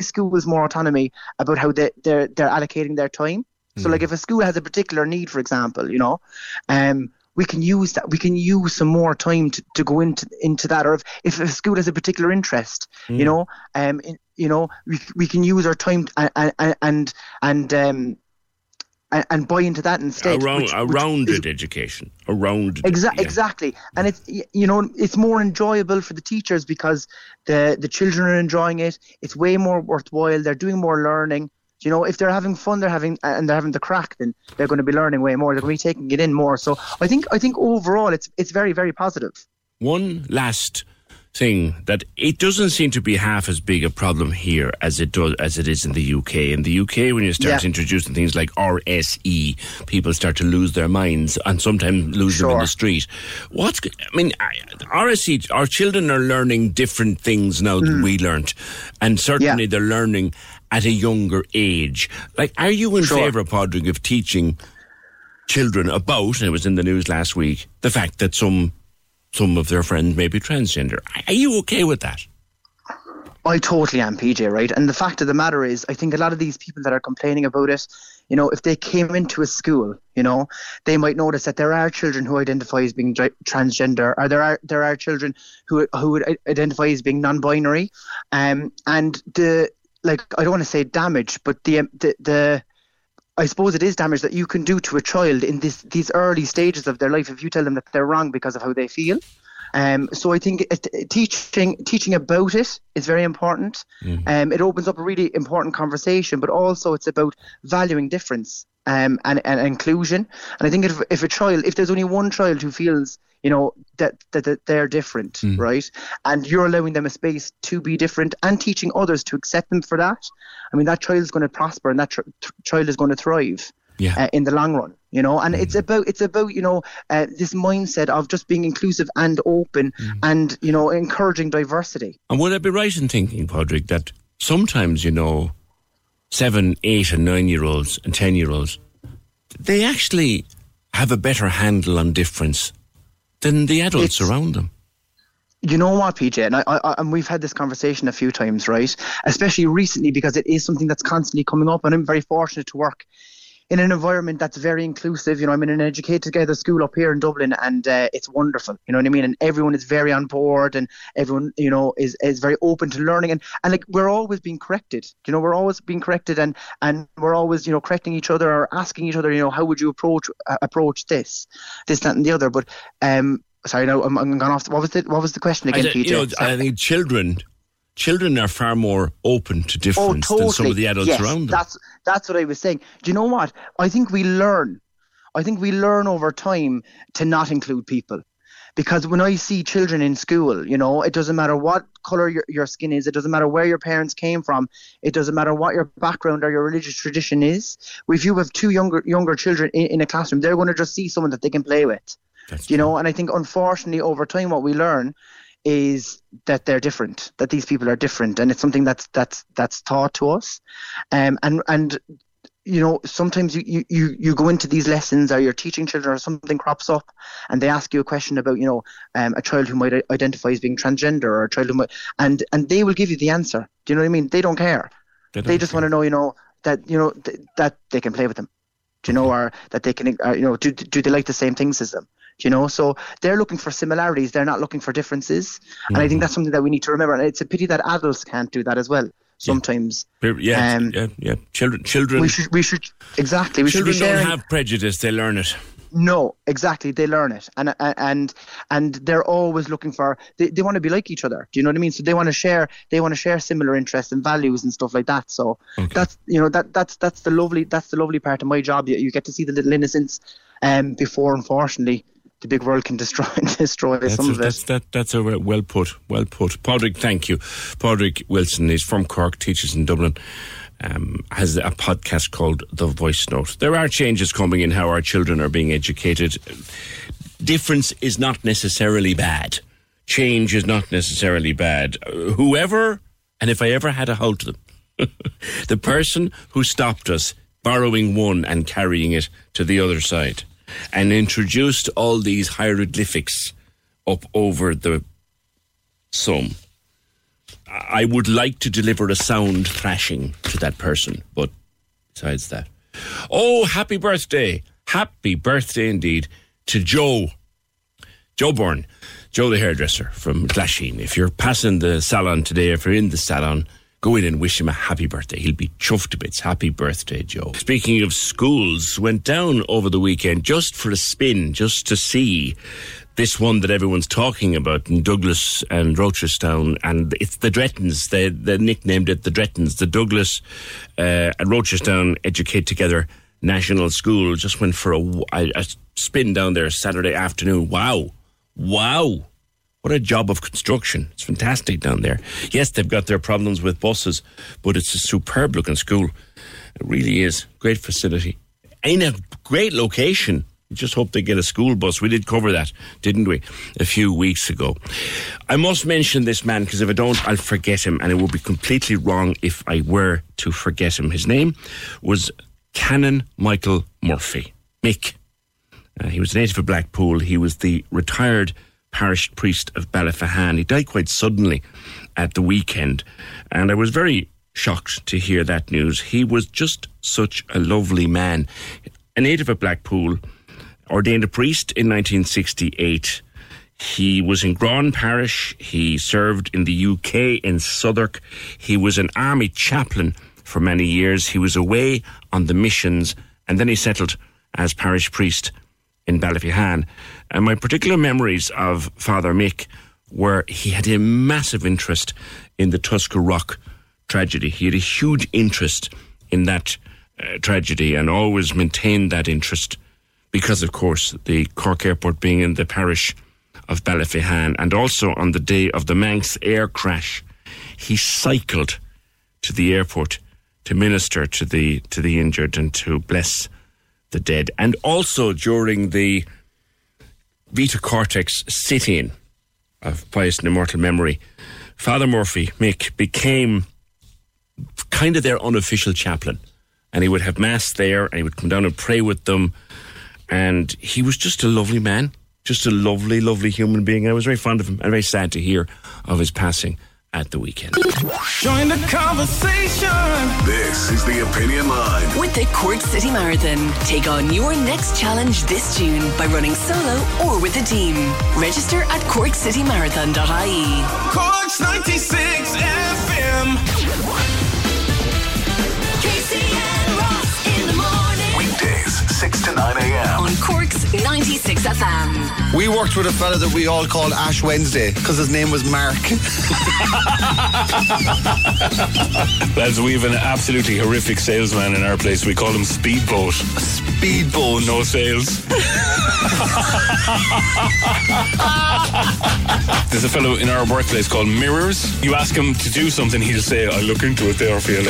schools more autonomy about how they're allocating their time. So, like, if a school has a particular need, for example, you know, we can use that. We can use some more time to go into that. Or if a school has a particular interest, you know, you know, we can use our time and buy into that instead. A rounded education. A rounded. Exactly. And it's, you know, it's more enjoyable for the teachers because the children are enjoying it. It's way more worthwhile. They're doing more learning. You know, if they're having fun, they're having the crack, then they're going to be learning way more. They're going to be taking it in more. So I think overall it's very, very positive. One last thing, that it doesn't seem to be half as big a problem here as it is in the UK. In the UK, when you start introducing things like RSE, people start to lose their minds and sometimes lose them in the street. RSE, our children are learning different things now than we learnt, and certainly they're learning at a younger age. Like, are you in favour, Pádraig, of teaching children about? And it was in the news last week, the fact that some of their friends may be transgender. Are you okay with that? I totally am, PJ, right? And the fact of the matter is, I think a lot of these people that are complaining about it, you know, if they came into a school, you know, they might notice that there are children who identify as being transgender, or there are children who would identify as being non-binary. And the, like, I don't want to say damage, but the I suppose it is damage that you can do to a child in these early stages of their life if you tell them that they're wrong because of how they feel. So I think teaching about it is very important. It opens up a really important conversation, but also it's about valuing difference and inclusion. And I think if there's only one child who feels, you know, that they're different, right? And you're allowing them a space to be different and teaching others to accept them for that. I mean, that child is going to prosper, and that child is going to thrive in the long run, you know. And it's about, you know, this mindset of just being inclusive and open and, you know, encouraging diversity. And would I be right in thinking, Pádraig, that sometimes, you know, 7, 8 and 9 year olds and 10-year-olds, they actually have a better handle on difference than the adults around them? You know what, PJ, and I we've had this conversation a few times, right? Especially recently, because it is something that's constantly coming up, and I'm very fortunate to work in an environment that's very inclusive. You know, I'm in an Educate Together school up here in Dublin, and it's wonderful, you know what I mean? And everyone is very on board, and everyone, you know, is very open to learning, and like, we're always being corrected, you know, and we're always, you know, correcting each other or asking each other, you know, how would you approach this, that and the other. But sorry, no, I'm gone off. What was the question again, PJ? You know, I think children are far more open to difference than some of the adults around them. That's what I was saying. Do you know what? I think we learn over time to not include people. Because when I see children in school, you know, it doesn't matter what colour your skin is. It doesn't matter where your parents came from. It doesn't matter what your background or your religious tradition is. If you have two younger children in a classroom, they're going to just see someone that they can play with. That's you true. Know, and I think, unfortunately, over time, what we learn is that they're different, that these people are different, and it's something that's taught to us. And you know, sometimes you go into these lessons, or you're teaching children, or something crops up, and they ask you a question about, you know, a child who might identify as being transgender, or a child who might, and they will give you the answer. Do you know what I mean? They don't care. They just want to know, you know, that, you know, that they can play with them. Do you know, or that they can, you know, do they like the same things as them? You know, so they're looking for similarities. They're not looking for differences. And I think that's something that we need to remember. And it's a pity that adults can't do that as well. sometimes. Yeah. Children. We should. Exactly. Children don't have prejudice. They learn it. No, exactly. They learn it, and they're always looking for. They want to be like each other. Do you know what I mean? So they want to share. They want to share similar interests and values and stuff like that. So that's the lovely part of my job. You get to see the little innocence, before unfortunately the big world can destroy some of it. That's a well put. Well put, Pádraig. Thank you, Pádraig Wilson. He's from Cork, teaches in Dublin. Has a podcast called The Voice Note. There are changes coming in how our children are being educated. Difference is not necessarily bad. Change is not necessarily bad. Whoever, and if I ever had a hold of them, the person who stopped us borrowing one and carrying it to the other side and introduced all these hieroglyphics up over the sum. I would like to deliver a sound thrashing to that person, but besides that. Oh, happy birthday. Happy birthday indeed to Joe. Joe Byrne. Joe the hairdresser from Glasheen. If you're passing the salon today, if you're in the salon, go in and wish him a happy birthday. He'll be chuffed to bits. Happy birthday, Joe. Speaking of schools, went down over the weekend just for a spin, just to see this one that everyone's talking about in Douglas and Rochestown, and it's the Drettons. They nicknamed it the Drettons. The Douglas and Rochestown Educate Together National School. Just went for a spin down there Saturday afternoon. Wow. What a job of construction. It's fantastic down there. Yes, they've got their problems with buses, but it's a superb looking school. It really is. Great facility. In a great location. Just hope they get a school bus. We did cover that, didn't we, a few weeks ago. I must mention this man, because if I don't, I'll forget him, and it would be completely wrong if I were to forget him. His name was Canon Michael Murphy, Mick. He was a native of Blackpool. He was the retired parish priest of Ballyfahan. He died quite suddenly at the weekend, and I was very shocked to hear that news. He was just such a lovely man. A native of Blackpool, ordained a priest in 1968. He was in Gráinne Parish. He served in the UK in Southwark. He was an army chaplain for many years. He was away on the missions, and then he settled as parish priest in Ballyfahan. And my particular memories of Father Mick were he had a massive interest in the Tusker Rock tragedy. He had a huge interest in that tragedy and always maintained that interest, because, of course, the Cork Airport being in the parish of Ballyfahan, and also on the day of the Manx air crash, he cycled to the airport to minister to the injured and to bless the dead. And also during the Vita Cortex sit-in of pious and immortal memory, Father Murphy, Mick, became kind of their unofficial chaplain. And he would have mass there, and he would come down and pray with them. And he was just a lovely man, just a lovely, lovely human being. I was very fond of him and very sad to hear of his passing at the weekend. Join the conversation. This is The Opinion Line. With the Cork City Marathon. Take on your next challenge this June by running solo or with a team. Register at corkcitymarathon.ie. Cork's 96 FM. KCM. 6 to 9 a.m. on Cork's 96 FM. We worked with a fella that we all called Ash Wednesday because his name was Mark. Lads, we have an absolutely horrific salesman in our place. We call him Speedboat. Speedboat. No sales. There's a fellow in our workplace called Mirrors. You ask him to do something, he'll say, I'll look into it there for you.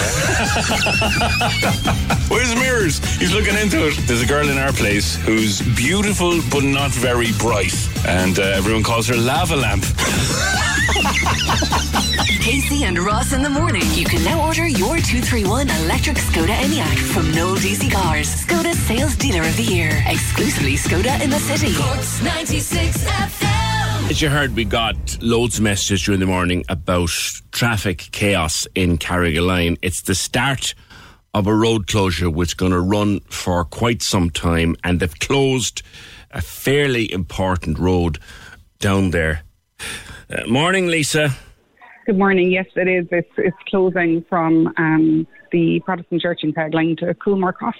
Where's Mirrors? He's looking into it. There's a girl in our place who's beautiful but not very bright, and everyone calls her Lava Lamp. Casey and Ross in the morning. You can now order your 231 electric Skoda Enyaq from Noel DC Cars, Skoda's sales dealer of the year. Exclusively Skoda in the city. Cork's 96 FM. As you heard, we got loads of messages during the morning about traffic chaos in Carrigaline. It's the start of a road closure which going to run for quite some time, and they've closed a fairly important road down there. Morning, Lisa. Good morning. Yes, it is. It's closing from the Protestant Church in Cagling to Coolmore Cross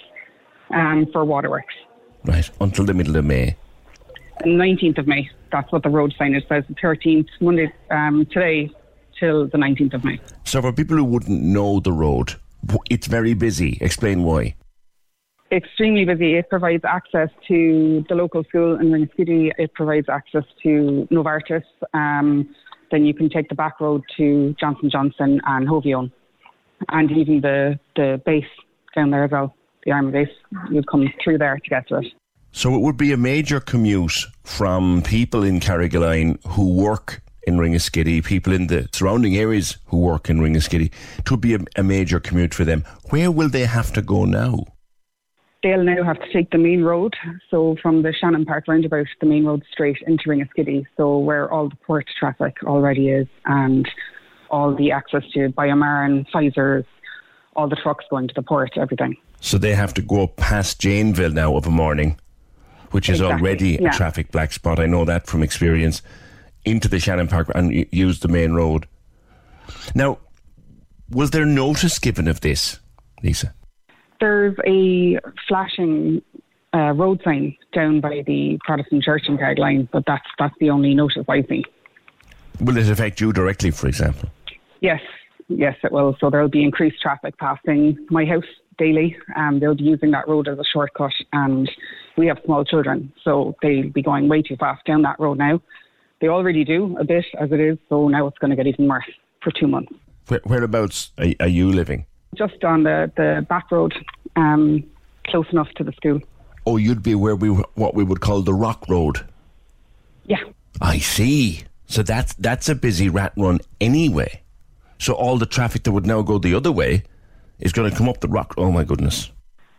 for waterworks. Right, until the middle of May. 19th of May. That's what the road signage says. The 13th, Monday, today, till the 19th of May. So for people who wouldn't know the road, it's very busy. Explain why. Extremely busy. It provides access to the local school in Ringaskiddy. It provides access to Novartis. Then you can take the back road to Johnson Johnson and Hovione. And even the base down there as well, the army base, you'd come through there to get to it. So it would be a major commute from people in Carrigaline who work in Ringaskiddy, people in the surrounding areas who work in Ringaskiddy. It would be a major commute for them. Where will they have to go now? They'll now have to take the main road, so from the Shannon Park roundabout, the main road straight into Ringaskiddy, so where all the port traffic already is and all the access to Biomarin, Pfizer's, all the trucks going to the port, everything. So they have to go past Janeville now of a morning, which is already a traffic black spot, I know that from experience, into the Shannon Park and use the main road. Now, was there notice given of this, Lisa? There's a flashing road sign down by the Protestant Church in Cagline, but that's the only notice I see. Will it affect you directly, for example? Yes, it will. So there'll be increased traffic passing my house daily. They'll be using that road as a shortcut, and we have small children, so they'll be going way too fast down that road now. They already do a bit as it is, so now it's going to get even worse for 2 months. Whereabouts are you living? Just on the back road, close enough to the school. Oh, you'd be where what we would call the Rock Road. Yeah. I see. So that's a busy rat run anyway. So all the traffic that would now go the other way is going to come up the Rock. Oh my goodness.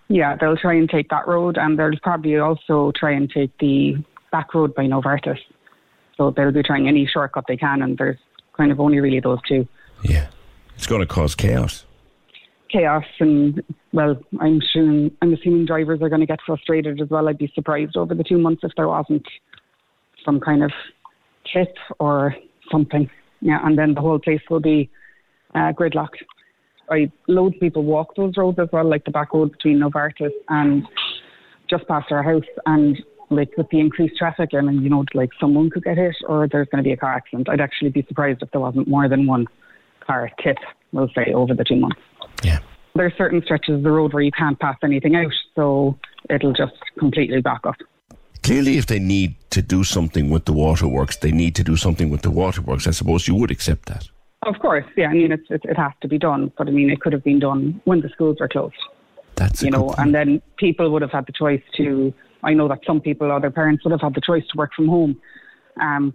Yeah, they'll try and take that road, and they'll probably also try and take the back road by Novartis. So they'll be trying any shortcut they can, and there's kind of only really those two. Yeah, it's going to cause chaos. Chaos, and well, I'm assuming drivers are going to get frustrated as well. I'd be surprised over the 2 months if there wasn't some kind of tip or something. Yeah, and then the whole place will be gridlocked. Loads of people walk those roads as well, like the back road between Novartis and just past our house. And like with the increased traffic, I mean, you know, like someone could get hit, or there's going to be a car accident. I'd actually be surprised if there wasn't more than one car tip, we'll say, over the 2 months. Yeah. There are certain stretches of the road where you can't pass anything out, so it'll just completely back up. Clearly, if they need to do something with the waterworks, I suppose you would accept that. Of course, yeah. I mean, it has to be done, but I mean, it could have been done when the schools were closed. That's you know, and then people would have had the choice to. I know that some people or their parents would have had the choice to work from home,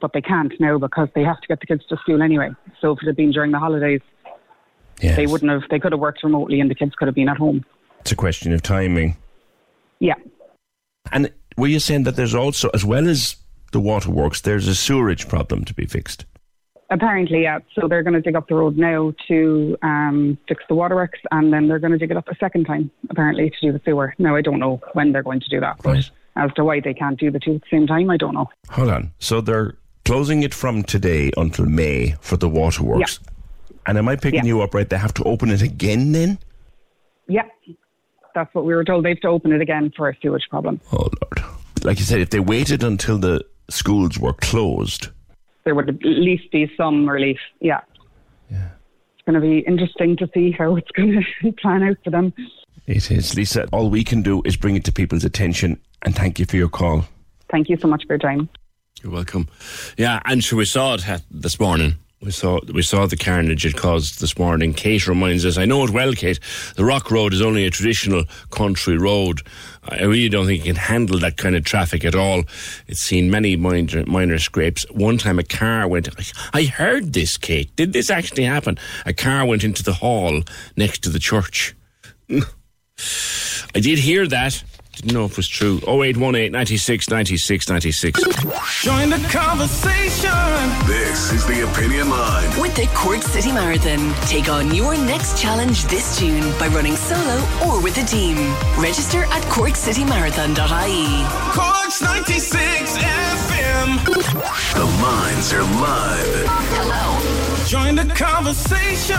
but they can't now because they have to get the kids to school anyway. So if it had been during the holidays. Yes. They wouldn't have. They could have worked remotely, and the kids could have been at home. It's a question of timing. Yeah. And were you saying that there's also, as well as the waterworks, there's a sewerage problem to be fixed? Apparently, yeah. So they're going to dig up the road now to fix the waterworks, and then they're going to dig it up a second time, apparently, to do the sewer. Now, I don't know when they're going to do that, right. But as to why they can't do the two at the same time, I don't know. Hold on. So they're closing it from today until May for the waterworks. Yeah. And am I picking you up right? They have to open it again then? Yeah, that's what we were told. They have to open it again for a sewage problem. Oh, Lord. Like you said, if they waited until the schools were closed, there would at least be some relief, yeah. It's going to be interesting to see how it's going to plan out for them. It is. Lisa, all we can do is bring it to people's attention, and thank you for your call. Thank you so much for your time. You're welcome. Yeah, and sure, we saw it this morning. We saw the carnage it caused this morning. Kate reminds us, I know it well, Kate, the Rock Road is only a traditional country road. I really don't think it can handle that kind of traffic at all. It's seen many minor scrapes. One time a car went, I heard this, Kate, did this actually happen? A car went into the hall next to the church. I did hear that. Didn't know if it was true. 0818 96 96 96. Join the conversation. This is The Opinion Line. With the Cork City Marathon. Take on your next challenge this June by running solo or with a team. Register at corkcitymarathon.ie. Cork's 96 FM. The lines are live. Hello. Join the conversation.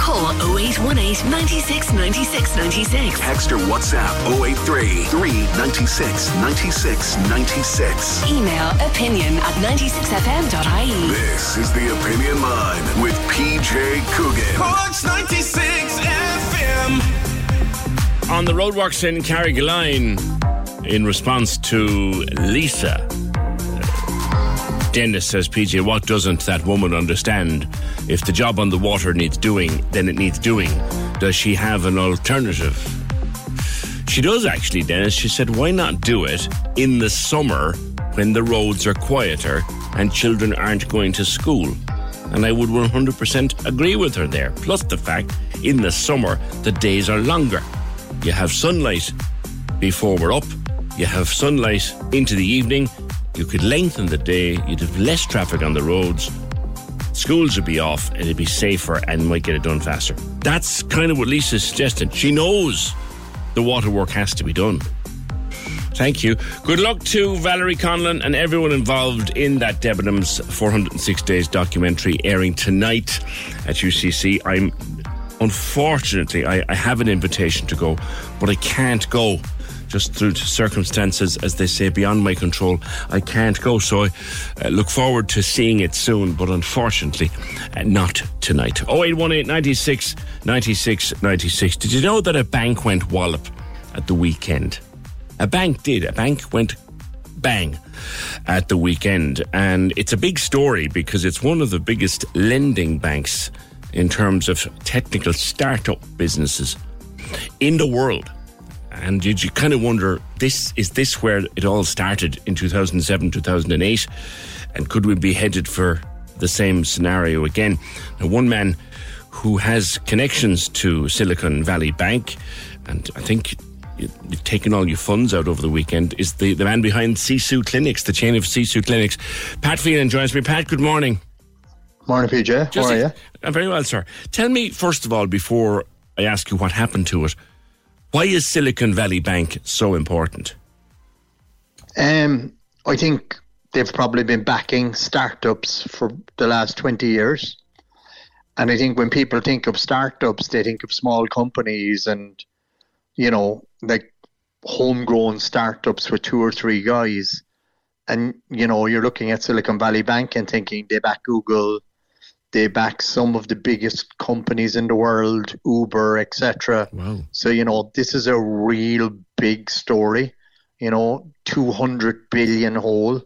Call 0818 96 96 96. Text or WhatsApp 083 396 96 96. Email opinion at 96fm.ie. This is The Opinion Line with PJ Coogan. Cork's 96 FM. On the roadworks in Carrigaline, in response to Lisa, Dennis says, PJ, what doesn't that woman understand? If the job on the water needs doing, then it needs doing. Does she have an alternative? She does actually, Dennis. She said, why not do it in the summer when the roads are quieter and children aren't going to school? And I would 100% agree with her there. Plus the fact, in the summer, the days are longer. You have sunlight before we're up. You have sunlight into the evening. You could lengthen the day, you'd have less traffic on the roads, schools would be off, and it'd be safer and might get it done faster. That's kind of what Lisa's suggesting. She knows the water work has to be done. Thank you. Good luck to Valerie Conlon and everyone involved in that Debenhams 406 Days documentary airing tonight at UCC. Unfortunately, I have an invitation to go, but I can't go. Just through circumstances, as they say, beyond my control, I can't go. So I look forward to seeing it soon, but unfortunately, not tonight. 0818 96 96 96. Did you know that a bank went wallop at the weekend? A bank did. A bank went bang at the weekend. And it's a big story because it's one of the biggest lending banks in terms of technical startup businesses in the world. And you kind of wonder, is this where it all started in 2007, 2008? And could we be headed for the same scenario again? Now, one man who has connections to Silicon Valley Bank, and I think you've taken all your funds out over the weekend, is the man behind Sisu Clinics, the chain of Sisu Clinics. Pat Phelan joins me. Pat, good morning. Morning, PJ. How are you? I'm very well, sir. Tell me, first of all, before I ask you what happened to it, why is Silicon Valley Bank so important? I think they've probably been backing startups for the last 20 years. And I think when people think of startups, they think of small companies and, you know, like homegrown startups with two or three guys. And, you know, you're looking at Silicon Valley Bank and thinking they back Google, they back some of the biggest companies in the world, Uber, etc. Wow. So, you know, this is a real big story. You know, 200 billion hole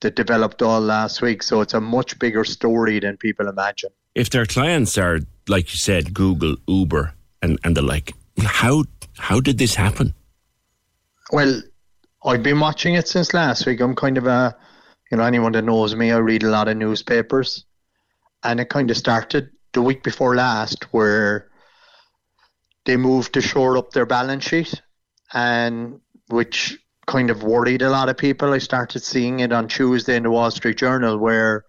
that developed all last week. So it's a much bigger story than people imagine. If their clients are, like you said, Google, Uber and the like, how did this happen? Well, I've been watching it since last week. I'm kind of a, you know, anyone that knows me, I read a lot of newspapers. And it kind of started the week before last where they moved to shore up their balance sheet, and which kind of worried a lot of people. I started seeing it on Tuesday in the Wall Street Journal where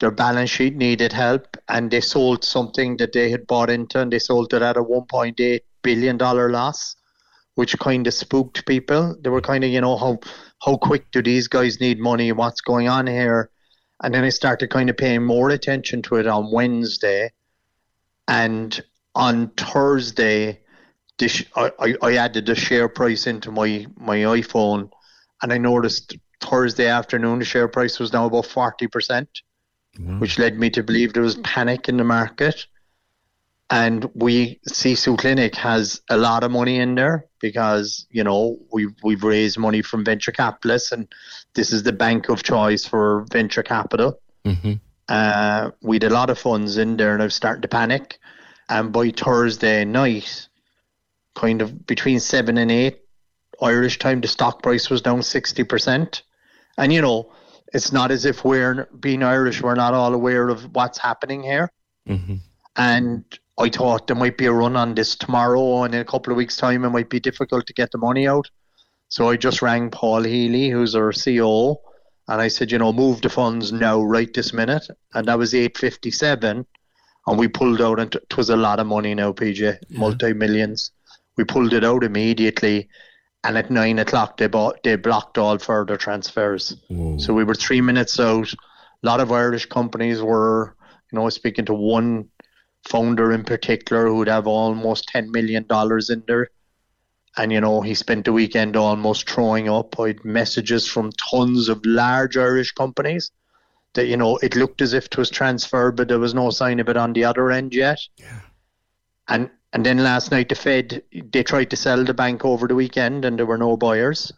their balance sheet needed help, and they sold something that they had bought into, and they sold it at a $1.8 billion loss, which kind of spooked people. They were kind of, you know, how quick do these guys need money? What's going on here? And then I started kind of paying more attention to it on Wednesday. And on Thursday, I added the share price into my iPhone. And I noticed Thursday afternoon, the share price was now about 40%, which led me to believe there was panic in the market. And Sisu Clinic has a lot of money in there because, you know, we've raised money from venture capitalists, and this is the bank of choice for venture capital. Mm-hmm. We had a lot of funds in there, and I've started to panic. And by Thursday night, kind of between 7 and 8 Irish time, the stock price was down 60%. And, you know, it's not as if we're being Irish, we're not all aware of what's happening here. Mm-hmm. And I thought there might be a run on this tomorrow, and in a couple of weeks' time, it might be difficult to get the money out. So I just rang Paul Healy, who's our COO, and I said, you know, move the funds now, right this minute. And that was 8:57, and we pulled out, and it was a lot of money now, PJ, multi-millions. We pulled it out immediately, and at 9 o'clock, they blocked all further transfers. Whoa. So we were 3 minutes out. A lot of Irish companies were... You know, speaking to one founder in particular who'd have almost $10 million in there. And, you know, he spent the weekend almost throwing up. I had messages from tons of large Irish companies that, you know, it looked as if it was transferred, but there was no sign of it on the other end yet. Yeah. And then last night the Fed, they tried to sell the bank over the weekend and there were no buyers,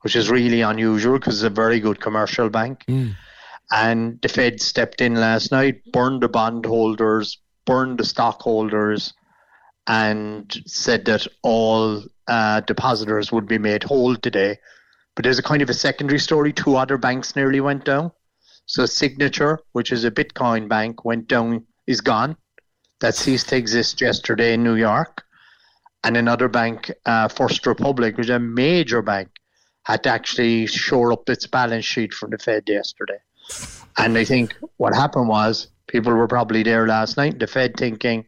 which is really unusual because it's a very good commercial bank. Mm. And the Fed stepped in last night, burned the bondholders, burned the stockholders, and said that all depositors would be made whole today. But there's a kind of a secondary story. Two other banks nearly went down. So Signature, which is a Bitcoin bank, went down, is gone. That ceased to exist yesterday in New York. And another bank, First Republic, which is a major bank, had to actually shore up its balance sheet from the Fed yesterday. And I think what happened was people were probably there last night, the Fed thinking,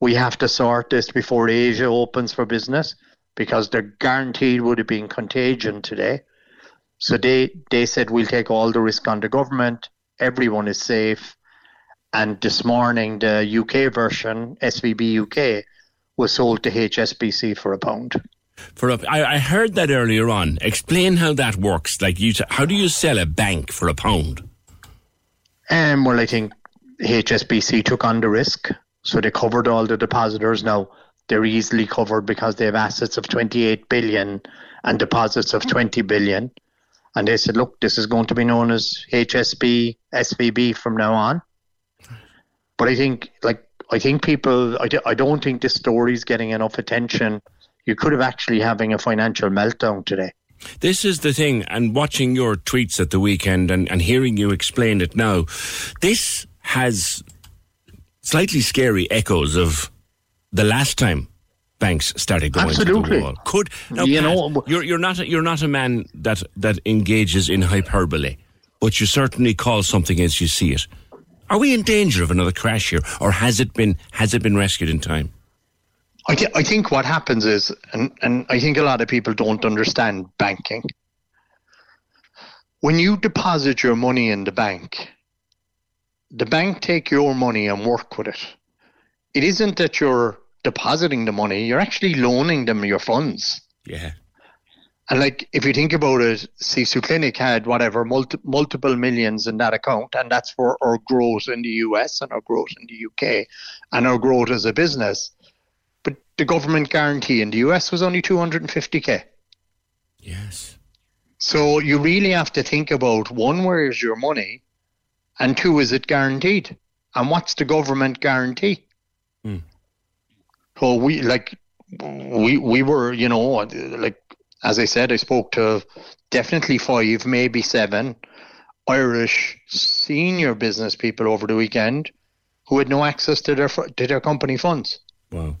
we have to sort this before Asia opens for business because they're guaranteed would have been contagion today. So they said, we'll take all the risk on the government. Everyone is safe. And this morning, the UK version, SVB UK, was sold to HSBC for £1. I heard that earlier on. Explain how that works. Like, how do you sell a bank for £1? Well, I think HSBC took on the risk. So they covered all the depositors. Now, they're easily covered because they have assets of 28 billion and deposits of 20 billion. And they said, look, this is going to be known as SVB from now on. But I think, I don't think this story is getting enough attention. You could have actually having a financial meltdown today. This is the thing. And watching your tweets at the weekend and hearing you explain it now, this has slightly scary echoes of the last time banks started going to the wall. You're not a man that engages in hyperbole, but you certainly call something as you see it. Are we in danger of another crash here, or has it been rescued in time? I think what happens is, and I think a lot of people don't understand banking. When you deposit your money in the bank take your money and work with it. It isn't that you're depositing the money, you're actually loaning them your funds. Yeah. And like, if you think about it, Sisu Clinic had multiple millions in that account, and that's for our growth in the US and our growth in the UK and our growth as a business. But the government guarantee in the US was only 250K. Yes. So you really have to think about, one, where is your money? And two, is it guaranteed? And what's the government guarantee? Mm. So we were, you know, like, as I said, I spoke to definitely 5, maybe 7 Irish senior business people over the weekend who had no access to their company funds. Wow.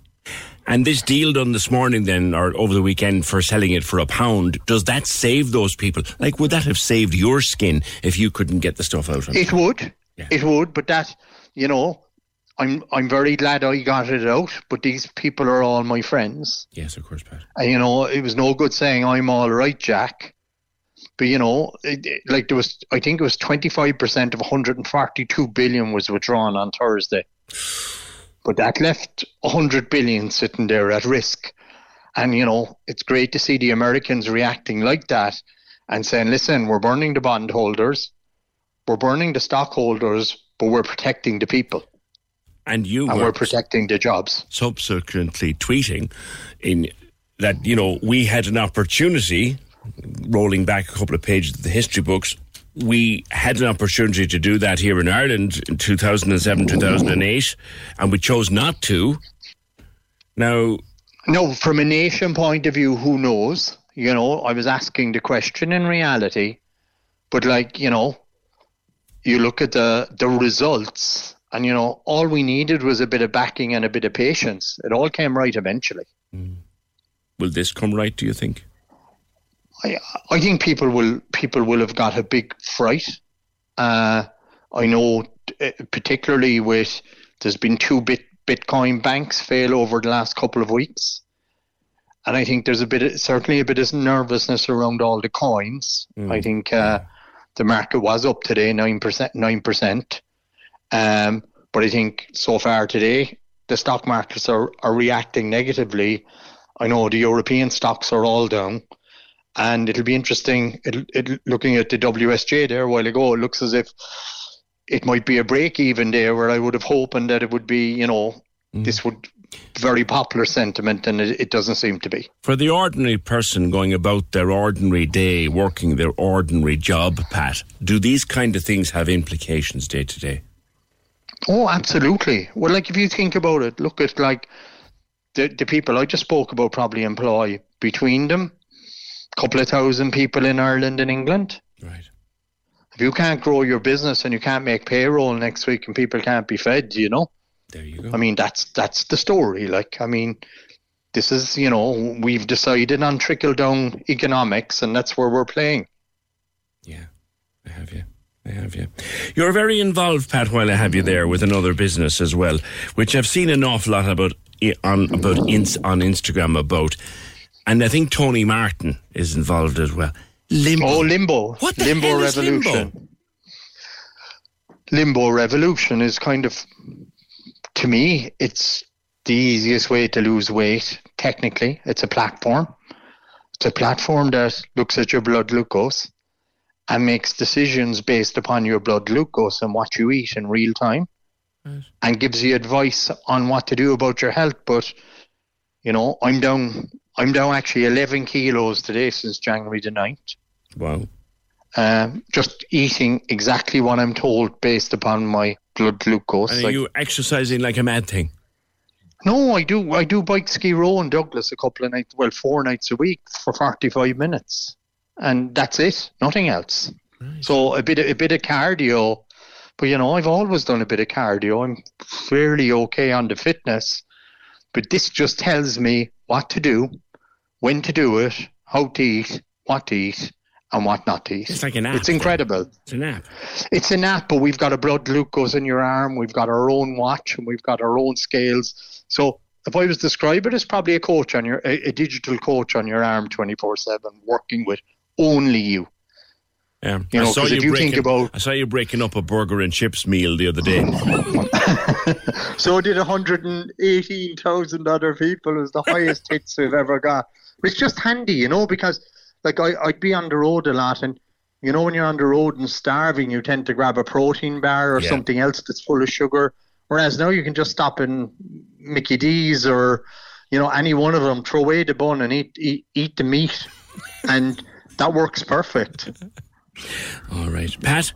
And this deal done this morning then, or over the weekend, for selling it for £1, does that save those people? Like, would that have saved your skin if you couldn't get the stuff out? It would. Yeah. It would, but that, you know, I'm very glad I got it out, but these people are all my friends. Yes, of course, Pat. And, you know, it was no good saying, I'm all right, Jack. But, you know, I think it was 25% of 142 billion was withdrawn on Thursday. But that left 100 billion sitting there at risk. And, you know, it's great to see the Americans reacting like that and saying, listen, we're burning the bondholders, we're burning the stockholders, but we're protecting the people. And we're protecting the jobs. Subsequently tweeting in that, you know, we had an opportunity, rolling back a couple of pages of the history books, we had an opportunity to do that here in Ireland in 2007, 2008, and we chose not to. Now... No, from a nation point of view, who knows? You know, I was asking the question in reality, but like, you know, you look at the results and, you know, all we needed was a bit of backing and a bit of patience. It all came right eventually. Mm. Will this come right, do you think? I think people will have got a big fright. I know, particularly with there's been two Bitcoin banks fail over the last couple of weeks, and I think there's certainly a bit of nervousness around all the coins. Mm. I think the market was up today 9%. But I think so far today, the stock markets are reacting negatively. I know the European stocks are all down, and it'll be interesting. Looking at the WSJ there a while ago, it looks as if it might be a break even there, where I would have hoped that it would be, this would very popular sentiment, and it doesn't seem to be. For the ordinary person going about their ordinary day, working their ordinary job, Pat, do these kind of things have implications day to day? Oh, absolutely. Well, if you think about it, look at the people I just spoke about probably employ between them a couple of thousand people in Ireland and England. Right. If you can't grow your business and you can't make payroll next week and people can't be fed, There you go. I mean, that's the story. This is, we've decided on trickle-down economics, and that's where we're playing. Yeah, I have you. You're very involved, Pat, while I have you there, with another business as well, which I've seen an awful lot on Instagram about. And I think Tony Martin is involved as well. Limbo. Oh, Limbo. What the Limbo hell is Revolution? Limbo Revolution is kind of, to me, it's the easiest way to lose weight. Technically, it's a platform. It's a platform that looks at your blood glucose and makes decisions based upon your blood glucose and what you eat in real time, and gives you advice on what to do about your health. But, I'm down actually 11 kilos today since January the 9th. Wow. Just eating exactly what I'm told based upon my blood glucose. And are you exercising like a mad thing? No, I do bike, ski, row in Douglas a couple of nights, 4 nights a week for 45 minutes. And that's it, nothing else. Nice. So a bit of cardio. But, I've always done a bit of cardio. I'm fairly okay on the fitness. But this just tells me what to do, when to do it, how to eat, and what not to eat. It's like an app. It's incredible. It's an app. It's an app, but we've got a blood glucose in your arm. We've got our own watch, and we've got our own scales. So if I was to describe it, it's probably a digital coach on your arm 24/7 working with only you. Yeah. I saw you breaking up a burger and chips meal the other day. So did 118,000 other people. It was the highest hits we've ever got. It's just handy, because I'd be on the road a lot, and when you're on the road and starving, you tend to grab a protein bar or something else that's full of sugar. Whereas now you can just stop in Mickey D's or, any one of them, throw away the bun and eat the meat. And that works perfect. All right, Pat.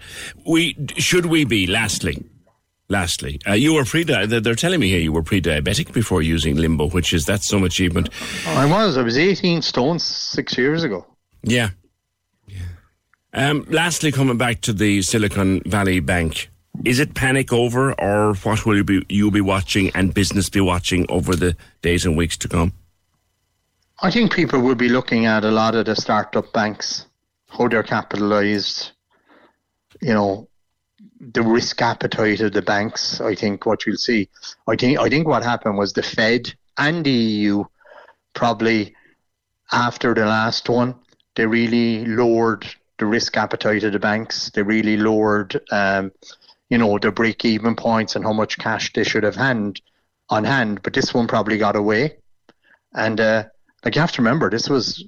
Lastly, you were they're telling me here you were pre-diabetic before using Limbo, which is that's some achievement. I was 18 stone 6 years ago. Yeah. Yeah. Lastly, coming back to the Silicon Valley Bank, is it panic over, or what will you be watching and business be watching over the days and weeks to come? I think people will be looking at a lot of the startup banks, how they're capitalized, the risk appetite of the banks. I think what you'll see, I think what happened was the Fed and the EU probably after the last one, they really lowered the risk appetite of the banks. They really lowered, their break-even points and how much cash they should have on hand. But this one probably got away. And, you have to remember, this was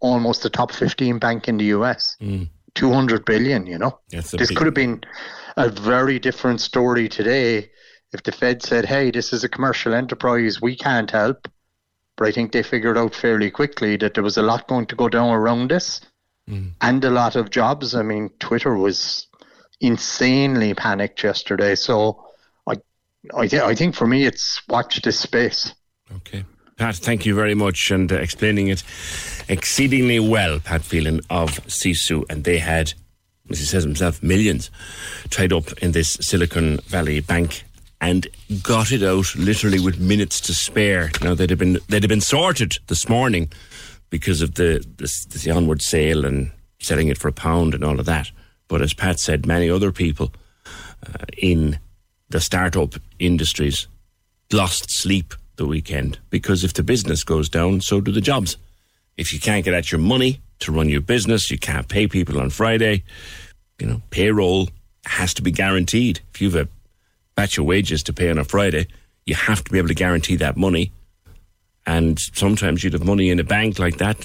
almost the top 15 bank in the US, $200 billion. This could have been a very different story today if the Fed said, "Hey, this is a commercial enterprise; we can't help." But I think they figured out fairly quickly that there was a lot going to go down around this, and a lot of jobs. I mean, Twitter was insanely panicked yesterday. So, I think for me, it's watch this space. Okay. Pat, thank you very much, and explaining it exceedingly well, Pat Phelan of Sisu, and they had, as he says himself, millions tied up in this Silicon Valley Bank, and got it out literally with minutes to spare. Now they'd have been sorted this morning because of the onward sale and selling it for a pound and all of that. But as Pat said, many other people in the startup industries lost sleep the weekend, because if the business goes down, so do the jobs. If you can't get at your money to run your business, you can't pay people on Friday. Payroll has to be guaranteed. If you've a that's your wages to pay on a Friday. You have to be able to guarantee that money. And sometimes you'd have money in a bank like that.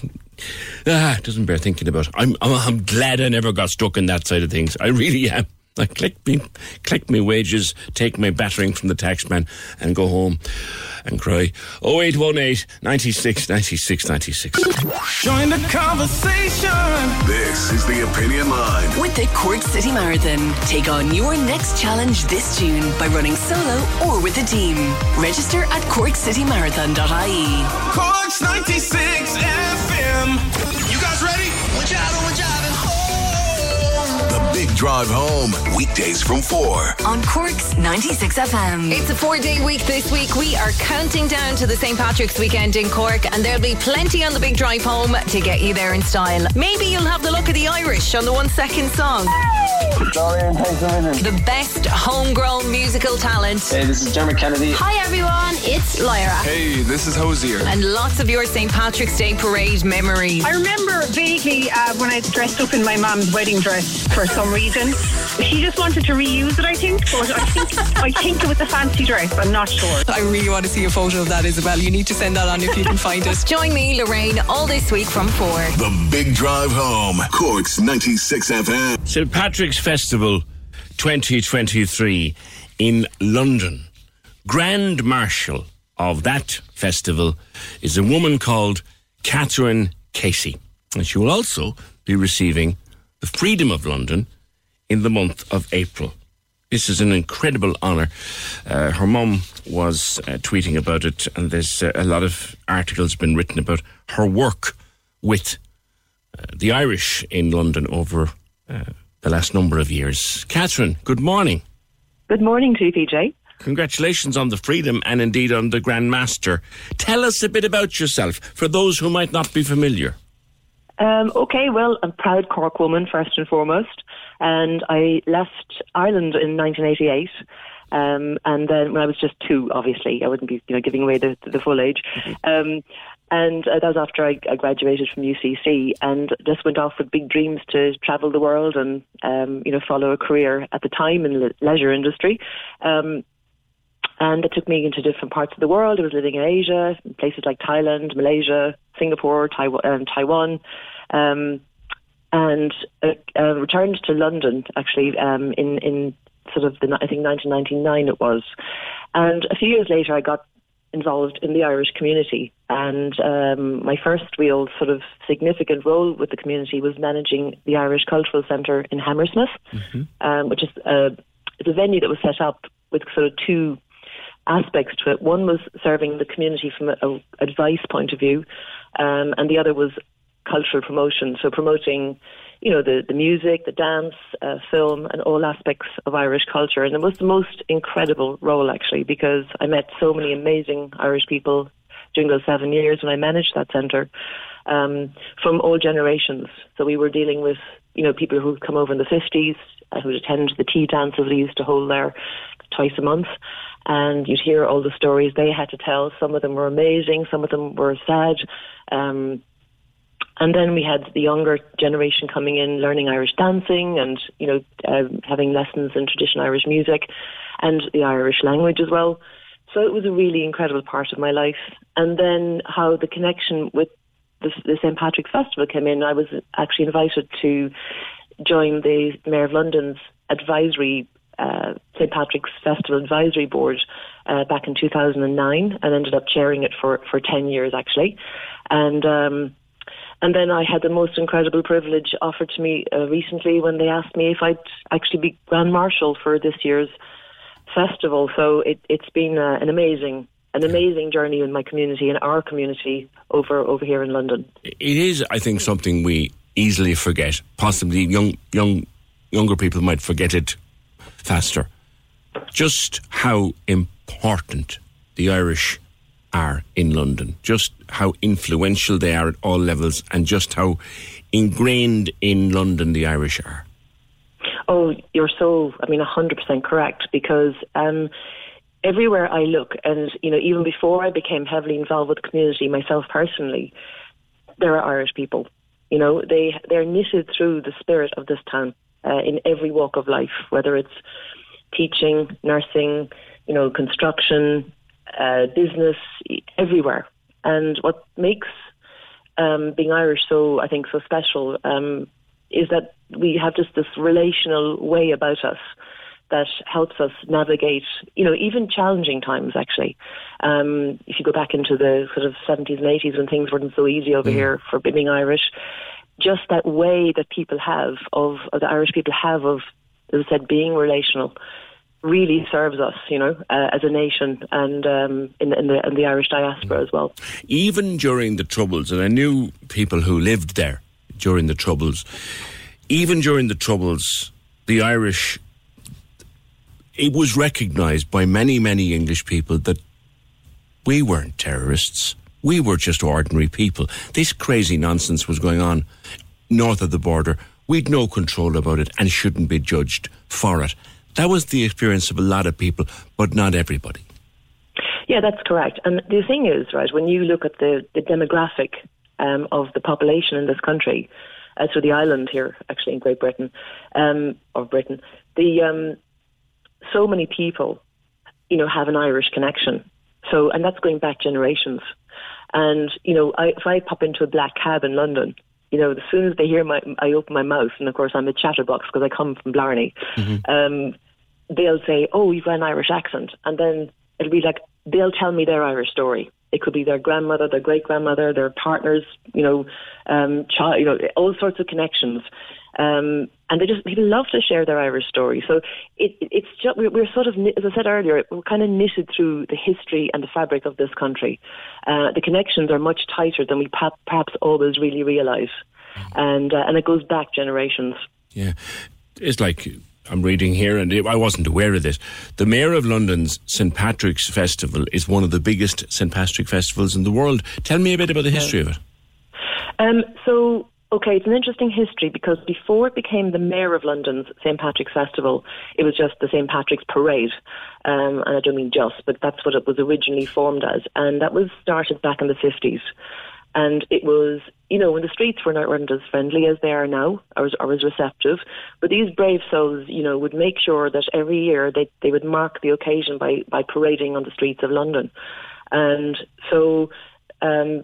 Doesn't bear thinking about. I'm glad I never got stuck in that side of things. I really am. Like, collect me wages, take my battering from the taxman, and go home and cry. 0818 96 96 96. Join the conversation. This is the Opinion Line with the Cork City Marathon. Take on your next challenge this June by running solo or with a team. Register at CorkCityMarathon.ie. Cork's 96 FM. You guys ready? Watch out! Big Drive Home, weekdays from 4 on Cork's 96 FM. It's a 4-day week this week. We are counting down to the St. Patrick's weekend in Cork, and there'll be plenty on the Big Drive Home to get you there in style. Maybe you'll have the look of the Irish on the 1 second song. Dorian, thanks a minute. The best homegrown musical talent. Hey, this is Dermot Kennedy. Hi everyone, it's Lyra. Hey, this is Hosier. And lots of your St. Patrick's Day parade memories. I remember vaguely when I dressed up in my mum's wedding dress for some reason. She just wanted to reuse it, I think, but I think it was a fancy dress. I'm not sure. I really want to see a photo of that, Isabel. You need to send that on if you can find it. Join me, Lorraine, all this week from 4. The Big Drive Home, Cork's 96 FM. St. Patrick's Festival 2023 in London. Grand Marshal of that festival is a woman called Catherine Casey. And she will also be receiving the Freedom of London in the month of April. This is an incredible honour. Her mum was tweeting about it, and there's a lot of articles been written about her work with the Irish in London over the last number of years. Catherine, good morning. Good morning to you, PJ. Congratulations on the Freedom and indeed on the Grand Master. Tell us a bit about yourself for those who might not be familiar. Okay, well, I'm a proud Cork woman, first and foremost, and I left Ireland in 1988, and then when I was just 2, obviously, I wouldn't be giving away the full age, and that was after I graduated from UCC, and just went off with big dreams to travel the world and, follow a career at the time in the leisure industry, and it took me into different parts of the world. I was living in Asia, places like Thailand, Malaysia, Singapore, Taiwan, and returned to London, actually, in sort of, I think, 1999 it was. And a few years later, I got involved in the Irish community. And my first real sort of significant role with the community was managing the Irish Cultural Centre in Hammersmith, which is it's a venue that was set up with sort of two aspects to it. One was serving the community from an advice point of view, and the other was cultural promotion. So promoting, the music, the dance, film, and all aspects of Irish culture. And it was the most incredible role, actually, because I met so many amazing Irish people during those 7 years when I managed that centre, from all generations. So we were dealing with, people who'd come over in the 50s, who'd attend the tea dances they used to hold there twice a month. And you'd hear all the stories they had to tell. Some of them were amazing, some of them were sad. And then we had the younger generation coming in, learning Irish dancing and, having lessons in traditional Irish music and the Irish language as well. So it was a really incredible part of my life. And then how the connection with the St. Patrick's Festival came in, I was actually invited to join the Mayor of London's advisory St. Patrick's Festival Advisory Board back in 2009, and ended up chairing it for 10 years actually, and then I had the most incredible privilege offered to me recently when they asked me if I'd actually be Grand Marshal for this year's festival. So it's been an amazing journey in my community, in our community over here in London. It is, I think, something we easily forget. Possibly younger people might forget it faster, just how important the Irish are in London, just how influential they are at all levels, and just how ingrained in London the Irish are. Oh, you're 100% correct, because everywhere I look, and even before I became heavily involved with the community myself personally, there are Irish people. They're knitted through the spirit of this town. In every walk of life, whether it's teaching, nursing, you know, construction, business, everywhere. And what makes being Irish so, I think, so special is that we have just this relational way about us that helps us navigate, you know, even challenging times, actually. If you go back into the sort of 70s and 80s when things weren't so easy over here for being Irish, just that way that people have of the Irish people have of, as I said, being relational really serves us, you know, as a nation and in the Irish diaspora as well. Even during the Troubles, and I knew people who lived there during the Troubles, even during the Troubles, the Irish, it was recognised by many, many English people that we weren't terrorists. We were just ordinary people. This crazy nonsense was going on north of the border. We'd no control about it and shouldn't be judged for it. That was the experience of a lot of people, but not everybody. Yeah, that's correct. And the thing is, right, when you look at the demographic of the population in this country, so the island here, actually in Great Britain, so many people, you know, have an Irish connection. So, and that's going back generations. And, you know, if I pop into a black cab in London, you know, as soon as they hear I open my mouth, and of course I'm a chatterbox because I come from Blarney, they'll say, oh, you've got an Irish accent. And then it'll be like, they'll tell me their Irish story. It could be their grandmother, their great-grandmother, their partners, you know, child, you know, all sorts of connections. And people love to share their Irish story. So it's just, we're sort of, as I said earlier, we're kind of knitted through the history and the fabric of this country. The connections are much tighter than we perhaps always really realise. And it goes back generations. Yeah. It's like, I'm reading here, and I wasn't aware of this. The Mayor of London's St. Patrick's Festival is one of the biggest St. Patrick festivals in the world. Tell me a bit about the history of it. Okay, it's an interesting history because before it became the Mayor of London's St. Patrick's Festival, it was just the St. Patrick's Parade. And I don't mean just, but that's what it was originally formed as. And that was started back in the 50s. And it was, you know, when the streets weren't as friendly as they are now, or as receptive. But these brave souls, you know, would make sure that every year they would mark the occasion by parading on the streets of London. And so...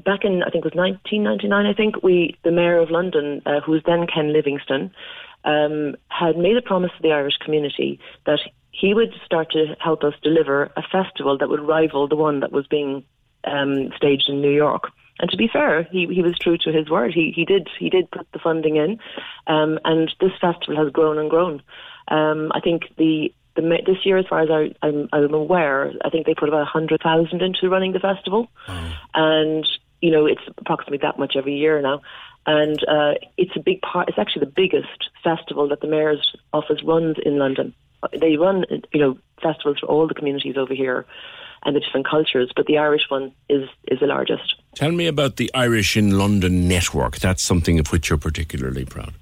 back in, I think it was 1999, the Mayor of London, who was then Ken Livingstone, had made a promise to the Irish community that he would start to help us deliver a festival that would rival the one that was being staged in New York. And to be fair, he was true to his word. He did put the funding in, and this festival has grown and grown. I think this year, as far as I'm aware, I think they put about 100,000 into running the festival. And, you know, it's approximately that much every year now. And it's a big part, it's actually the biggest festival that the Mayor's office runs in London. They run, you know, festivals for all the communities over here and the different cultures, but the Irish one is the largest. Tell me about the Irish in London network. That's something of which you're particularly proud.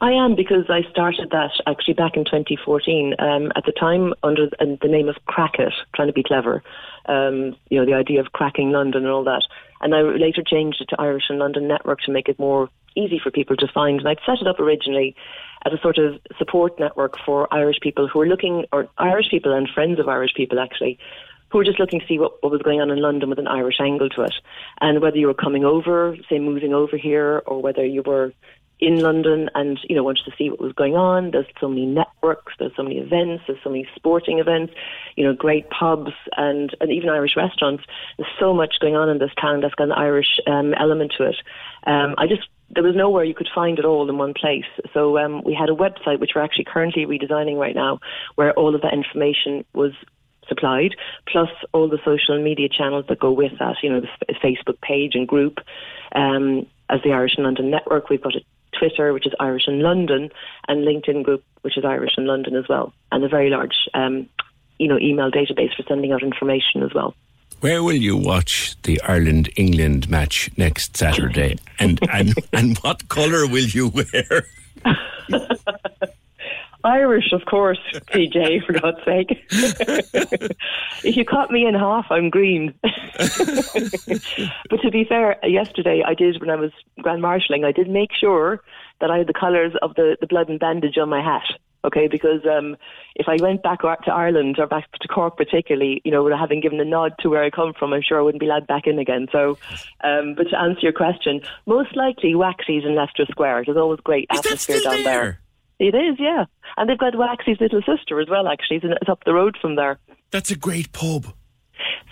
I am, because I started that actually back in 2014, at the time under the name of Crack It, trying to be clever, you know, the idea of cracking London and all that. And I later changed it to Irish in London Network to make it more easy for people to find. And I'd set it up originally as a sort of support network for Irish people who are looking, or Irish people and friends of Irish people actually, who were just looking to see what was going on in London with an Irish angle to it. And whether you were coming over, say moving over here, or whether you were in London and, you know, wanted to see what was going on. There's so many networks, there's so many events, there's so many sporting events, you know, great pubs and even Irish restaurants. There's so much going on in this town that's got an Irish element to it. There was nowhere you could find it all in one place. So we had a website, which we're actually currently redesigning right now, where all of that information was supplied, plus all the social media channels that go with that, you know, the Facebook page and group. As the Irish in London Network, we've got a Twitter, which is Irish in London, and LinkedIn group, which is Irish in London as well, and a very large, you know, email database for sending out information as well. Where will you watch the Ireland-England match next Saturday, and what colour will you wear? Irish, of course, PJ, for God's sake. If you cut me in half, I'm green. But to be fair, yesterday when I was Grand Marshalling, I did make sure that I had the colours of the blood and bandage on my hat. OK, because if I went back to Ireland or back to Cork particularly, you know, having given a nod to where I come from, I'm sure I wouldn't be allowed back in again. So, but to answer your question, most likely Waxies in Leicester Square. There's always great atmosphere down there. It is, yeah. And they've got Waxies' little sister as well, actually. It's up the road from there. That's a great pub.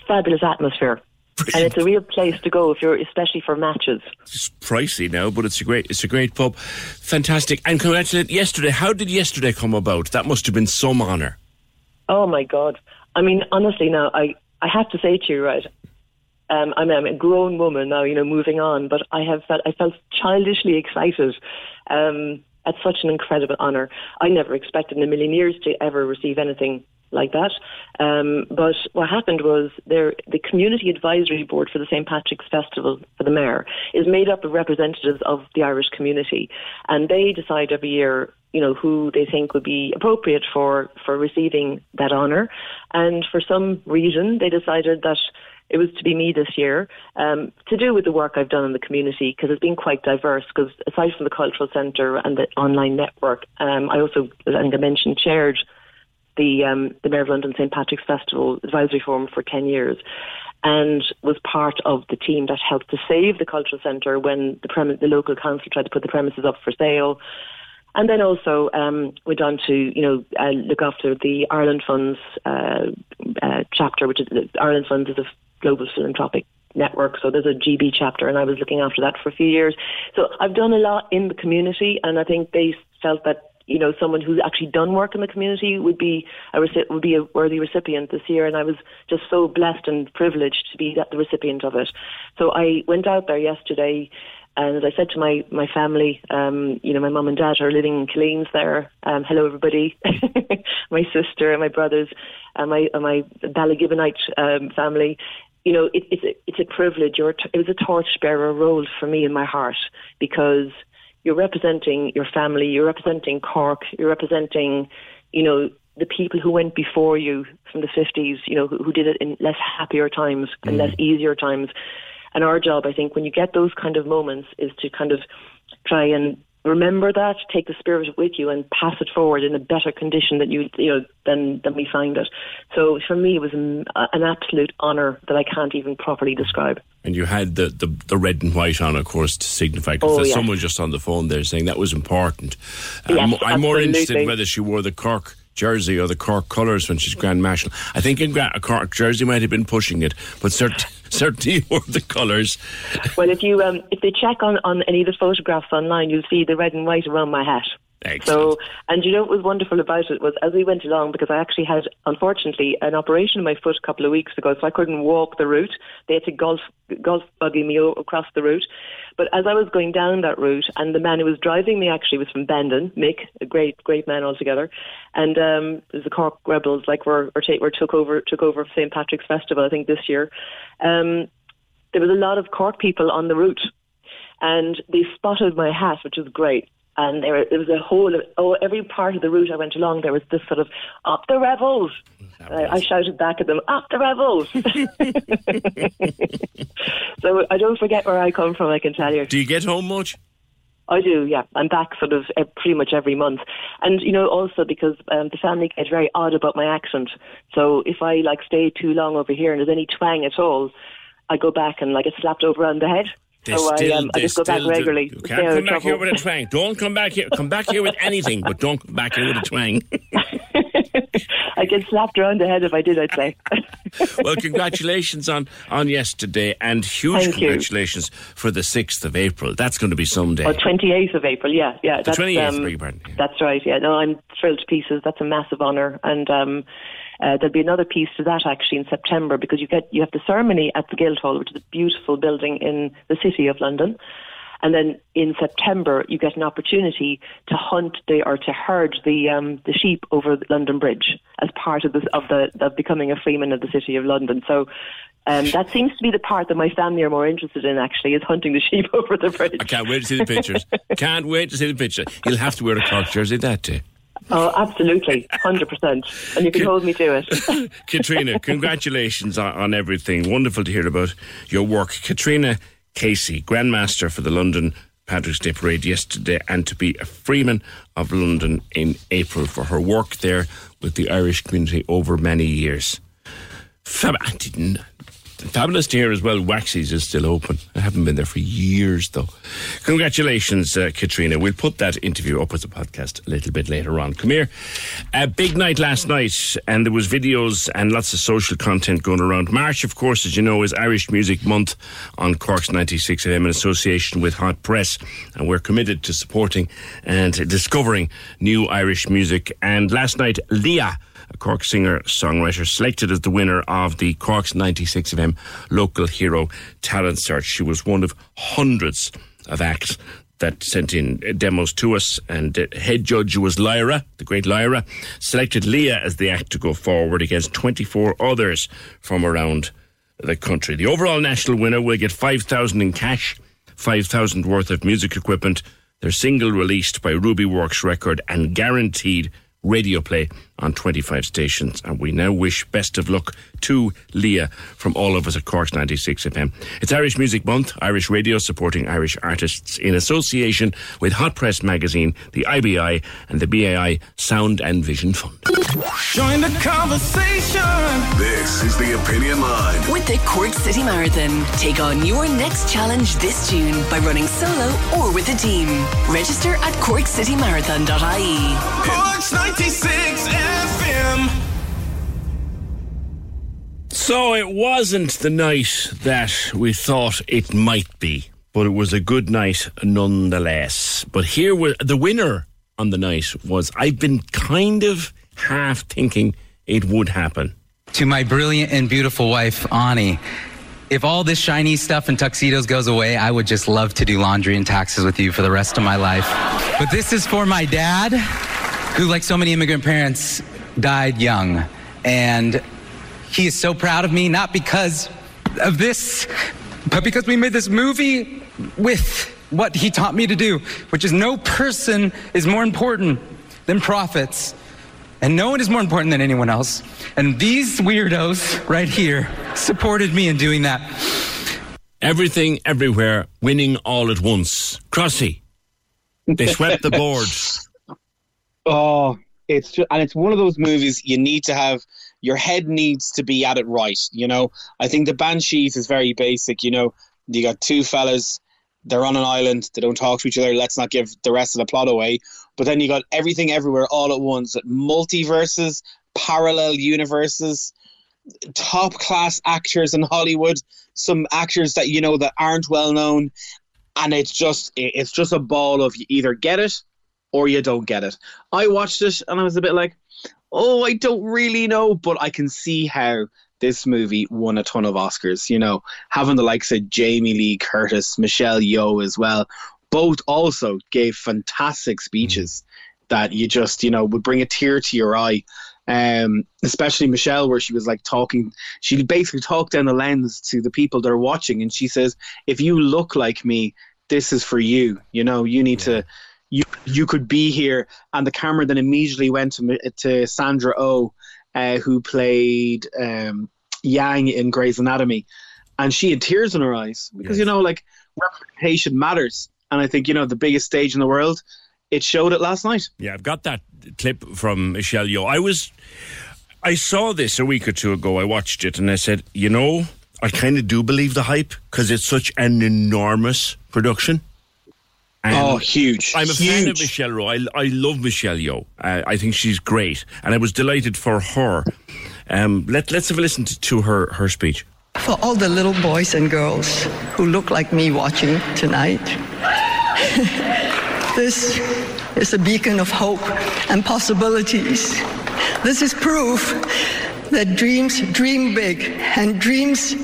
Fabulous atmosphere. Brilliant. And it's a real place to go, if you're, especially for matches. It's pricey now, but it's a great pub. Fantastic. And congratulate yesterday. How did yesterday come about? That must have been some honour. Oh, my God. I mean, honestly, now, I have to say to you, right, I'm a grown woman now, you know, moving on, but I felt childishly excited at such an incredible honour. I never expected in a million years to ever receive anything like that. But what happened was the Community Advisory Board for the St. Patrick's Festival for the Mayor is made up of representatives of the Irish community. And they decide every year, you know, who they think would be appropriate for receiving that honour. And for some reason, they decided that it was to be me this year, to do with the work I've done in the community, because it's been quite diverse, because aside from the Cultural Centre and the online network, I also, as I mentioned, chaired the Mayor of London's St. Patrick's Festival Advisory Forum for 10 years and was part of the team that helped to save the Cultural Centre when the local council tried to put the premises up for sale. And then also went on to, you know, look after the Ireland Funds chapter, which is Ireland Funds is a global philanthropic network. So there's a GB chapter, and I was looking after that for a few years. So I've done a lot in the community, and I think they felt that, you know, someone who's actually done work in the community would be a worthy recipient this year, and I was just so blessed and privileged to be the recipient of it. So I went out there yesterday, and as I said to my family, you know, my mum and dad are living in Killeens there. Hello, everybody. My sister and my brothers and my Ballygibbonite family. You know, it's a privilege. It was a torchbearer role for me in my heart, because you're representing your family, you're representing Cork, you're representing, you know, the people who went before you from the 50s, you know, who did it in less happier times and less easier times. And our job, I think, when you get those kind of moments, is to kind of try and remember that, take the spirit with you and pass it forward in a better condition that than we find it. So for me, it was an absolute honour that I can't even properly describe. And you had the red and white on, of course, to signify. Because there's someone just on the phone there saying that was important. Yes, I'm more interested in whether she wore the Cork jersey or the Cork colours when she's Grand National. I think a Cork jersey might have been pushing it, but certainly wore the colours. Well, if they check on any of the photographs online, you'll see the red and white around my hat. Excellent. So, and you know what was wonderful about it was, as we went along, because I actually had, unfortunately, an operation in my foot a couple of weeks ago, so I couldn't walk the route. They had to golf buggy me across the route. But as I was going down that route, and the man who was driving me actually was from Bandon, Mick, a great man altogether, and the Cork Rebels took over St. Patrick's Festival, I think, this year. There was a lot of Cork people on the route, and they spotted my hat, which was great. And there was a whole, every part of the route I went along, there was this sort of, up the rebels. I shouted back at them, up the rebels. So I don't forget where I come from, I can tell you. Do you get home much? I do, yeah. I'm back sort of pretty much every month. And, you know, also because the family gets very odd about my accent. So if I, like, stay too long over here and there's any twang at all, I go back and, like, it's slapped over on the head. I just go back regularly. You can't come back here with a twang. Don't come back here. Come back here with anything, but don't come back here with a twang. I get slapped around the head if I did, I'd say. Well, congratulations on yesterday, and huge congratulations for the 6th of April. That's going to be someday. Or 28th of April, yeah. The 28th, beg your pardon. That's right, yeah. No, I'm thrilled to pieces. That's a massive honour, and there'll be another piece to that actually in September, because you have the ceremony at the Guildhall, which is a beautiful building in the city of London. And then in September, you get an opportunity to herd the sheep over London Bridge as part of becoming a freeman of the City of London. So that seems to be the part that my family are more interested in, actually, is hunting the sheep over the bridge. I can't wait to see the pictures. You'll have to wear a Cork jersey that day. Oh, absolutely, 100%. And you can hold me to it. Catriona, congratulations on everything. Wonderful to hear about your work. Catriona Casey, Grandmaster for the London Patrick's Day Parade yesterday, and to be a Freeman of London in April for her work there with the Irish community over many years. Fabulous to hear as well Waxies is still open. I haven't been there for years though. Congratulations, Katrina. We'll put that interview up as a podcast a little bit later on. Come here. A big night last night, and there was videos and lots of social content going around. March, of course, as you know, is Irish Music Month on Cork's 96 FM in association with Hot Press, and we're committed to supporting and discovering new Irish music. And last night, Leah, a Cork singer-songwriter, selected as the winner of the Cork's 96 FM Local Hero Talent Search. She was one of hundreds of acts that sent in demos to us, and head judge was Lyra, the great Lyra, selected Leah as the act to go forward against 24 others from around the country. The overall national winner will get 5,000 in cash, 5,000 worth of music equipment, their single released by Ruby Works Record, and guaranteed radio play on 25 stations. And we now wish best of luck to Leah from all of us at Cork's 96 FM. It's Irish Music Month, Irish Radio supporting Irish artists in association with Hot Press Magazine, the IBI and the BAI Sound and Vision Fund. Join the conversation. This is The Opinion Line. With the Cork City Marathon, take on your next challenge this June by running solo or with a team. Register at corkcitymarathon.ie. Cork's 96 FM. So it wasn't the night that we thought it might be, but it was a good night nonetheless. But here was the winner on the night was, I've been kind of half thinking it would happen. To my brilliant and beautiful wife, Ani, if all this shiny stuff and tuxedos goes away, I would just love to do laundry and taxes with you for the rest of my life. But this is for my dad, who, like so many immigrant parents, died young. And he is so proud of me, not because of this, but because we made this movie with what he taught me to do, which is no person is more important than profits, and no one is more important than anyone else. And these weirdos right here supported me in doing that. Everything, everywhere, winning all at once. Crossy, they swept the board. Oh, it's just, and it's one of those movies you need to have, your head needs to be at it right, you know. I think the Banshees is very basic, you know. You got two fellas, they're on an island, they don't talk to each other, let's not give the rest of the plot away. But then you got everything everywhere all at once, multiverses, parallel universes, top class actors in Hollywood, some actors that, you know, that aren't well known. And it's just a ball of, you either get it or you don't get it. I watched it and I was a bit like, oh, I don't really know, but I can see how this movie won a ton of Oscars. You know, having the likes of Jamie Lee Curtis, Michelle Yeoh as well, both also gave fantastic speeches that you just, you know, would bring a tear to your eye. Especially Michelle, where she was like talking, she basically talked down the lens to the people that are watching, and she says, if you look like me, this is for you. You know, you need to... You could be here. And the camera then immediately went to Sandra Oh, who played Yang in Grey's Anatomy, and she had tears in her eyes because, you know, like, representation matters. And I think, you know, the biggest stage in the world, it showed it last night. Yeah, I've got that clip from Michelle Yeoh. I saw this a week or two ago. I watched it and I said, you know, I kind of do believe the hype because it's such an enormous production. And huge. I'm a fan of Michelle Yeoh. I love Michelle Yeoh. I think she's great. And I was delighted for her. Let's have a listen to her speech. For all the little boys and girls who look like me watching tonight, this is a beacon of hope and possibilities. This is proof that dreams dream big and dreams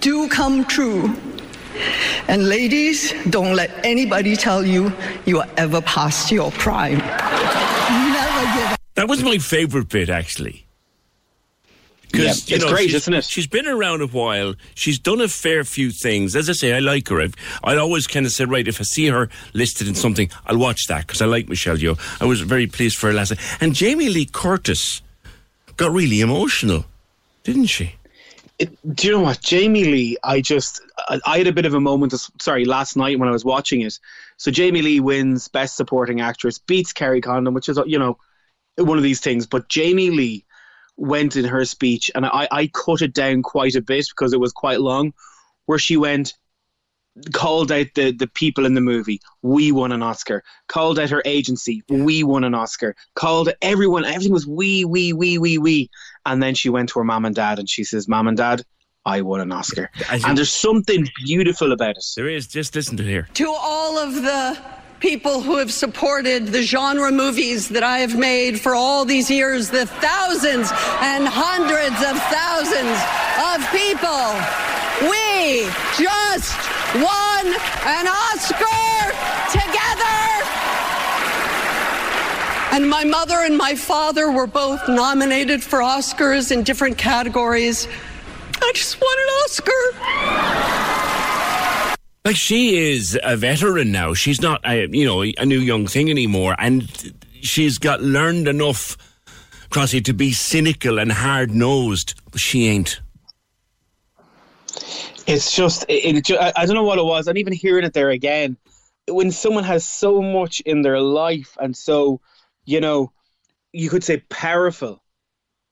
do come true. And ladies, don't let anybody tell you you are ever past your prime. Never give up. That was my favourite bit, actually. Because it's great, isn't it? She's been around a while. She's done a fair few things. As I say, I like her. I always kind of said, right, if I see her listed in something, I'll watch that, because I like Michelle Yeoh. I was very pleased for her last night. And Jamie Lee Curtis got really emotional, didn't she? Do you know what? Jamie Lee, I had a bit of a moment, last night when I was watching it. So Jamie Lee wins Best Supporting Actress, beats Kerry Condon, which is, you know, one of these things. But Jamie Lee went in her speech, and I cut it down quite a bit because it was quite long, where she went, called out the people in the movie, we won an Oscar, called out her agency, we won an Oscar, called everyone, everything was we. And then she went to her mom and dad and she says, Mom and Dad, I won an Oscar. And there's something beautiful about it. There is. Just listen to it here. To all of the people who have supported the genre movies that I have made for all these years, the thousands and hundreds of thousands of people, we just won an Oscar together. And my mother and my father were both nominated for Oscars in different categories. I just won an Oscar. Like, she is a veteran now. She's not, a new young thing anymore. And she's got learned enough, Crossy, to be cynical and hard-nosed. But she ain't. It's just, I don't know what it was. I'm even hearing it there again. When someone has so much in their life and so... you know, you could say powerful,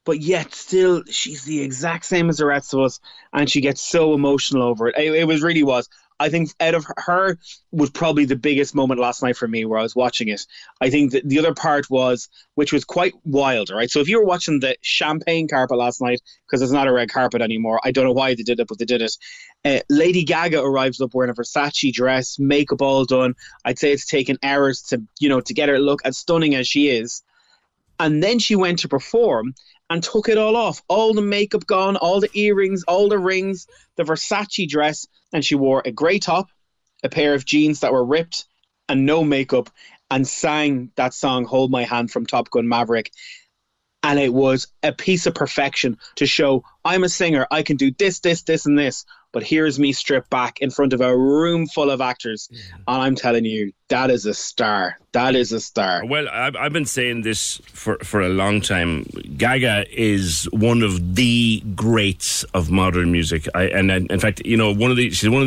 but yet still she's the exact same as the rest of us, and she gets so emotional over it. It really was. I think out of her was probably the biggest moment last night for me where I was watching it. I think that the other part was, which was quite wild, right? So if you were watching the champagne carpet last night, because it's not a red carpet anymore, I don't know why they did it, but they did it. Lady Gaga arrives up wearing a Versace dress, makeup all done. I'd say it's taken hours to get her look as stunning as she is. And then she went to perform and took it all off. All the makeup gone, all the earrings, all the rings, the Versace dress. And she wore a grey top, a pair of jeans that were ripped, and no makeup, and sang that song, Hold My Hand, from Top Gun Maverick. And it was a piece of perfection to show, I'm a singer, I can do this, this, this, and this. But here's me stripped back in front of a room full of actors. Yeah. And I'm telling you, that is a star. That is a star. Well, I've been saying this for a long time. Gaga is one of the greats of modern music. In fact, she's one of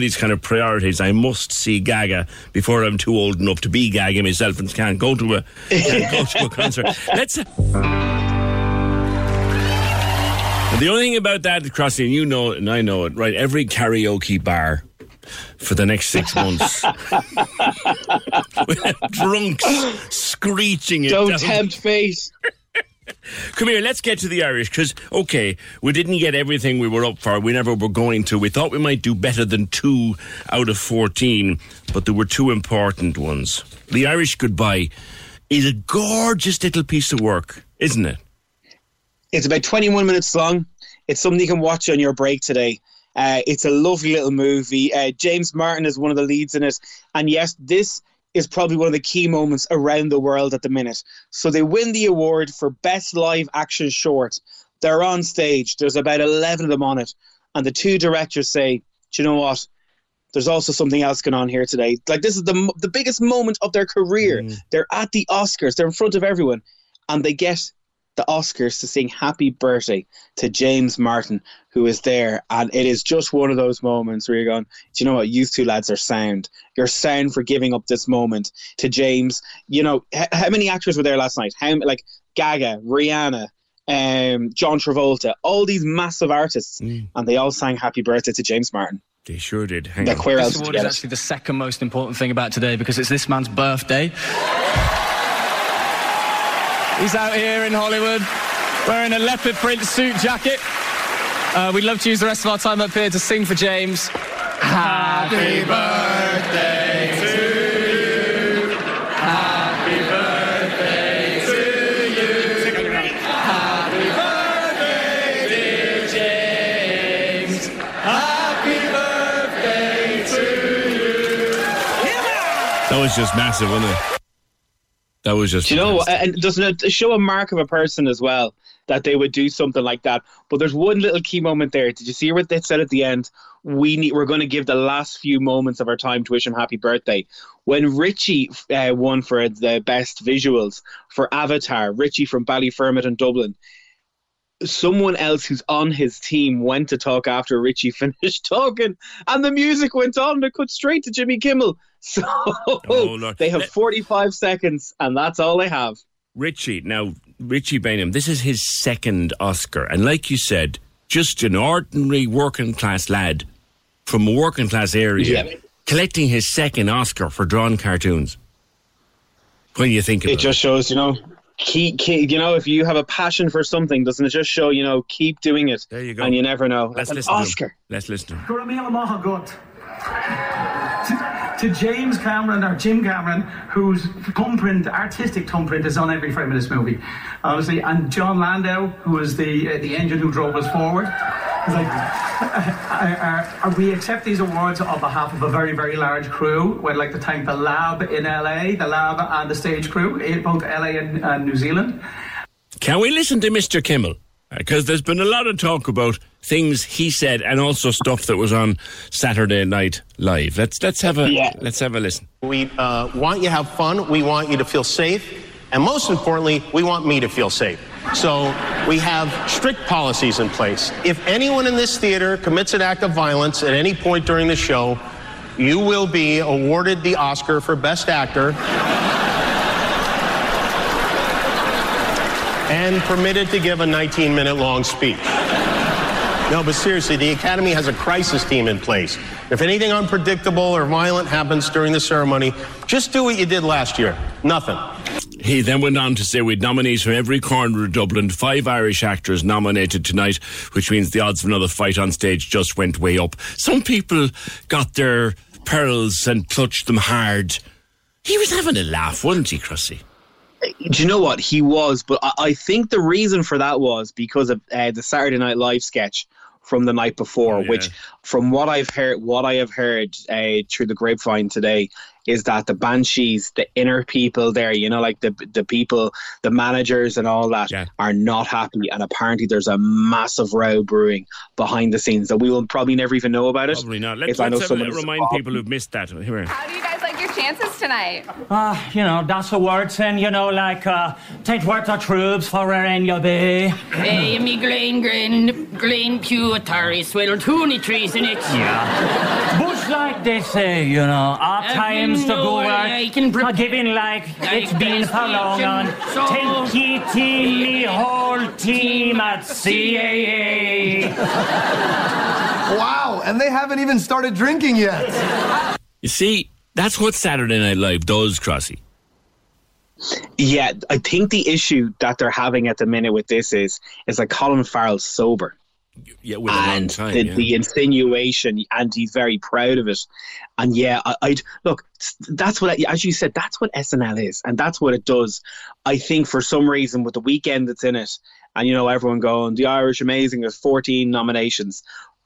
these kind of priorities. I must see Gaga before I'm too old enough to be Gaga myself and can't go to a concert. The only thing about that, Crossy, and you know it, and I know it, right? Every karaoke bar for the next 6 months, we have drunks screeching it. Don't tempt fate. Come here, let's get to the Irish, because, okay, we didn't get everything we were up for. We never were going to. We thought we might do better than 2 out of 14, but there were 2 important ones. The Irish Goodbye is a gorgeous little piece of work, isn't it? It's about 21 minutes long. It's something you can watch on your break today. It's a lovely little movie. James Martin is one of the leads in it. And yes, this is probably one of the key moments around the world at the minute. So they win the award for Best Live Action Short. They're on stage. There's about 11 of them on it. And the 2 directors say, do you know what? There's also something else going on here today. Like, this is the biggest moment of their career. Mm. They're at the Oscars. They're in front of everyone. And they get the Oscars to sing Happy Birthday to James Martin, who is there, and it is just one of those moments where you're going, do you know what, you two lads are sound. You're sound for giving up this moment to James. You know, how many actors were there last night? Like Gaga, Rihanna, John Travolta, all these massive artists, and they all sang Happy Birthday to James Martin. They sure did. This award is actually the second most important thing about today, because it's this man's birthday. He's out here in Hollywood wearing a leopard print suit jacket. We'd love to use the rest of our time up here to sing for James. Happy birthday to you. Happy birthday to you. Happy birthday, dear James. Happy birthday to you. That was just massive, wasn't it? That was just... and doesn't it show a mark of a person as well, that they would do something like that? But there's one little key moment there. Did you see what they said at the end? We're going to give the last few moments of our time to wish him happy birthday. When Richie won for the best visuals for Avatar, Richie from Ballyfermot in Dublin, someone else who's on his team went to talk after Richie finished talking, and the music went on and it cut straight to Jimmy Kimmel. So they have 45 seconds, and that's all they have. Richie Baneham, this is his second Oscar, and like you said, just an ordinary working class lad from a working class area collecting his second Oscar for drawn cartoons. When you think about it, just shows, keep, if you have a passion for something, doesn't it just show, keep doing it? There you go. And you never know. That's an Oscar. Let's listen to him. To James Cameron, or Jim Cameron, whose thumbprint, artistic thumbprint, is on every frame of this movie, honestly. And John Landau, who was the engine who drove us forward. We accept these awards on behalf of a very, very large crew. We'd like to thank the lab in LA, the lab and the stage crew, in both LA and New Zealand. Can we listen to Mr. Kimmel? Because there's been a lot of talk about things he said and also stuff that was on Saturday Night Live. Let's have a listen. We want you to have fun. We want you to feel safe, and most importantly, we want me to feel safe. So we have strict policies in place. If anyone in this theater commits an act of violence at any point during the show, you will be awarded the Oscar for Best Actor. And permitted to give a 19-minute long speech. No, but seriously, the Academy has a crisis team in place. If anything unpredictable or violent happens during the ceremony, just do what you did last year. Nothing. He then went on to say, with nominees from every corner of Dublin, 5 Irish actors nominated tonight, which means the odds of another fight on stage just went way up. Some people got their pearls and clutched them hard. He was having a laugh, wasn't he, Crusty? Do you know what? He was, but I think the reason for that was because of the Saturday Night Live sketch from the night before, which from what I have heard through the grapevine today is that the Banshees, the inner people there, like the people, the managers and all that are not happy. And apparently there's a massive row brewing behind the scenes that we will probably never even know about it. Probably not. Let's remind people who've missed that. Here. How do you guys like your chances tonight? That's a word saying, take worth the troops for in your bay. Hey, me green pew atari swiddle 23 in it. Yeah. But like they say, our time to go work, giving like it's been for long on. So take ye team, me whole team at CAA. Wow, and they haven't even started drinking yet. You see, that's what Saturday Night Live does, Crossy. Yeah, I think the issue that they're having at the minute with this is like Colin Farrell's sober. Yeah, with a long time. The insinuation, and he's very proud of it. And I'd look. That's what, as you said, that's what SNL is, and that's what it does. I think for some reason, with the weekend that's in it, and everyone going, "The Irish amazing," there's 14 nominations.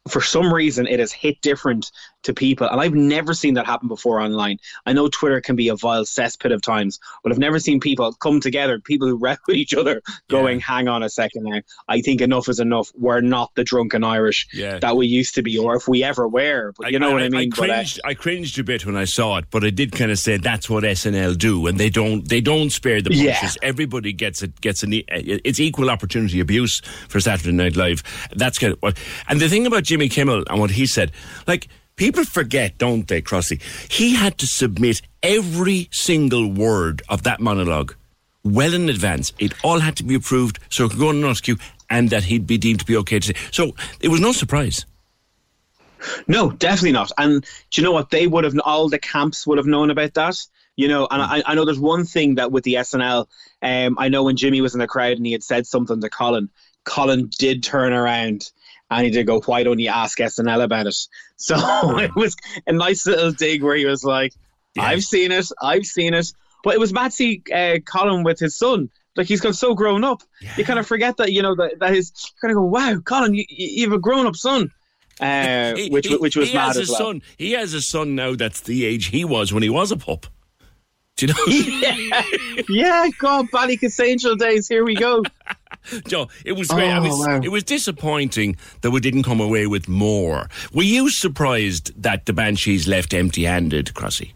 For some reason, it has hit different to people, and I've never seen that happen before online. I know Twitter can be a vile cesspit of times, but I've never seen people come together, people who rep with each other, going, hang on a second now, I think enough is enough. We're not the drunken Irish that we used to be, or if we ever were. But I mean? I cringed a bit when I saw it, but I did kind of say that's what SNL do, and they don't spare the punches. Yeah. Everybody it's equal opportunity abuse for Saturday Night Live. That's kind of, and the thing about Jimmy Kimmel and what he said, like, people forget, don't they, Crossy? He had to submit every single word of that monologue well in advance. It all had to be approved so it could go on an Oscar and that he'd be deemed to be okay to say. So it was no surprise. No, definitely not. And do you know what? They would have, all the camps would have known about that. And I know there's one thing that with the SNL, I know when Jimmy was in the crowd and he had said something to Colin did turn around. And he did go, why don't you ask SNL about it? So it was a nice little dig where he was like, I've seen it. But it was mad to see Colin with his son. Like, he's gone so grown up. Yeah. You kind of forget that, that his, you kind of go, wow, Colin, you have a grown-up son. Which was mad as well. He has a son now that's the age he was when he was a pup. Do you know? God, Ballycasangel days, here we go. Joe, it was great. It was disappointing that we didn't come away with more. Were you surprised that the Banshees left empty-handed, Crossy?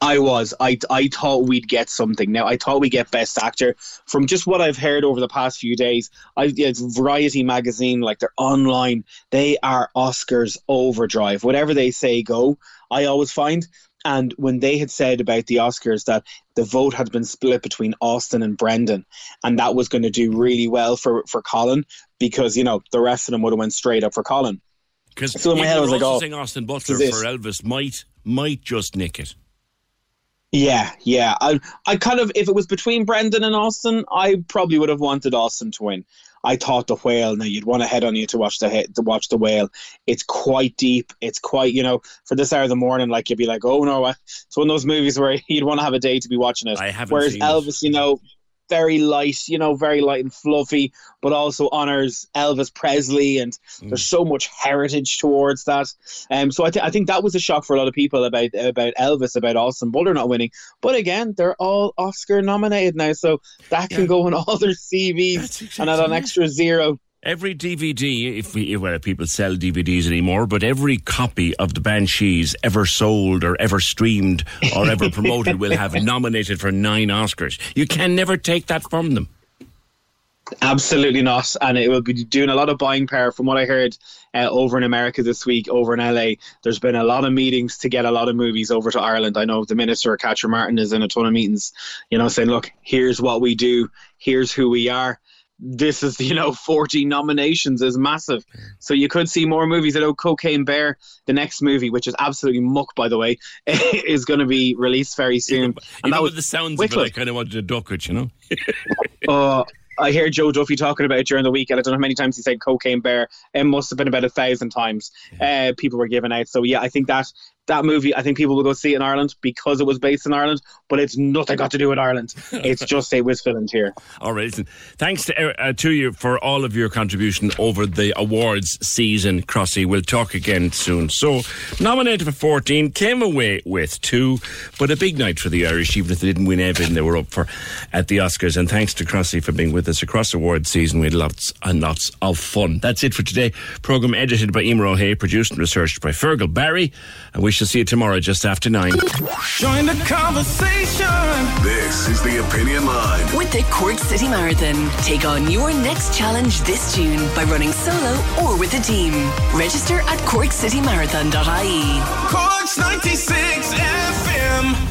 I was. I thought we'd get something. Now, I thought we'd get Best Actor. From just what I've heard over the past few days, it's Variety magazine, like they're online. They are Oscars overdrive. Whatever they say, go, I always find. And when they had said about the Oscars that the vote had been split between Austin and Brendan, and that was going to do really well for Colin because, you know, the rest of them would have went straight up for Colin. Because so in my head I was like, oh, Austin Butler for Elvis might just nick it. Yeah. I kind of, if it was between Brendan and Austin, I probably would have wanted Austin to win. I thought The Whale. Now you'd want a head on you to watch The Whale. It's quite deep. It's quite, you know, for this hour of the morning, like you'd be like, oh no, it's one of those movies where you'd want to have a day to be watching it. I haven't. Whereas seen Elvis, you know, very light and fluffy, but also honors Elvis Presley, and there's so much heritage towards that. So I think that was a shock for a lot of people about Elvis, about Austin Butler not winning. But again, they're all Oscar nominated now, so that can go on all their CVs and add an extra zero. Every DVD, if people sell DVDs anymore, but every copy of The Banshees ever sold or ever streamed or ever promoted will have nominated for 9 Oscars. You can never take that from them. Absolutely not, and it will be doing a lot of buying power. From what I heard over in America this week, over in LA, there's been a lot of meetings to get a lot of movies over to Ireland. I know the Minister, Catherine Martin, is in a ton of meetings, you know, saying, look, here's what we do, here's who we are. This is, you know, 40 nominations is massive. So you could see more movies. I know Cocaine Bear, the next movie, which is absolutely muck, by the way, is going to be released very soon. And that was the sounds of it. I kind of wanted to duck it, you know. I hear Joe Duffy talking about it during the week, and I don't know how many times he said Cocaine Bear. It must have been about 1,000 times people were giving out. So, yeah, I think that movie, I think people will go see it in Ireland because it was based in Ireland, but it's nothing got to do with Ireland. It's just a whiz filmed here. All right, listen, thanks to you for all of your contribution over the awards season, Crossy. We'll talk again soon. So, nominated for 14, came away with 2, but a big night for the Irish, even if they didn't win everything they were up for at the Oscars. And thanks to Crossy for being with us across awards season. We had lots and lots of fun. That's it for today. Programme edited by Emer O'Hay, produced and researched by Fergal Barry. And we shall see you tomorrow just after 9. Join the conversation. This is The Opinion Line. With the Cork City Marathon, take on your next challenge this June by running solo or with a team. Register at corkcitymarathon.ie. Cork's 96 FM.